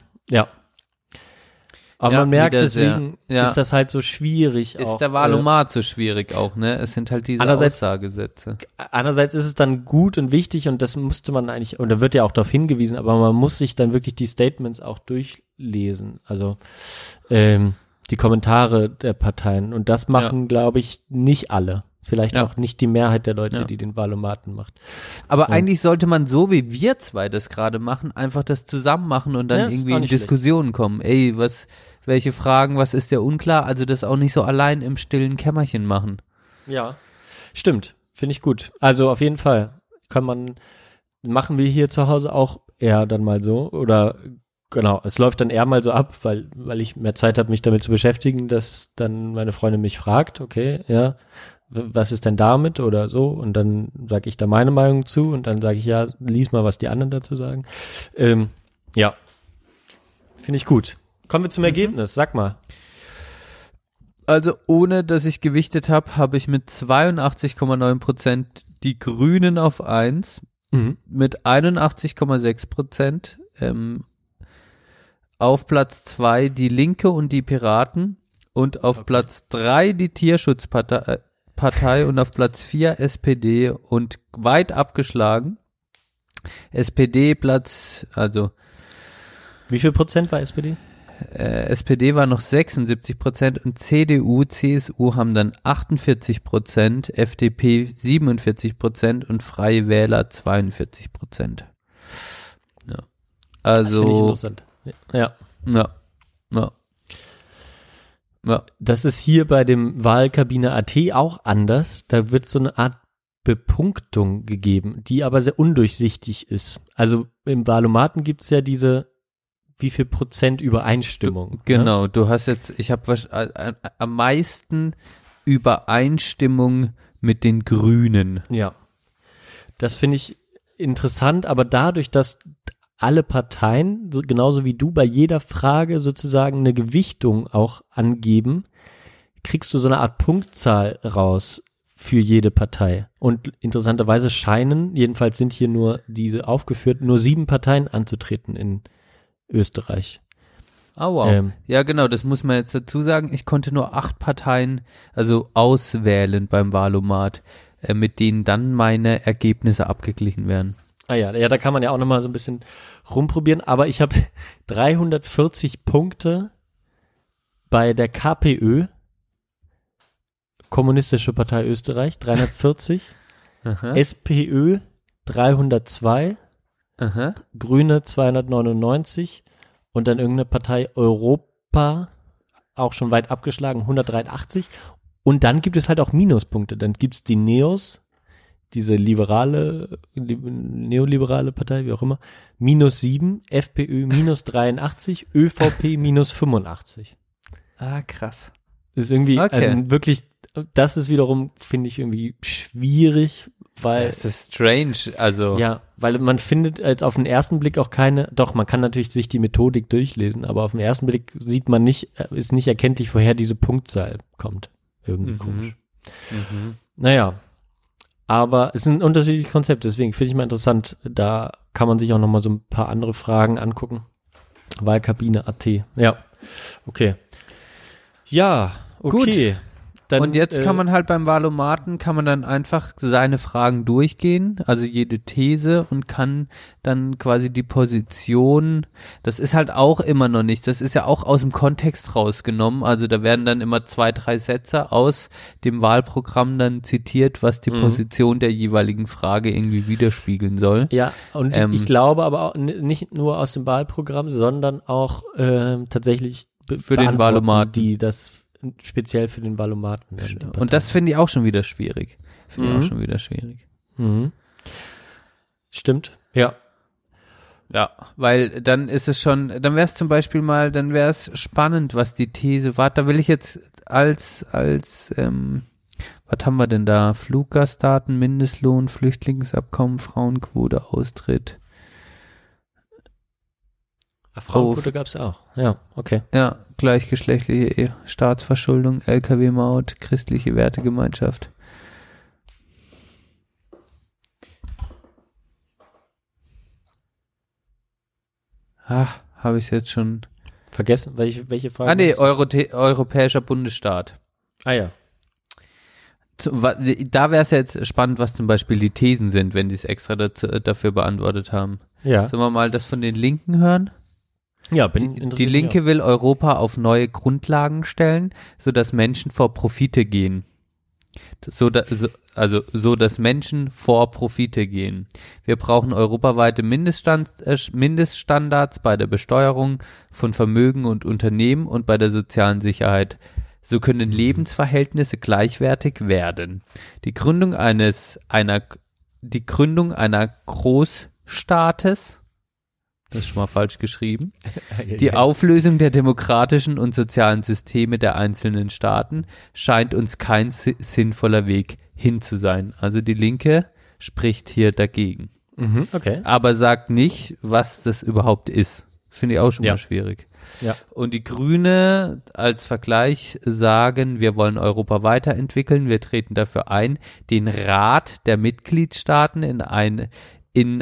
Aber man merkt, deswegen ist das halt so schwierig. Ist auch, der Wahlomat so schwierig auch, ne? Es sind halt diese Aussagesätze. Andererseits ist es dann gut und wichtig und das musste man eigentlich, und da wird ja auch darauf hingewiesen, aber man muss sich dann wirklich die Statements auch durchlesen. Also die Kommentare der Parteien. Und das machen, glaube ich, nicht alle. Vielleicht auch nicht die Mehrheit der Leute, die den Wahlomaten macht. Aber eigentlich sollte man so, wie wir zwei das gerade machen, einfach das zusammen machen und dann irgendwie in Diskussionen kommen. Ey, welche Fragen, was ist dir unklar? Also das auch nicht so allein im stillen Kämmerchen machen. Ja, stimmt. Finde ich gut. Also auf jeden Fall machen wir hier zu Hause auch eher dann mal so oder genau, es läuft dann eher mal so ab, weil ich mehr Zeit habe, mich damit zu beschäftigen, dass dann meine Freundin mich fragt, okay, was ist denn damit oder so? Und dann sage ich da meine Meinung zu und dann sage ich, lies mal, was die anderen dazu sagen. Finde ich gut. Kommen wir zum Ergebnis, sag mal. Also ohne, dass ich gewichtet habe, habe ich mit 82,9% die Grünen auf 1, mit 81,6% auf Platz 2 die Linke und die Piraten und auf Platz 3 die Tierschutzpartei und auf Platz 4 SPD und weit abgeschlagen. SPD wie viel Prozent war SPD? SPD war noch 76% und CDU, CSU haben dann 48%, FDP 47% und Freie Wähler 42%. Ja. Also, das finde ich interessant. Ja. Das ist hier bei dem Wahlkabine.at auch anders. Da wird so eine Art Bepunktung gegeben, die aber sehr undurchsichtig ist. Also im Wahlomaten gibt es ja diese, wie viel Prozent Übereinstimmung. Genau, du hast jetzt, ich habe am meisten Übereinstimmung mit den Grünen. Ja, das finde ich interessant, aber dadurch, dass alle Parteien, genauso wie du, bei jeder Frage sozusagen eine Gewichtung auch angeben, kriegst du so eine Art Punktzahl raus für jede Partei. Und interessanterweise scheinen, jedenfalls sind hier nur diese aufgeführt, nur 7 Parteien anzutreten in Österreich. Oh, wow. Ja, genau, das muss man jetzt dazu sagen. Ich konnte nur 8 Parteien, also auswählen beim Wahlomat, mit denen dann meine Ergebnisse abgeglichen werden. Ah ja, ja, da kann man ja auch nochmal so ein bisschen rumprobieren. Aber ich habe 340 Punkte bei der KPÖ, Kommunistische Partei Österreich, 340, aha. SPÖ 302, aha. Grüne 299 und dann irgendeine Partei Europa, auch schon weit abgeschlagen, 183. Und dann gibt es halt auch Minuspunkte. Dann gibt es die Neos, diese neoliberale Partei, wie auch immer, -7, FPÖ -83, ÖVP -85. Ah, krass. Das ist irgendwie, okay. Also wirklich, das ist wiederum, finde ich, irgendwie schwierig, weil. Das ist strange, also. Ja, weil man findet jetzt auf den ersten Blick auch keine, doch, man kann natürlich sich die Methodik durchlesen, aber auf den ersten Blick sieht man nicht, ist nicht erkenntlich, woher diese Punktzahl kommt. Irgendwie komisch. Mhm. Naja. Aber es sind unterschiedliche Konzepte, deswegen finde ich mal interessant, da kann man sich auch nochmal so ein paar andere Fragen angucken. Wahlkabine.at, ja, okay. Ja, okay. Dann, und jetzt kann man halt beim Wahlomaten, kann man dann einfach seine Fragen durchgehen, also jede These und kann dann quasi die Position, das ist halt auch immer noch nicht, das ist ja auch aus dem Kontext rausgenommen, also da werden dann immer 2-3 Sätze aus dem Wahlprogramm dann zitiert, was die Position der jeweiligen Frage irgendwie widerspiegeln soll. Ja, und ich glaube aber auch nicht nur aus dem Wahlprogramm, sondern auch tatsächlich für den Wahlomaten, die das speziell für den Wahlomaten. Und das finde ich auch schon wieder schwierig. Mhm. Stimmt, ja. Ja, weil dann ist es schon, dann wäre es zum Beispiel mal, dann wäre es spannend, was die These war. Da will ich jetzt als was haben wir denn da? Fluggastdaten, Mindestlohn, Flüchtlingsabkommen, Frauenquote, Austritt. Frauenquote gab's auch, ja, okay. Ja, gleichgeschlechtliche Staatsverschuldung, LKW-Maut, christliche Wertegemeinschaft. Ach, habe ich es jetzt schon vergessen, welche Frage? Ah, nee, europäischer Bundesstaat. Ah ja. Da wäre es ja jetzt spannend, was zum Beispiel die Thesen sind, wenn die es extra dafür beantwortet haben. Ja. Sollen wir mal das von den Linken hören? Ja, die Linke will Europa auf neue Grundlagen stellen, sodass Menschen vor Profite gehen. Dass Menschen vor Profite gehen. Wir brauchen europaweite Mindeststandards bei der Besteuerung von Vermögen und Unternehmen und bei der sozialen Sicherheit. So können Lebensverhältnisse gleichwertig werden. Die Gründung einer Großstaates, das ist schon mal falsch geschrieben, die Auflösung der demokratischen und sozialen Systeme der einzelnen Staaten scheint uns kein sinnvoller Weg hin zu sein. Also die Linke spricht hier dagegen. Mhm, okay. Aber sagt nicht, was das überhaupt ist. Das finde ich auch schon mal schwierig. Ja. Und die Grüne als Vergleich sagen, wir wollen Europa weiterentwickeln, wir treten dafür ein, den Rat der Mitgliedstaaten in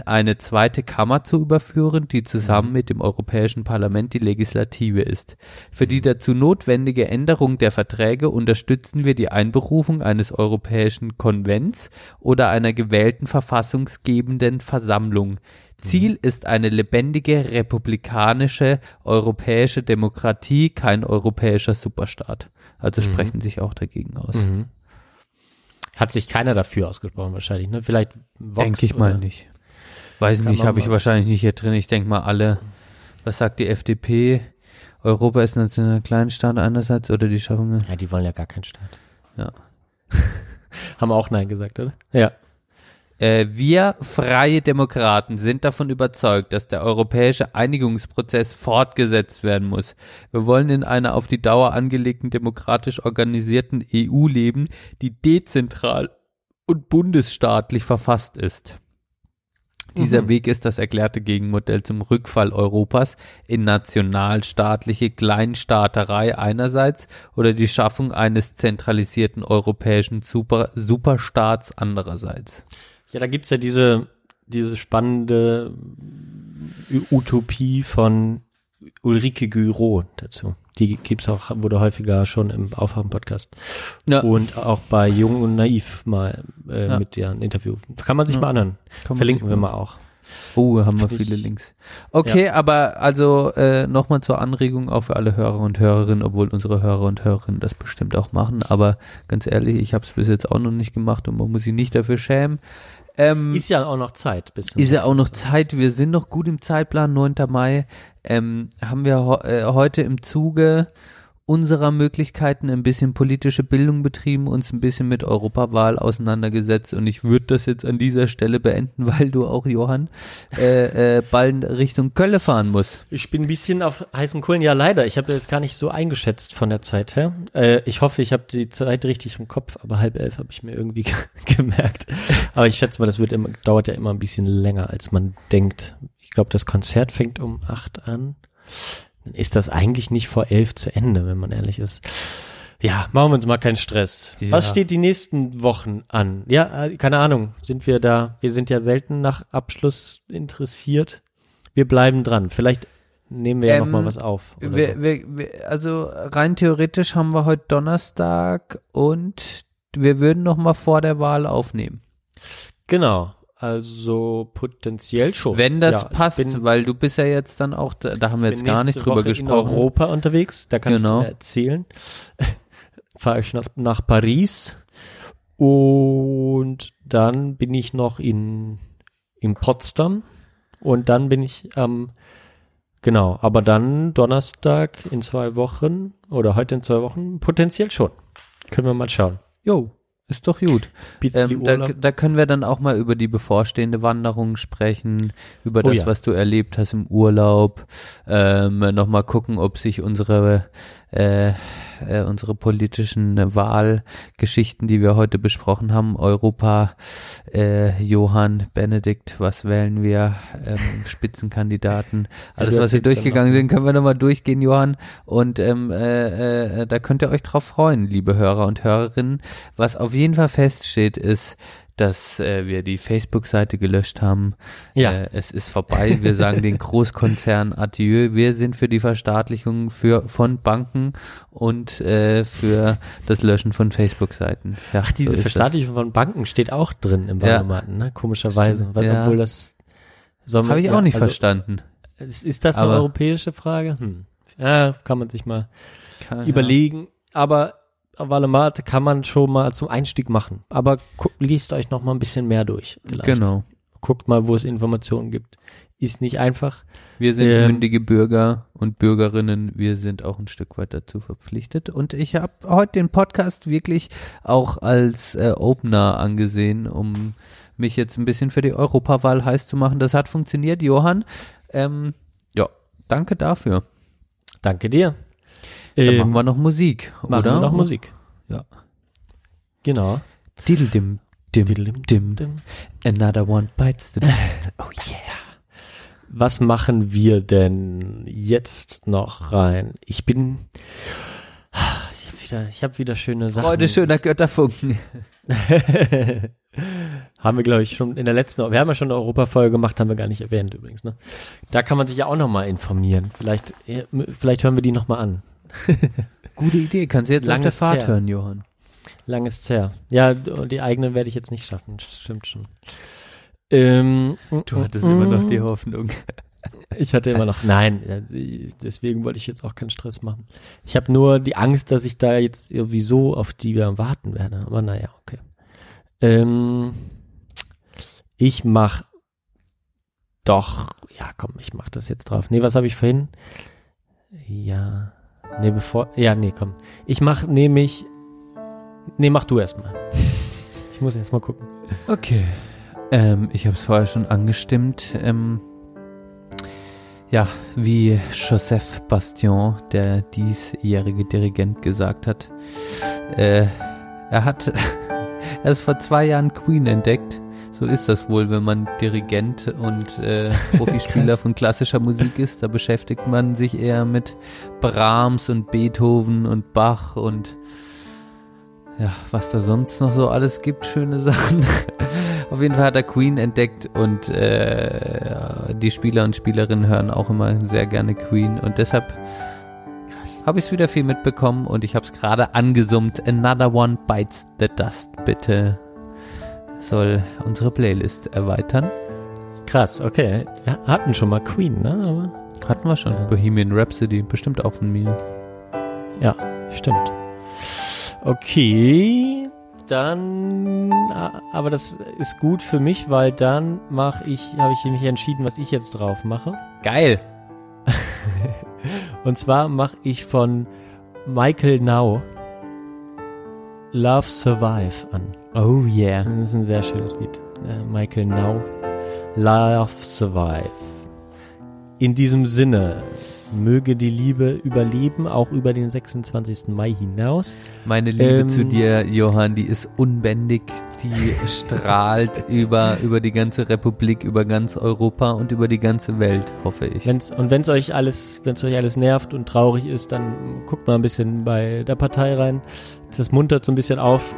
eine zweite Kammer zu überführen, die zusammen mit dem Europäischen Parlament die Legislative ist. Für die dazu notwendige Änderung der Verträge unterstützen wir die Einberufung eines Europäischen Konvents oder einer gewählten verfassungsgebenden Versammlung. Ziel ist eine lebendige, republikanische, europäische Demokratie, kein europäischer Superstaat. Also sprechen sich auch dagegen aus. Mhm. Hat sich keiner dafür ausgesprochen wahrscheinlich, ne? Vielleicht Vox, denke ich mal nicht. Weiß nicht, habe ich wahrscheinlich nicht hier drin. Ich denke mal alle, was sagt die FDP? Europa ist ein nationaler Kleinstaat einerseits oder die Schaffung? Ja, die wollen ja gar keinen Staat. Ja. Haben auch Nein gesagt, oder? Ja. Wir Freie Demokraten sind davon überzeugt, dass der europäische Einigungsprozess fortgesetzt werden muss. Wir wollen in einer auf die Dauer angelegten demokratisch organisierten EU leben, die dezentral und bundesstaatlich verfasst ist. Dieser Weg ist das erklärte Gegenmodell zum Rückfall Europas in nationalstaatliche Kleinstaaterei einerseits oder die Schaffung eines zentralisierten europäischen Superstaats andererseits. Ja, da gibt's ja diese spannende Utopie von Ulrike Guérot dazu. Die gibt's auch, wurde häufiger schon im Aufwachen-Podcast und auch bei Jung und Naiv mal mit dir ein Interview. Kann man sich mal anhören. Verlinken wir mal auch. Oh, haben wir viele Links. Okay, aber also nochmal zur Anregung auch für alle Hörer und Hörerinnen, obwohl unsere Hörer und Hörerinnen das bestimmt auch machen, aber ganz ehrlich, ich habe es bis jetzt auch noch nicht gemacht und man muss sich nicht dafür schämen. Ist ja auch noch Zeit. Wir sind noch gut im Zeitplan, 9. Mai. Haben wir heute im Zuge unserer Möglichkeiten ein bisschen politische Bildung betrieben, uns ein bisschen mit Europawahl auseinandergesetzt und ich würde das jetzt an dieser Stelle beenden, weil du auch, Johann, bald Richtung Köln fahren musst. Ich bin ein bisschen auf heißen Kohlen, ja leider, ich habe das gar nicht so eingeschätzt von der Zeit her. Ich hoffe, ich habe die Zeit richtig im Kopf, aber 10:30 habe ich mir irgendwie gemerkt. Aber ich schätze mal, das dauert ja immer ein bisschen länger, als man denkt. Ich glaube, das Konzert fängt um 8 an. Dann ist das eigentlich nicht vor 11 zu Ende, wenn man ehrlich ist. Ja, machen wir uns mal keinen Stress. Ja. Was steht die nächsten Wochen an? Ja, keine Ahnung, sind wir da? Wir sind ja selten nach Abschluss interessiert. Wir bleiben dran. Vielleicht nehmen wir ja nochmal was auf. Oder also rein theoretisch haben wir heute Donnerstag und wir würden nochmal vor der Wahl aufnehmen. Genau. Also potenziell schon. Wenn das passt, weil du bist ja jetzt dann auch, da haben wir jetzt gar nicht drüber gesprochen. In Europa unterwegs, da kann ich dir erzählen. Fahre ich nach Paris und dann bin ich noch in Potsdam und dann bin ich aber dann Donnerstag in 2 Wochen oder heute in 2 Wochen, potenziell schon. Können wir mal schauen. Jo. Ist doch gut. Da können wir dann auch mal über die bevorstehende Wanderung sprechen, über das, was du erlebt hast im Urlaub, nochmal gucken, ob sich unsere politischen Wahlgeschichten, die wir heute besprochen haben, Europa, Johann, Benedikt, was wählen wir, Spitzenkandidaten, alles, was wir durchgegangen sind, können wir nochmal durchgehen, Johann, und da könnt ihr euch drauf freuen, liebe Hörer und Hörerinnen. Was auf jeden Fall feststeht, ist, dass wir die Facebook-Seite gelöscht haben. Ja. Es ist vorbei. Wir sagen den Großkonzernen Adieu. Wir sind für die Verstaatlichung von Banken und für das Löschen von Facebook-Seiten. Ja, ach, diese Verstaatlichung von Banken steht auch drin im Wahlautomaten, ne? Komischerweise. Obwohl das habe ich auch nicht verstanden. Ist das eine europäische Frage? Ja, kann man sich mal überlegen. Aber Wahlautomate kann man schon mal zum Einstieg machen, aber liest euch noch mal ein bisschen mehr durch. Vielleicht. Genau. Guckt mal, wo es Informationen gibt. Ist nicht einfach. Wir sind mündige Bürger und Bürgerinnen. Wir sind auch ein Stück weit dazu verpflichtet. Und ich habe heute den Podcast wirklich auch als Opener angesehen, um mich jetzt ein bisschen für die Europawahl heiß zu machen. Das hat funktioniert, Johann. Danke dafür. Danke dir. Dann machen wir noch Musik, oder? Ja. Genau. Diddle-dim, dim, diddle-dim, dim, dim. Another one bites the dust. Oh yeah. Was machen wir denn jetzt noch rein? Ich habe wieder schöne Sachen. Freude, schöner Götterfunken. Haben wir, glaube ich, schon in der letzten, wir haben ja schon eine Europa-Folge gemacht, haben wir gar nicht erwähnt übrigens, ne? Da kann man sich ja auch nochmal informieren. Vielleicht hören wir die nochmal an. Gute Idee, kannst du jetzt auf der Fahrt hören, Johann. Lang ist's her. Ja, die eigene werde ich jetzt nicht schaffen, stimmt schon. Du hattest immer noch die Hoffnung. Ich hatte immer noch, nein, deswegen wollte ich jetzt auch keinen Stress machen. Ich habe nur die Angst, dass ich da jetzt irgendwie so auf die wir warten werde, aber naja, okay. Ich mach das jetzt drauf. Nee, was habe ich vorhin? Ja, nee, komm. Mach du erstmal. Ich muss erstmal gucken. Okay. Ich habe es vorher schon angestimmt. Wie Joseph Bastion, der diesjährige Dirigent, gesagt hat, er ist vor 2 Jahren Queen entdeckt. So ist das wohl, wenn man Dirigent und Profispieler von klassischer Musik ist. Da beschäftigt man sich eher mit Brahms und Beethoven und Bach und ja, was da sonst noch so alles gibt, schöne Sachen. Auf jeden Fall hat er Queen entdeckt und die Spieler und Spielerinnen hören auch immer sehr gerne Queen und deshalb habe ich es wieder viel mitbekommen und ich habe es gerade angesummt. Another One Bites the Dust, bitte. Soll unsere Playlist erweitern. Krass, okay. Ja, hatten schon mal Queen, ne? Aber hatten wir schon. Ja. Bohemian Rhapsody, bestimmt auch von mir. Ja, stimmt. Okay, dann, aber das ist gut für mich, weil dann habe ich mich entschieden, was ich jetzt drauf mache. Geil! Und zwar mache ich von Michael Nau Love Survive an. Oh yeah. Das ist ein sehr schönes Lied. Michael Nau, Love Survive. In diesem Sinne, möge die Liebe überleben, auch über den 26. Mai hinaus. Meine Liebe zu dir, Johann, die ist unbändig, die strahlt über die ganze Republik, über ganz Europa und über die ganze Welt, hoffe ich. Wenn es euch alles nervt und traurig ist, dann guckt mal ein bisschen bei der Partei rein. Das muntert so ein bisschen auf.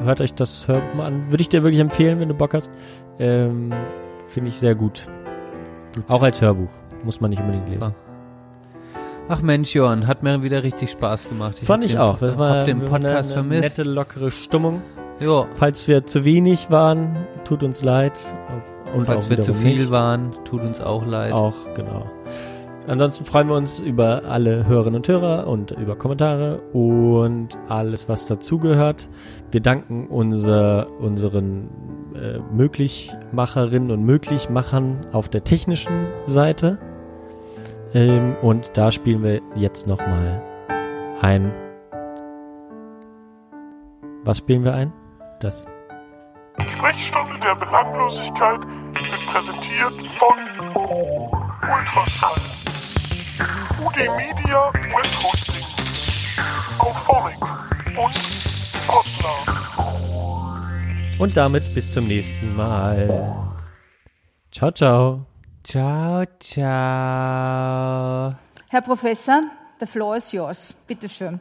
Hört euch das Hörbuch mal an. Würde ich dir wirklich empfehlen, wenn du Bock hast. Finde ich sehr gut. Auch als Hörbuch. Muss man nicht unbedingt lesen. Ach Mensch, Johann, hat mir wieder richtig Spaß gemacht. Fand ich auch. Ich hab den Podcast vermisst. Nette, lockere Stimmung. Jo. Falls wir zu wenig waren, tut uns leid. Und falls wir zu viel waren, tut uns auch leid. Auch, genau. Ansonsten freuen wir uns über alle Hörerinnen und Hörer und über Kommentare und alles, was dazugehört. Wir danken unseren Möglichmacherinnen und Möglichmachern auf der technischen Seite. Und da spielen wir jetzt nochmal ein. Was spielen wir ein? Das. Sprechstunde der Belanglosigkeit wird präsentiert von Ultraschall, UD Media Web Hosting, Auphonic und Podlove. Und damit bis zum nächsten Mal. Ciao, ciao. Ciao, ciao. Herr Professor, the floor is yours. Bitteschön.